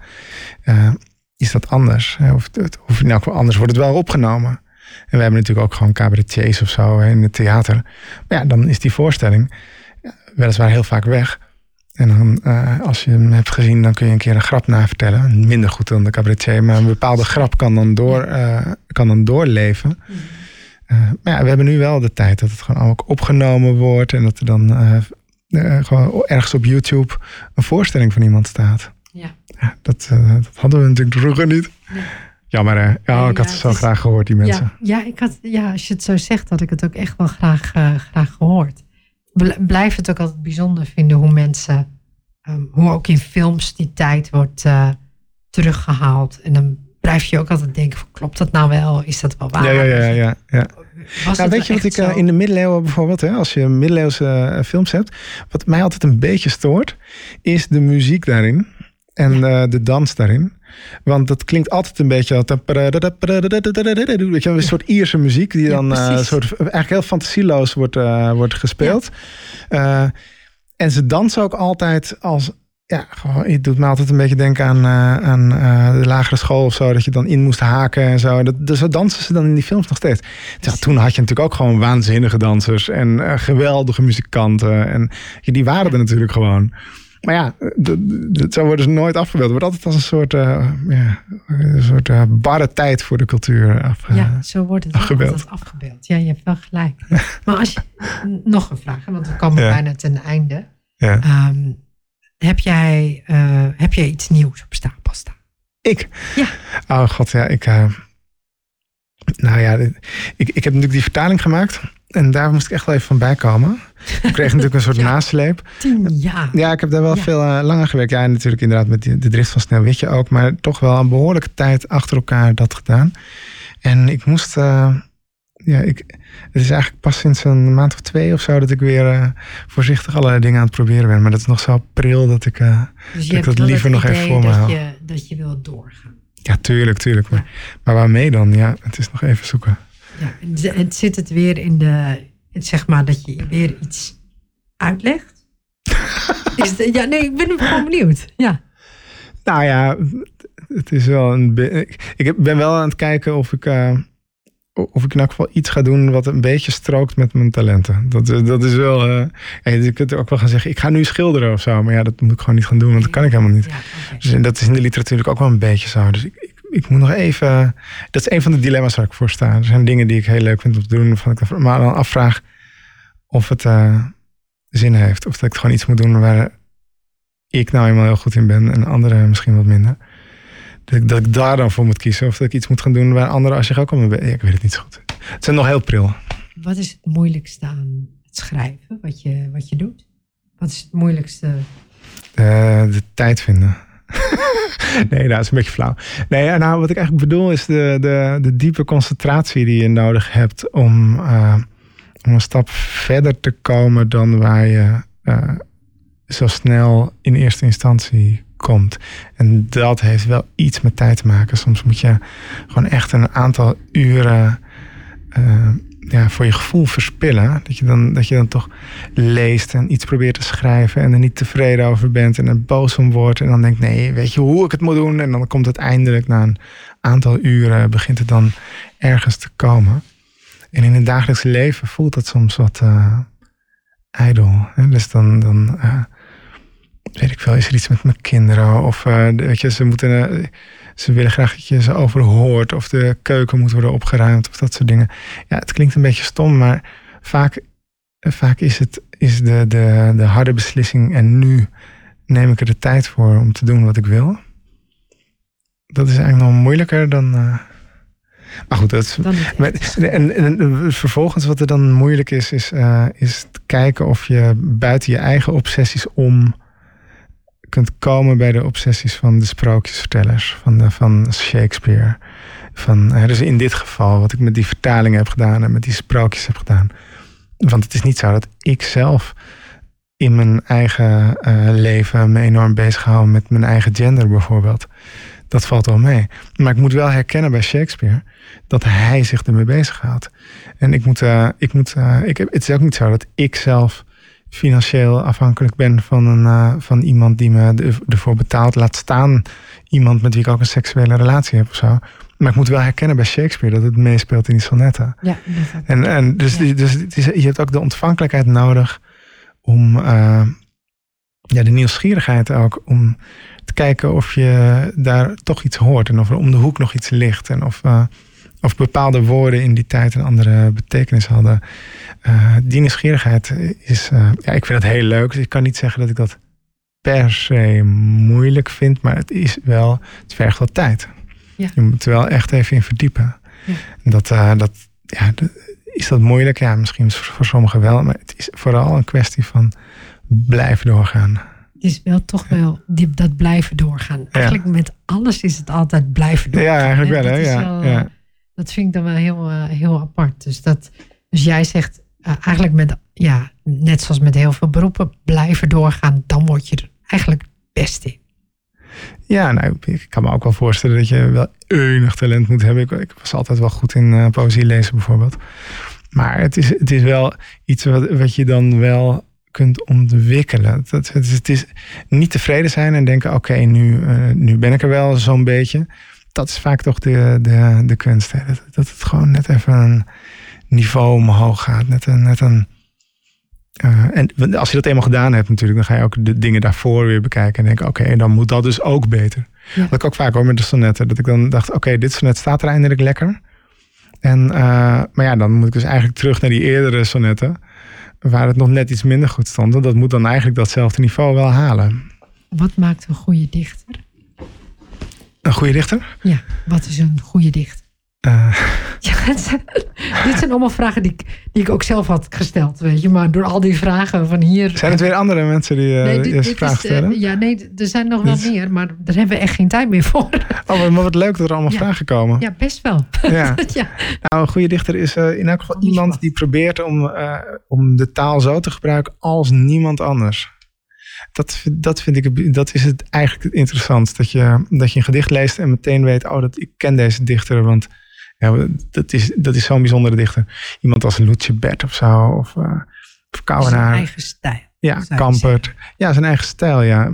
is dat anders. Hè? Of nou, anders wordt het wel opgenomen. En we hebben natuurlijk ook gewoon cabaretiers of zo hè, in het theater. Maar ja, dan is die voorstelling weliswaar heel vaak weg. En dan, als je hem hebt gezien, dan kun je een keer een grap navertellen. Minder goed dan de cabaretier, maar een bepaalde grap kan dan doorleven. Ja. Maar ja, we hebben nu wel de tijd dat het gewoon ook opgenomen wordt. En dat er dan gewoon ergens op YouTube een voorstelling van iemand staat. Ja. Ja, dat hadden we natuurlijk vroeger niet. Nee. Jammer hè. Ik had het zo graag gehoord, die mensen. Als je het zo zegt, had ik het ook echt wel graag gehoord. Blijf het ook altijd bijzonder vinden hoe mensen, hoe ook in films die tijd wordt teruggehaald. En dan blijf je ook altijd denken, klopt dat nou wel? Is dat wel waar? Ja. Weet je wat ik in de middeleeuwen bijvoorbeeld, hè, als je middeleeuwse films hebt, wat mij altijd een beetje stoort, is de muziek daarin en de dans daarin. Want dat klinkt altijd een beetje een soort Ierse muziek die dan eigenlijk heel fantasieloos wordt gespeeld. Ja. En ze dansen ook altijd als... Ja, het doet me altijd een beetje denken aan de lagere school of zo. Dat je dan in moest haken en zo. Zo dansen ze dan in die films nog steeds. Dus toen had je natuurlijk ook gewoon waanzinnige dansers. En geweldige muzikanten. En die waren er natuurlijk gewoon. Maar ja, zo worden ze nooit afgebeeld. Het wordt altijd als een soort barre tijd voor de cultuur afgebeeld. Ja, zo wordt het altijd afgebeeld. Ja, je hebt wel gelijk. Maar als je... Nog een vraag, want we komen bijna ten einde. Ja. Heb jij iets nieuws op stapel staan? Ik? Ja. Oh god, ja. Ik heb natuurlijk die vertaling gemaakt. En daar moest ik echt wel even van bijkomen. Ik kreeg natuurlijk een soort nasleep. 10 jaar. Ja, ik heb daar wel veel langer gewerkt. Ja, en natuurlijk inderdaad met de drift van Sneeuwwitje ook. Maar toch wel een behoorlijke tijd achter elkaar dat gedaan. En ik moest... het is eigenlijk pas sinds een maand of 2 of zo dat ik weer voorzichtig allerlei dingen aan het proberen ben. Maar dat is nog zo pril dat ik dat liever nog even voor me haal. Dat je wilt doorgaan. Ja, tuurlijk. Ja. Maar waarmee dan? Ja, het is nog even zoeken. Ja, en zit het weer in de... Zeg maar dat je weer iets uitlegt? Ik ben gewoon benieuwd. Ja. Nou ja, het is wel een... Ik ben wel aan het kijken of ik... Of ik in elk geval iets ga doen wat een beetje strookt met mijn talenten. Dat is wel... je kunt er ook wel gaan zeggen, ik ga nu schilderen of zo. Maar ja, dat moet ik gewoon niet gaan doen, want dat kan ik helemaal niet. Ja, okay. Dus en dat is in de literatuur ook wel een beetje zo. Dus ik moet nog even... Dat is een van de dilemma's waar ik voor sta. Er zijn dingen die ik heel leuk vind om te doen. Waarvan ik me dan afvraag of het zin heeft. Of dat ik gewoon iets moet doen waar ik nou eenmaal heel goed in ben. En anderen misschien wat minder. Dat ik daar dan voor moet kiezen. Of dat ik iets moet gaan doen waar anderen als je ook al mee bent. Ja, ik weet het niet zo goed. Het zijn nog heel pril. Wat is het moeilijkste aan het schrijven? Wat je doet? Wat is het moeilijkste? De tijd vinden. Nee, dat is een beetje flauw. Nee, nou, wat ik eigenlijk bedoel is de diepe concentratie die je nodig hebt. Om een stap verder te komen dan waar je zo snel in eerste instantie komt. En dat heeft wel iets met tijd te maken. Soms moet je gewoon echt een aantal uren voor je gevoel verspillen. Dat je dan toch leest en iets probeert te schrijven en er niet tevreden over bent en er boos om wordt. En dan denkt, nee, weet je hoe ik het moet doen? En dan komt het eindelijk na een aantal uren, begint het dan ergens te komen. En in het dagelijks leven voelt dat soms wat ijdel. Hè? Dus dan weet ik wel, is er iets met mijn kinderen? Of weet je, ze willen graag dat je ze overhoort. Of de keuken moet worden opgeruimd. Of dat soort dingen. Ja, het klinkt een beetje stom. Maar vaak is de harde beslissing. En nu neem ik er de tijd voor om te doen wat ik wil. Dat is eigenlijk nog moeilijker dan... Maar goed, en vervolgens wat er dan moeilijk is kijken of je buiten je eigen obsessies om kunt komen bij de obsessies van de sprookjesvertellers, van Shakespeare. Dus in dit geval, wat ik met die vertalingen heb gedaan en met die sprookjes heb gedaan. Want het is niet zo dat ik zelf in mijn eigen leven me enorm bezig hou met mijn eigen gender bijvoorbeeld. Dat valt wel mee. Maar ik moet wel herkennen bij Shakespeare dat hij zich ermee bezighoudt. En het is ook niet zo dat ik zelf financieel afhankelijk ben van iemand die me ervoor betaalt. Laat staan iemand met wie ik ook een seksuele relatie heb of zo. Maar ik moet wel herkennen bij Shakespeare dat het meespeelt in die sonnetten. Ja, dus je hebt ook de ontvankelijkheid nodig om... de nieuwsgierigheid ook om te kijken of je daar toch iets hoort. En of er om de hoek nog iets ligt. En of bepaalde woorden in die tijd een andere betekenis hadden. Die nieuwsgierigheid is... ik vind dat heel leuk. Dus ik kan niet zeggen dat ik dat per se moeilijk vind. Maar het vergt wel tijd. Ja. Je moet er wel echt even in verdiepen. Ja. Is dat moeilijk? Ja, misschien voor sommigen wel. Maar het is vooral een kwestie van... blijven doorgaan. Het is wel toch wel dat blijven doorgaan. Eigenlijk met alles is het altijd blijven doorgaan. Ja, eigenlijk wel. Dat vind ik dan wel heel apart. Dus jij zegt eigenlijk met, net zoals met heel veel beroepen, blijven doorgaan, dan word je er eigenlijk best in. Ja, ik kan me ook wel voorstellen dat je wel enig talent moet hebben. Ik was altijd wel goed in poëzie lezen bijvoorbeeld. Maar het is wel iets wat je dan wel kunt ontwikkelen. Het is niet tevreden zijn en denken... oké, nu ben ik er wel zo'n beetje. Dat is vaak toch de kunst. Hè? Dat het gewoon net even een niveau omhoog gaat. En als je dat eenmaal gedaan hebt natuurlijk... dan ga je ook de dingen daarvoor weer bekijken... en denken, oké, dan moet dat dus ook beter. Ja. Dat ik ook vaak hoor met de sonnetten. Dat ik dan dacht, oké, dit sonnet staat er eindelijk lekker. Maar dan moet ik dus eigenlijk terug naar die eerdere sonnetten... waar het nog net iets minder goed stond. Dat moet dan eigenlijk datzelfde niveau wel halen. Wat maakt een goede dichter? Een goede dichter? Ja, wat is een goede dichter? Dit zijn allemaal vragen die ik ook zelf had gesteld. Weet je, maar door al die vragen van hier... Zijn het weer andere mensen die deze vragen stellen? Er zijn nog wel meer, maar daar hebben we echt geen tijd meer voor. Oh, maar wat leuk dat er allemaal vragen komen. Ja, best wel. Ja. Ja. Nou, een goede dichter is in elk geval iemand die probeert om de taal zo te gebruiken als niemand anders. Dat is het eigenlijk het interessantst. Dat je een gedicht leest en meteen weet, ik ken deze dichter, want... Ja, dat is zo'n bijzondere dichter. Iemand als Loetje Bert of zo. Of Kouwenaar. Zijn eigen stijl. Ja, Kampert. Ja, zijn eigen stijl, ja.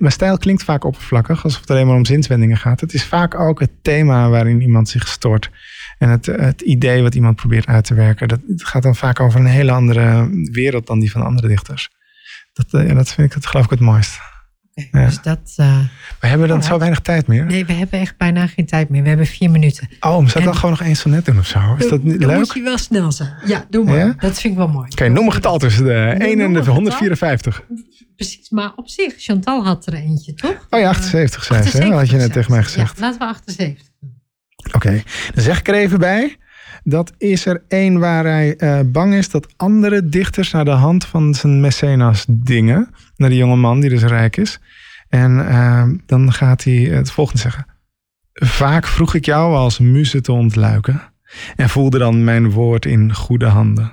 Maar stijl klinkt vaak oppervlakkig. Alsof het alleen maar om zinswendingen gaat. Het is vaak ook het thema waarin iemand zich stort. En het idee wat iemand probeert uit te werken. Het gaat dan vaak over een hele andere wereld dan die van andere dichters. Dat geloof ik het mooiste. Ja. Dus dat, we hebben dan zo weinig tijd meer. Nee, we hebben echt bijna geen tijd meer. We hebben 4 minuten. Oh, maar zou ik dan gewoon nog één sonnet doen of zo? Is dat niet leuk? Dan moet je wel snel zijn. Ja, doe maar. Ja? Dat vind ik wel mooi. Oké, noem een getal tussen de 1 en de 154. Precies, maar op zich, Chantal had er eentje, toch? Oh ja, 78 zei ze. Dat had je net tegen mij gezegd. Ja, laten we 78 doen. Oké, dan zeg ik er even bij. Dat is er één waar hij bang is dat andere dichters naar de hand van zijn mecenas dingen. Naar die jonge man die dus rijk is. En dan gaat hij het volgende zeggen. Vaak vroeg ik jou als muze te ontluiken. En voelde dan mijn woord in goede handen.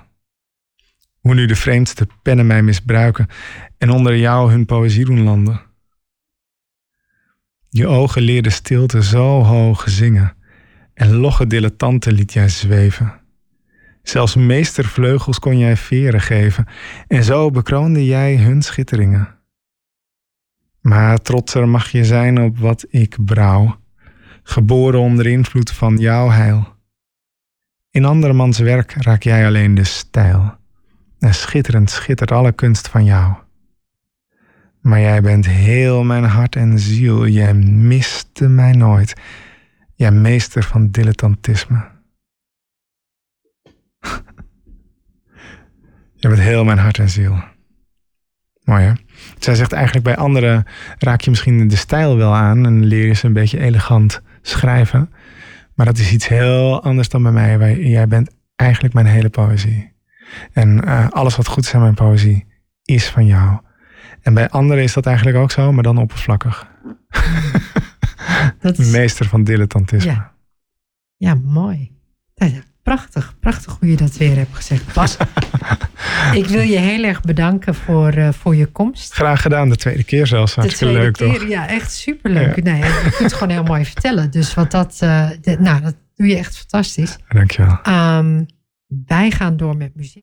Hoe nu de vreemdste pennen mij misbruiken en onder jou hun poëzie doen landen. Je ogen leerden stilte zo hoog zingen en logge dilettanten liet jij zweven. Zelfs meestervleugels kon jij veren geven en zo bekroonde jij hun schitteringen. Maar trotser mag je zijn op wat ik brouw, geboren onder invloed van jouw heil. In andermans werk raak jij alleen de stijl en schitterend schittert alle kunst van jou. Maar jij bent heel mijn hart en ziel, jij miste mij nooit, jij meester van dilettantisme. Jij bent heel mijn hart en ziel. Mooi hè? Zij zegt eigenlijk bij anderen raak je misschien de stijl wel aan en leer je ze een beetje elegant schrijven. Maar dat is iets heel anders dan bij mij. Jij bent eigenlijk mijn hele poëzie. En alles wat goed is aan mijn poëzie is van jou. En bij anderen is dat eigenlijk ook zo, maar dan oppervlakkig. Dat is... Meester van dilettantisme. Ja, ja, mooi. Prachtig hoe je dat weer hebt gezegd. Bas, ik wil je heel erg bedanken voor je komst. Graag gedaan, de tweede keer zelfs. Hartstikke leuk toch? Ja, echt superleuk. Ja. Nee, je kunt het gewoon heel mooi vertellen. Dus wat dat, dat doe je echt fantastisch. Dankjewel. Wij gaan door met muziek.